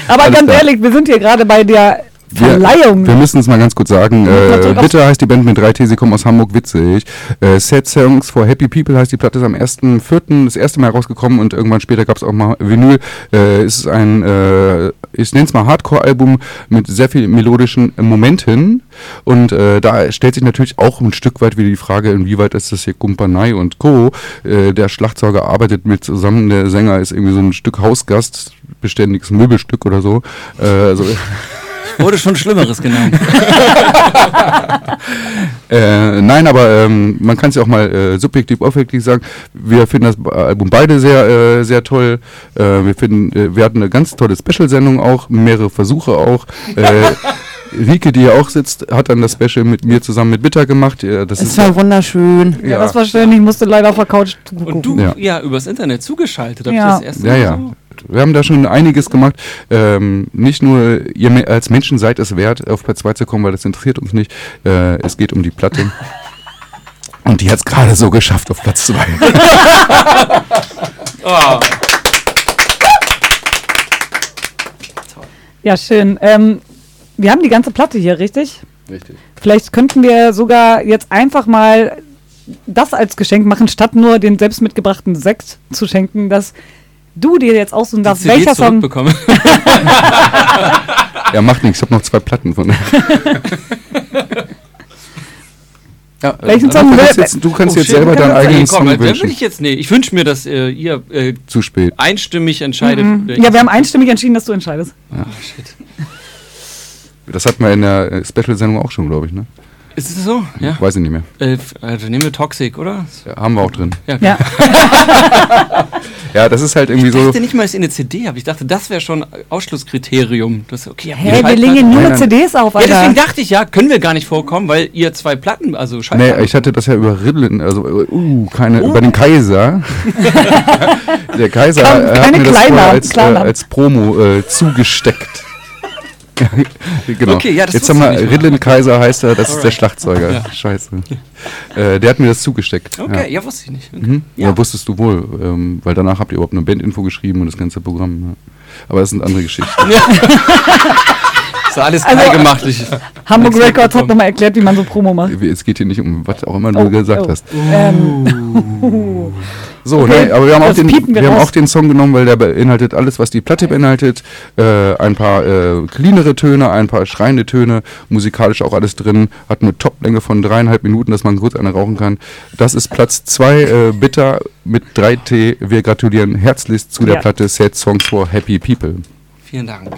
aber Alles ganz klar. Ehrlich, wir sind hier gerade bei der Verleihung. Wir, wir müssen es mal ganz kurz sagen. Äh, Bitter heißt die Band mit drei T, sie kommen aus Hamburg, witzig. Äh, Sad Songs for Happy People heißt die Platte, ist am ersten vierten das erste Mal rausgekommen und irgendwann später gab es auch mal Vinyl. Äh, es ist ein, äh, ich nenne es mal Hardcore-Album mit sehr vielen melodischen Momenten und äh, da stellt sich natürlich auch ein Stück weit wieder die Frage, inwieweit ist das hier Kumpanei und Co. Äh, der Schlagzeuger arbeitet mit zusammen, der Sänger ist irgendwie so ein Stück Hausgast, beständiges Möbelstück oder so. Äh, so. Wurde schon Schlimmeres genannt. äh, nein, aber ähm, man kann es ja auch mal äh, subjektiv, objektiv sagen. Wir finden das Album beide sehr, äh, sehr toll. Äh, wir finden, äh, wir hatten eine ganz tolle Special-Sendung auch, mehrere Versuche auch. Äh, Rike, die hier auch sitzt, hat dann das Special mit mir zusammen mit Bitter gemacht. Ja, das es ist war ja wunderschön. Ja, ja, das war schön. Ich musste leider auf der Couch zugucken. Und du, ja, ja übers Internet zugeschaltet. Hab ja, ich das erste ja, Mal ja. So? Wir haben da schon einiges gemacht. Ähm, nicht nur, ihr als Menschen seid es wert, auf Platz zwei zu kommen, weil das interessiert uns nicht. Äh, es geht um die Platte. Und die hat es gerade so geschafft auf Platz zwei. oh. Ja, schön. Ähm, wir haben die ganze Platte hier, richtig? Richtig. Vielleicht könnten wir sogar jetzt einfach mal das als Geschenk machen, statt nur den selbst mitgebrachten Sekt zu schenken, dass du dir jetzt aussuchen darfst, welcher Song... bekommen. Ja, macht nichts, ich habe noch zwei Platten von... ja, welchen Song du kannst jetzt, du kannst oh, jetzt selber deinen eigenen Song wünschen. Wer will ich jetzt? Nee, ich wünsche mir, dass äh, ihr äh, zu spät einstimmig entscheidet. Mhm. Ja, wir haben einstimmig entschieden, dass du entscheidest. Ach, shit. Das hatten wir in der Special-Sendung auch schon, glaube ich, ne? Ist es so? Ja. Weiß ich nicht mehr. Äh, also nehmen wir Toxic, oder? Ja, haben wir auch drin. Ja, okay. Ja. Ja, das ist halt irgendwie so... Ich dachte so nicht mal, dass ich eine C D habe. Ich dachte, das wäre schon Ausschlusskriterium. Das, okay, hey, wir legen nur mit C Ds auf, Alter. Ja, deswegen dachte ich, ja, können wir gar nicht vorkommen, weil ihr zwei Platten, also Schallplatten... Nee, ich hatte das ja über Riddlen, also uh, keine, oh. über den Kaiser. Der Kaiser Kann, hat mir das als, äh, als Promo äh, zugesteckt. Genau. Okay, ja, das jetzt haben wir, Riddlen Kaiser heißt er, das Alright. ist der Schlagzeuger. Ja. Scheiße. Äh, der hat mir das zugesteckt. Okay, ja, ja wusste ich nicht. Okay. Mhm. Ja. Ja, wusstest du wohl, ähm, weil danach habt ihr überhaupt eine Bandinfo geschrieben und das ganze Programm. Ja. Aber das sind andere Geschichten. Ja. Das ist alles also, geil gemacht. Ich Hamburg Records hat nochmal erklärt, wie man so Promo macht. Es geht hier nicht um, was auch immer du oh, gesagt oh. hast. Oh. So, okay. ne, aber wir haben, auch den, wir, wir haben auch den Song genommen, weil der beinhaltet alles, was die Platte beinhaltet. Äh, ein paar äh, cleanere Töne, ein paar schreiende Töne, musikalisch auch alles drin. Hat eine Toplänge von dreieinhalb Minuten, dass man kurz eine rauchen kann. Das ist Platz zwei, äh, Bitter mit drei T. Wir gratulieren herzlichst zu der ja. Platte Sad Songs for Happy People. Vielen Dank.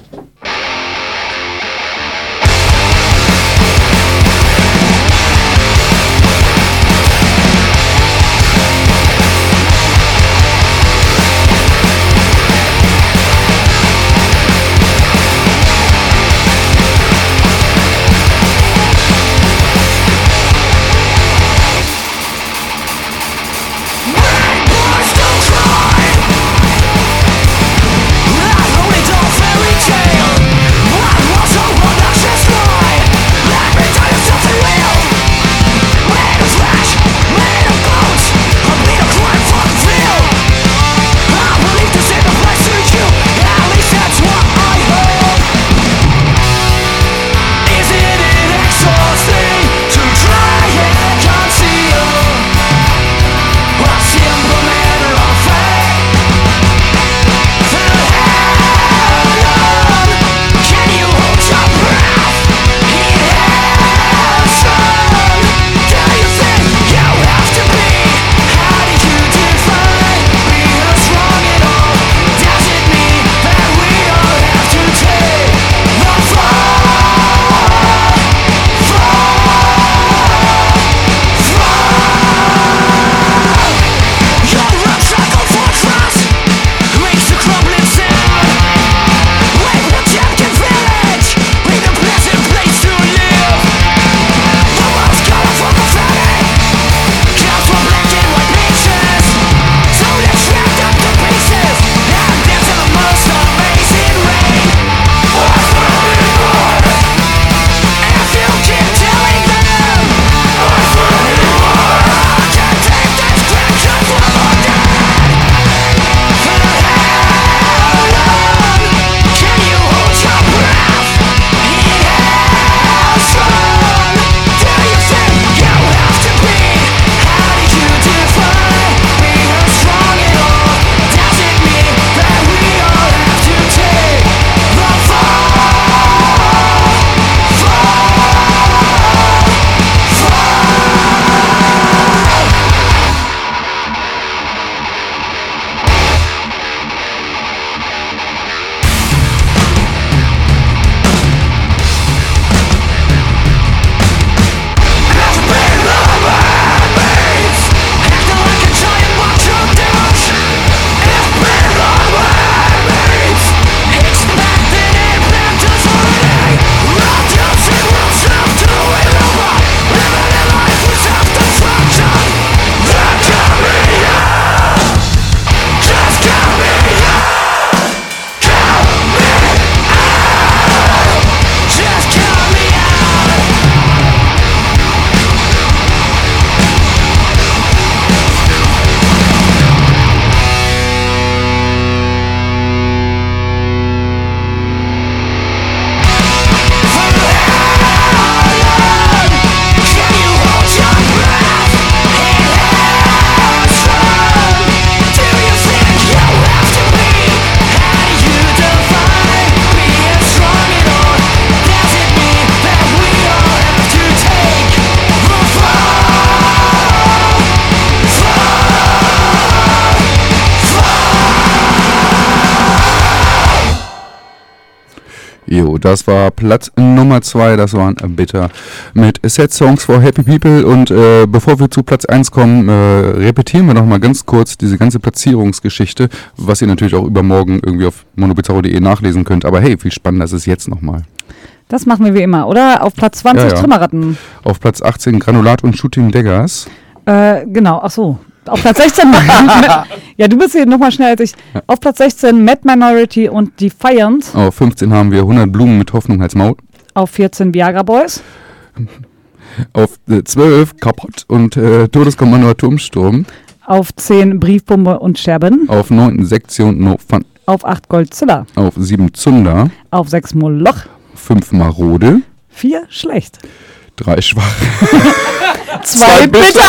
Jo, das war Platz Nummer zwei, das waren Bitter mit Sad Songs for Happy People und äh, bevor wir zu Platz eins kommen, äh, repetieren wir nochmal ganz kurz diese ganze Platzierungsgeschichte, was ihr natürlich auch übermorgen irgendwie auf mondo bizarro punkt de nachlesen könnt, aber hey, viel spannender ist es jetzt nochmal. Das machen wir wie immer, oder? Auf Platz zwanzig ja, ja. Trümmerratten. Auf Platz achtzehn Granulat und Shooting Daggers. Äh, genau, ach so. auf Platz sechzehn. Ja, du bist hier nochmal schneller als ich. Ja. Auf Platz sechzehn Mad Minority und Defiant. Auf fünfzehn haben wir hundert Blumen mit Hoffnung als Maul. Auf vierzehn Viagra Boys. Auf äh, zwölf Kaputt und äh, Todeskommando Atomsturm. Auf zehn Briefbombe und Scherben. Auf neun Sektion Nofun. Auf acht Goldzilla. Auf sieben Zunder. Auf sechs Moloch. fünf Marode. vier Schlecht. drei Schwach. zwei Bitter.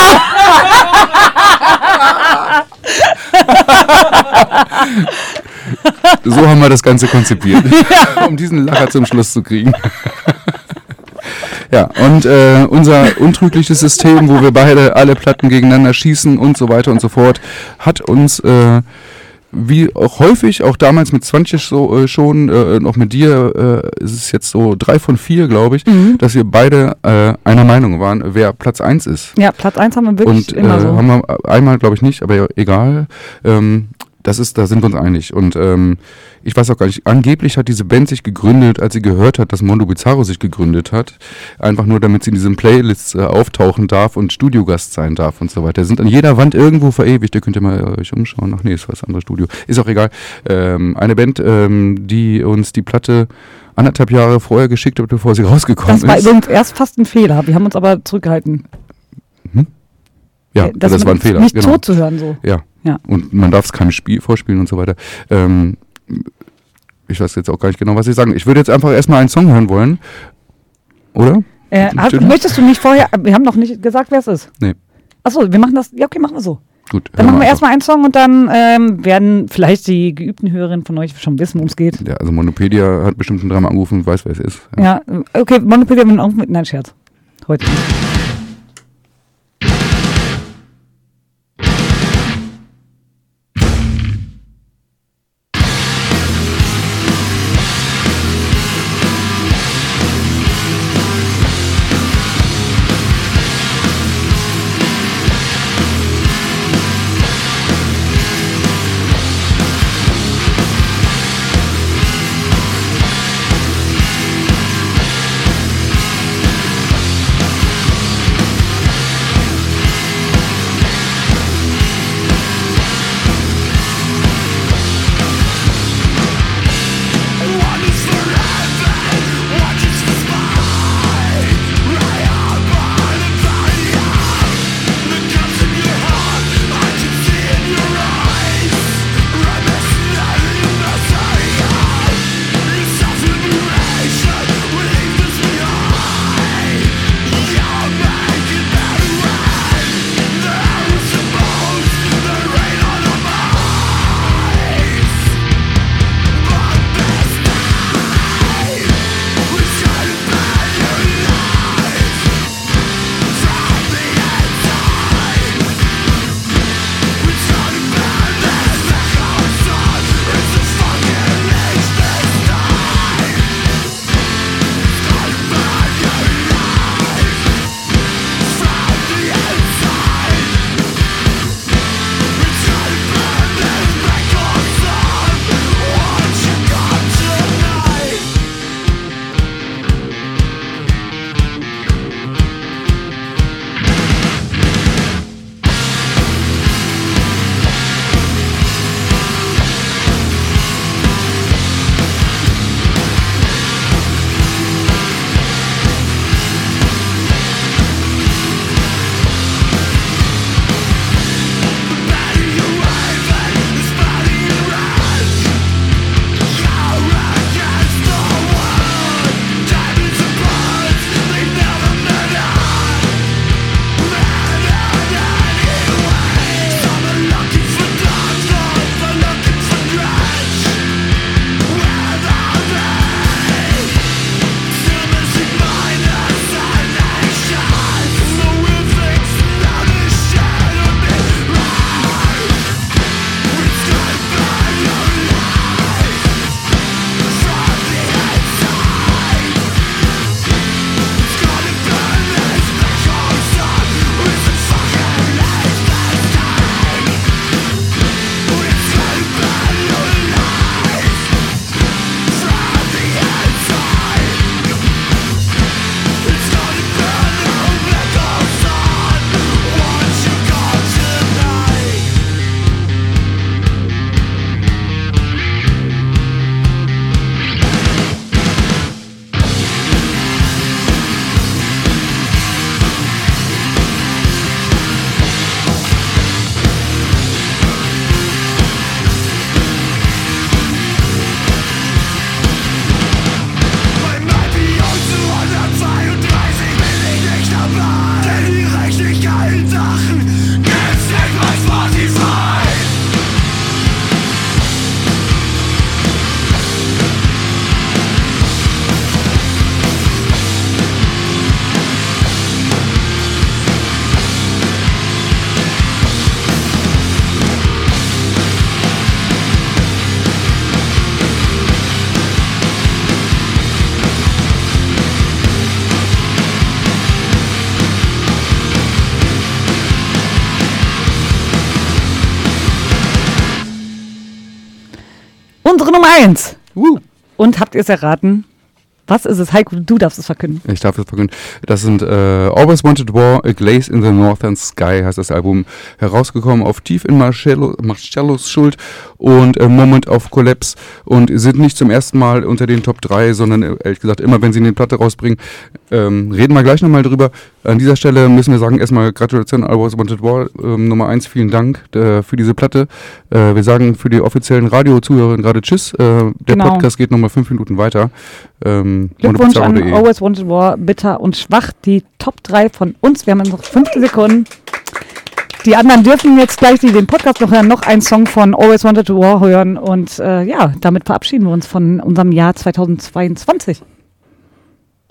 So haben wir das Ganze konzipiert, ja. Um diesen Lacher zum Schluss zu kriegen. Ja, und äh, unser untrügliches System, wo wir beide alle Platten gegeneinander schießen und so weiter und so fort, hat uns... Äh, Wie auch häufig, auch damals mit zwanzig so, äh, schon, äh, noch mit dir, äh, ist es jetzt so drei von vier, glaube ich, mhm. dass wir beide äh, einer Meinung waren, wer Platz eins ist. Ja, Platz eins haben wir wirklich und, immer äh, so. Haben wir einmal, glaube ich, nicht, aber egal. Ähm, das ist, da sind wir uns einig. Und ähm, ich weiß auch gar nicht, angeblich hat diese Band sich gegründet, als sie gehört hat, dass Mondo Bizarro sich gegründet hat. Einfach nur, damit sie in diesen Playlists äh, auftauchen darf und Studiogast sein darf und so weiter. Sind an jeder Wand irgendwo verewigt. Da könnt ihr mal äh, euch umschauen. Ach nee, das war das andere Studio. Ist auch egal. Ähm, eine Band, ähm, die uns die Platte anderthalb Jahre vorher geschickt hat, bevor sie rausgekommen ist. Das war übrigens erst fast ein Fehler. Wir haben uns aber zurückgehalten. Hm? Ja, das, das war ein Fehler. Nicht genau. Tot zu hören so. Ja. Ja. Und man darf es keinem Spiel vorspielen und so weiter. Ähm, ich weiß jetzt auch gar nicht genau, was ich sagen. Ich würde jetzt einfach erstmal einen Song hören wollen. Oder? Äh, hast, möchtest du nicht vorher, wir haben noch nicht gesagt, wer es ist. Nee. Achso, wir machen das, ja okay, machen wir so. Gut. Dann machen wir erstmal einen Song und dann ähm, werden vielleicht die geübten Hörerinnen von euch schon wissen, worum es geht. Ja, also Monopedia hat bestimmt schon dreimal angerufen und weiß, wer es ist. Ja, ja okay, Monopedia mit einem nein, Scherz. Heute. unsere Nummer eins. Uh. Und habt ihr es erraten? Was ist es? Heiko, du darfst es verkünden. Ich darf es verkünden. Das sind äh, Always Wanted War, A Glaze in the Northern Sky heißt das Album. Herausgekommen auf Tief in Marcello, Marcellos Schuld und äh, Moment auf Collapse. Und sind nicht zum ersten Mal unter den Top drei, sondern ehrlich gesagt immer, wenn sie eine Platte rausbringen, ähm, reden wir gleich nochmal drüber. An dieser Stelle müssen wir sagen, erstmal Gratulation Always Wanted War, äh, Nummer eins, vielen Dank äh, für diese Platte. Äh, wir sagen für die offiziellen Radio-Zuhörer gerade Tschüss. Äh, der genau. Podcast geht nochmal fünf Minuten weiter. Ähm, Glückwunsch an Always Wanted War, Bitter und Schwach, die Top drei von uns. Wir haben noch fünfzehn Sekunden. Die anderen dürfen jetzt gleich, die den Podcast noch hören, noch einen Song von Always Wanted War hören. Und äh, ja, damit verabschieden wir uns von unserem Jahr zweitausendzweiundzwanzig.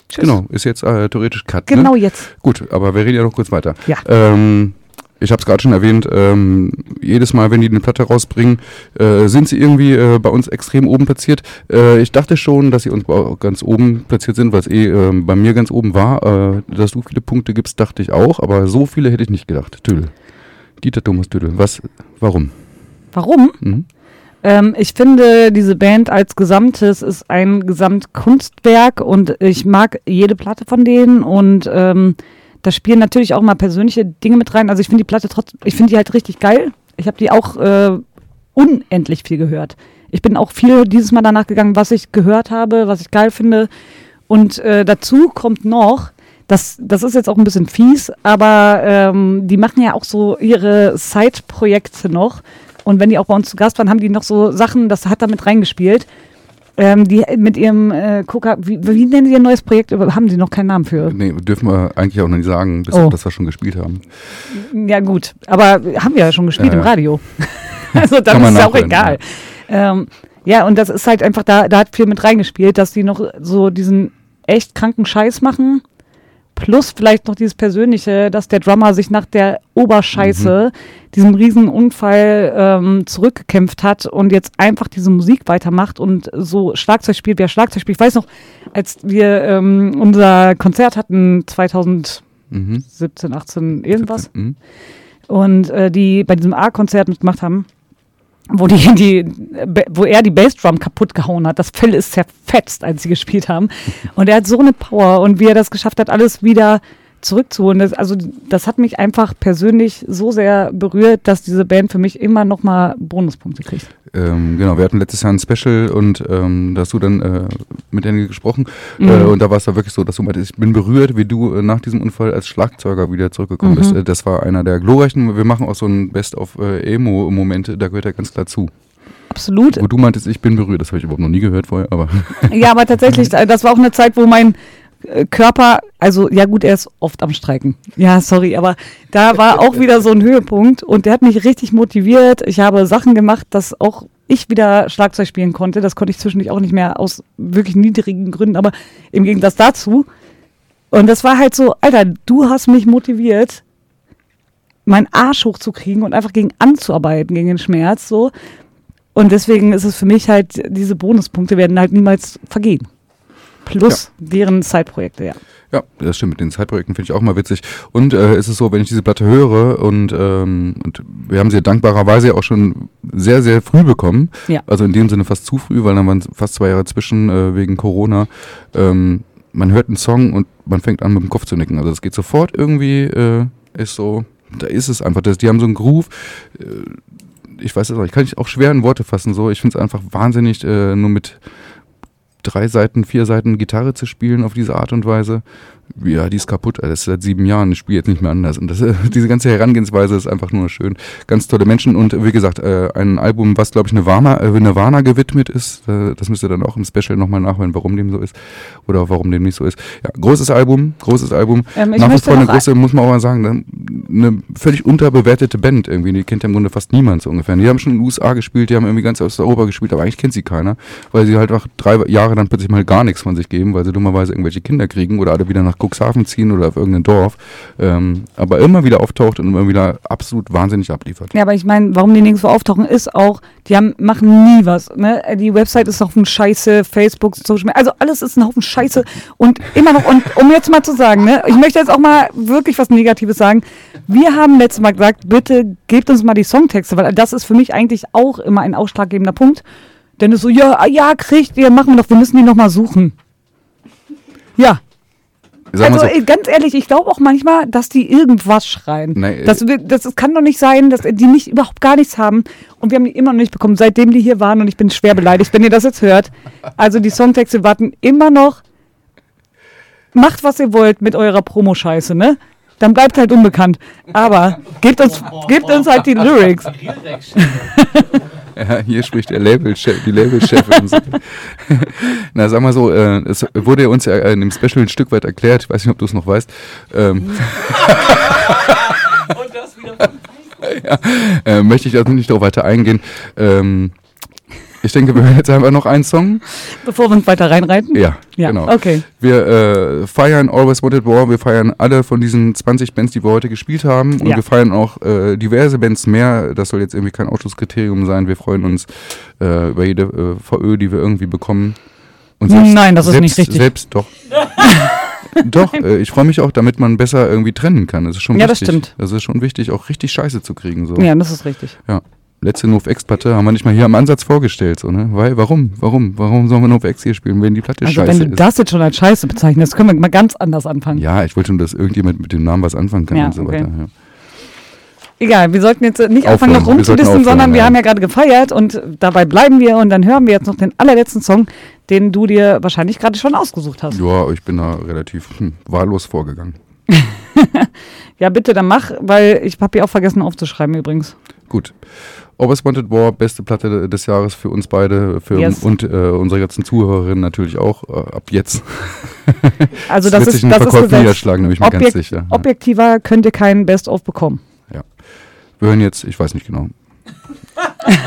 Tschüss. Genau, ist jetzt äh, theoretisch Cut. Genau, ne? Jetzt. Gut, aber wir reden ja noch kurz weiter. Ja. Ähm, Ich habe es gerade schon erwähnt, ähm, jedes Mal, wenn die eine Platte rausbringen, äh, sind sie irgendwie äh, bei uns extrem oben platziert. Äh, ich dachte schon, dass sie uns ganz oben platziert sind, weil es eh äh, bei mir ganz oben war. Äh, dass du viele Punkte gibst, dachte ich auch, aber so viele hätte ich nicht gedacht. Tödel. Dieter Thomas Tödel. Was? Warum? Warum? Mhm. Ähm, ich finde, diese Band als Gesamtes ist ein Gesamtkunstwerk und ich mag jede Platte von denen und ähm, da spielen natürlich auch mal persönliche Dinge mit rein. Also ich finde die Platte trotzdem, ich finde die halt richtig geil. Ich habe die auch äh, unendlich viel gehört. Ich bin auch viel dieses Mal danach gegangen, was ich gehört habe, was ich geil finde. Und äh, dazu kommt noch, das, das ist jetzt auch ein bisschen fies, aber ähm, die machen ja auch so ihre Side-Projekte noch. Und wenn die auch bei uns zu Gast waren, haben die noch so Sachen, das hat da mit reingespielt. Ähm, die mit ihrem äh, Coca, wie, wie nennen sie ihr neues Projekt? Haben sie noch keinen Namen für? Nee, dürfen wir eigentlich auch noch nicht sagen, bis oh. auf, dass wir schon gespielt haben. Ja gut, aber haben wir ja schon gespielt ja, im ja. Radio. Also dann ist es auch egal. Ja. Ähm, ja, und das ist halt einfach, da, da hat viel mit reingespielt, dass die noch so diesen echt kranken Scheiß machen, plus vielleicht noch dieses Persönliche, dass der Drummer sich nach der Oberscheiße, mhm. diesem riesen Unfall ähm, zurückgekämpft hat und jetzt einfach diese Musik weitermacht und so Schlagzeug spielt, wer Schlagzeug spielt. Ich weiß noch, als wir ähm, unser Konzert hatten, zweitausendsiebzehn, mhm. achtzehn, irgendwas, siebzehn, und äh, die bei diesem A-Konzert mitgemacht haben, wo die, die, wo er die Bassdrum kaputt gehauen hat. Das Fell ist zerfetzt, als sie gespielt haben. Und er hat so eine Power und wie er das geschafft hat, alles wieder zurückzuholen. Das, also das hat mich einfach persönlich so sehr berührt, dass diese Band für mich immer nochmal Bonuspunkte kriegt. Ähm, genau, wir hatten letztes Jahr ein Special und ähm, da hast du dann äh, mit Henry gesprochen mhm. äh, und da war es da wirklich so, dass du meintest, ich bin berührt, wie du äh, nach diesem Unfall als Schlagzeuger wieder zurückgekommen mhm. bist. Äh, das war einer der glorreichen, wir machen auch so ein Best-of-Emo-Momente, äh, da gehört er ganz klar zu. Absolut. Wo du meintest, ich bin berührt, das habe ich überhaupt noch nie gehört vorher, aber... Ja, aber tatsächlich, das war auch eine Zeit, wo mein Körper, also ja gut, er ist oft am Streiken. Ja, sorry, aber da war auch wieder so ein Höhepunkt und der hat mich richtig motiviert. Ich habe Sachen gemacht, dass auch ich wieder Schlagzeug spielen konnte. Das konnte ich zwischendurch auch nicht mehr aus wirklich niedrigen Gründen, aber im Gegensatz dazu. Und das war halt so, Alter, du hast mich motiviert, meinen Arsch hochzukriegen und einfach gegen anzuarbeiten, gegen den Schmerz so. Und deswegen ist es für mich halt, diese Bonuspunkte werden halt niemals vergehen. Plus ja. deren Side-Projekte, ja. Ja, das stimmt, mit den Side-Projekten finde ich auch mal witzig. Und äh, ist es so, wenn ich diese Platte höre und, ähm, und wir haben sie dankbarerweise ja auch schon sehr, sehr früh bekommen. Ja. Also in dem Sinne fast zu früh, weil dann waren fast zwei Jahre zwischen äh, wegen Corona. Ähm, man hört einen Song und man fängt an mit dem Kopf zu nicken. Also es geht sofort irgendwie, äh, ist so, da ist es einfach. Das, die haben so einen Groove. Äh, ich weiß es auch, ich kann nicht auch schwer in Worte fassen. So. Ich finde es einfach wahnsinnig, äh, nur mit drei Seiten, vier Seiten Gitarre zu spielen auf diese Art und Weise, ja, die ist kaputt, das ist seit sieben Jahren, ich spiele jetzt nicht mehr anders und das, diese ganze Herangehensweise ist einfach nur schön, ganz tolle Menschen und wie gesagt, äh, ein Album, was glaube ich Nirvana, äh, Nirvana gewidmet ist, äh, das müsst ihr dann auch im Special nochmal nachhören, warum dem so ist oder warum dem nicht so ist. Ja, großes Album, großes Album, ähm, nach wie vor eine große, muss man auch mal sagen, eine völlig unterbewertete Band irgendwie, die kennt ja im Grunde fast niemand so ungefähr, die haben schon in den U S A gespielt, die haben irgendwie ganz aus Europa gespielt, aber eigentlich kennt sie keiner, weil sie halt nach drei Jahren dann plötzlich mal gar nichts von sich geben, weil sie dummerweise irgendwelche Kinder kriegen oder alle wieder nach Cuxhaven ziehen oder auf irgendein Dorf, ähm, aber immer wieder auftaucht und immer wieder absolut wahnsinnig abliefert. Ja, aber ich meine, warum die nirgendwo auftauchen, ist auch, die haben, machen nie was. Ne? Die Website ist ein Haufen Scheiße, Facebook, Social Media, also alles ist ein Haufen Scheiße und immer noch, und um jetzt mal zu sagen, ne, ich möchte jetzt auch mal wirklich was Negatives sagen. Wir haben letztes Mal gesagt, bitte gebt uns mal die Songtexte, weil das ist für mich eigentlich auch immer ein ausschlaggebender Punkt. Dennis so, ja, ja, kriegt ihr, machen wir noch, wir müssen die nochmal suchen. Ja. Also so. Ganz ehrlich, ich glaube auch manchmal, dass die irgendwas schreien. Nee, das, das kann doch nicht sein, dass die nicht, überhaupt gar nichts haben. Und wir haben die immer noch nicht bekommen, seitdem die hier waren. Und ich bin schwer beleidigt, wenn ihr das jetzt hört. Also die Songtexte warten immer noch. Macht, was ihr wollt mit eurer Promo-Scheiße, ne? Dann bleibt halt unbekannt. Aber gebt uns, gebt uns halt die Lyrics. Ja, hier spricht der Labelchef, die Labelchefin. Na, sag mal so, äh, es wurde uns ja in dem Special ein Stück weit erklärt. Ich weiß nicht, ob du es noch weißt. Ähm, Und das wieder von ja, äh, möchte ich also nicht darauf weiter eingehen. Ähm, ich denke, wir hören jetzt einfach noch einen Song. Bevor wir uns weiter reinreiten? Ja, ja, genau. Okay. Wir äh, feiern Always Wanted War. Wir feiern alle von diesen zwanzig Bands, die wir heute gespielt haben. Und ja, wir feiern auch äh, diverse Bands mehr. Das soll jetzt irgendwie kein Ausschlusskriterium sein. Wir freuen uns äh, über jede äh, VÖ, die wir irgendwie bekommen. Und selbst, Nein, das ist selbst, nicht richtig. Selbst doch. Doch, äh, ich freue mich auch, damit man besser irgendwie trennen kann. Das ist schon ja, wichtig. Das stimmt. Das ist schon wichtig, auch richtig Scheiße zu kriegen. So. Ja, das ist richtig. Ja. Letzte Nofex-Platte haben wir nicht mal hier am Ansatz vorgestellt. So, ne? Weil, warum? Warum? Warum sollen wir Nofex hier spielen, wenn die Platte also scheiße ist? Wenn du ist? Das jetzt schon als scheiße bezeichnest, können wir mal ganz anders anfangen. Ja, ich wollte nur, dass irgendjemand mit dem Namen was anfangen kann ja, und so okay. weiter. Ja. Egal, wir sollten jetzt nicht aufhören, anfangen noch rumzulisten, sondern wir ja. haben ja gerade gefeiert und dabei bleiben wir und dann hören wir jetzt noch den allerletzten Song, den du dir wahrscheinlich gerade schon ausgesucht hast. Ja, ich bin da relativ hm, wahllos vorgegangen. Ja, bitte, dann mach, weil ich habe hier auch vergessen aufzuschreiben übrigens. Gut. Always Wanted War, beste Platte des Jahres für uns beide für yes. und äh, unsere ganzen Zuhörerinnen natürlich auch, äh, ab jetzt. Also das, das ist, das ist niederschlagen, nämlich mal Objek- ganz sicher. Objektiver könnt ihr keinen Best-of bekommen. Ja. Wir hören jetzt, ich weiß nicht genau.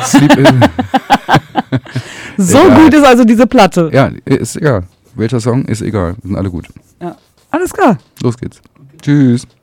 Sleep in. So egal. Gut ist also diese Platte. Ja, ist egal. Welcher Song, ist egal. Sind alle gut. Ja. Alles klar. Los geht's. Okay. Tschüss.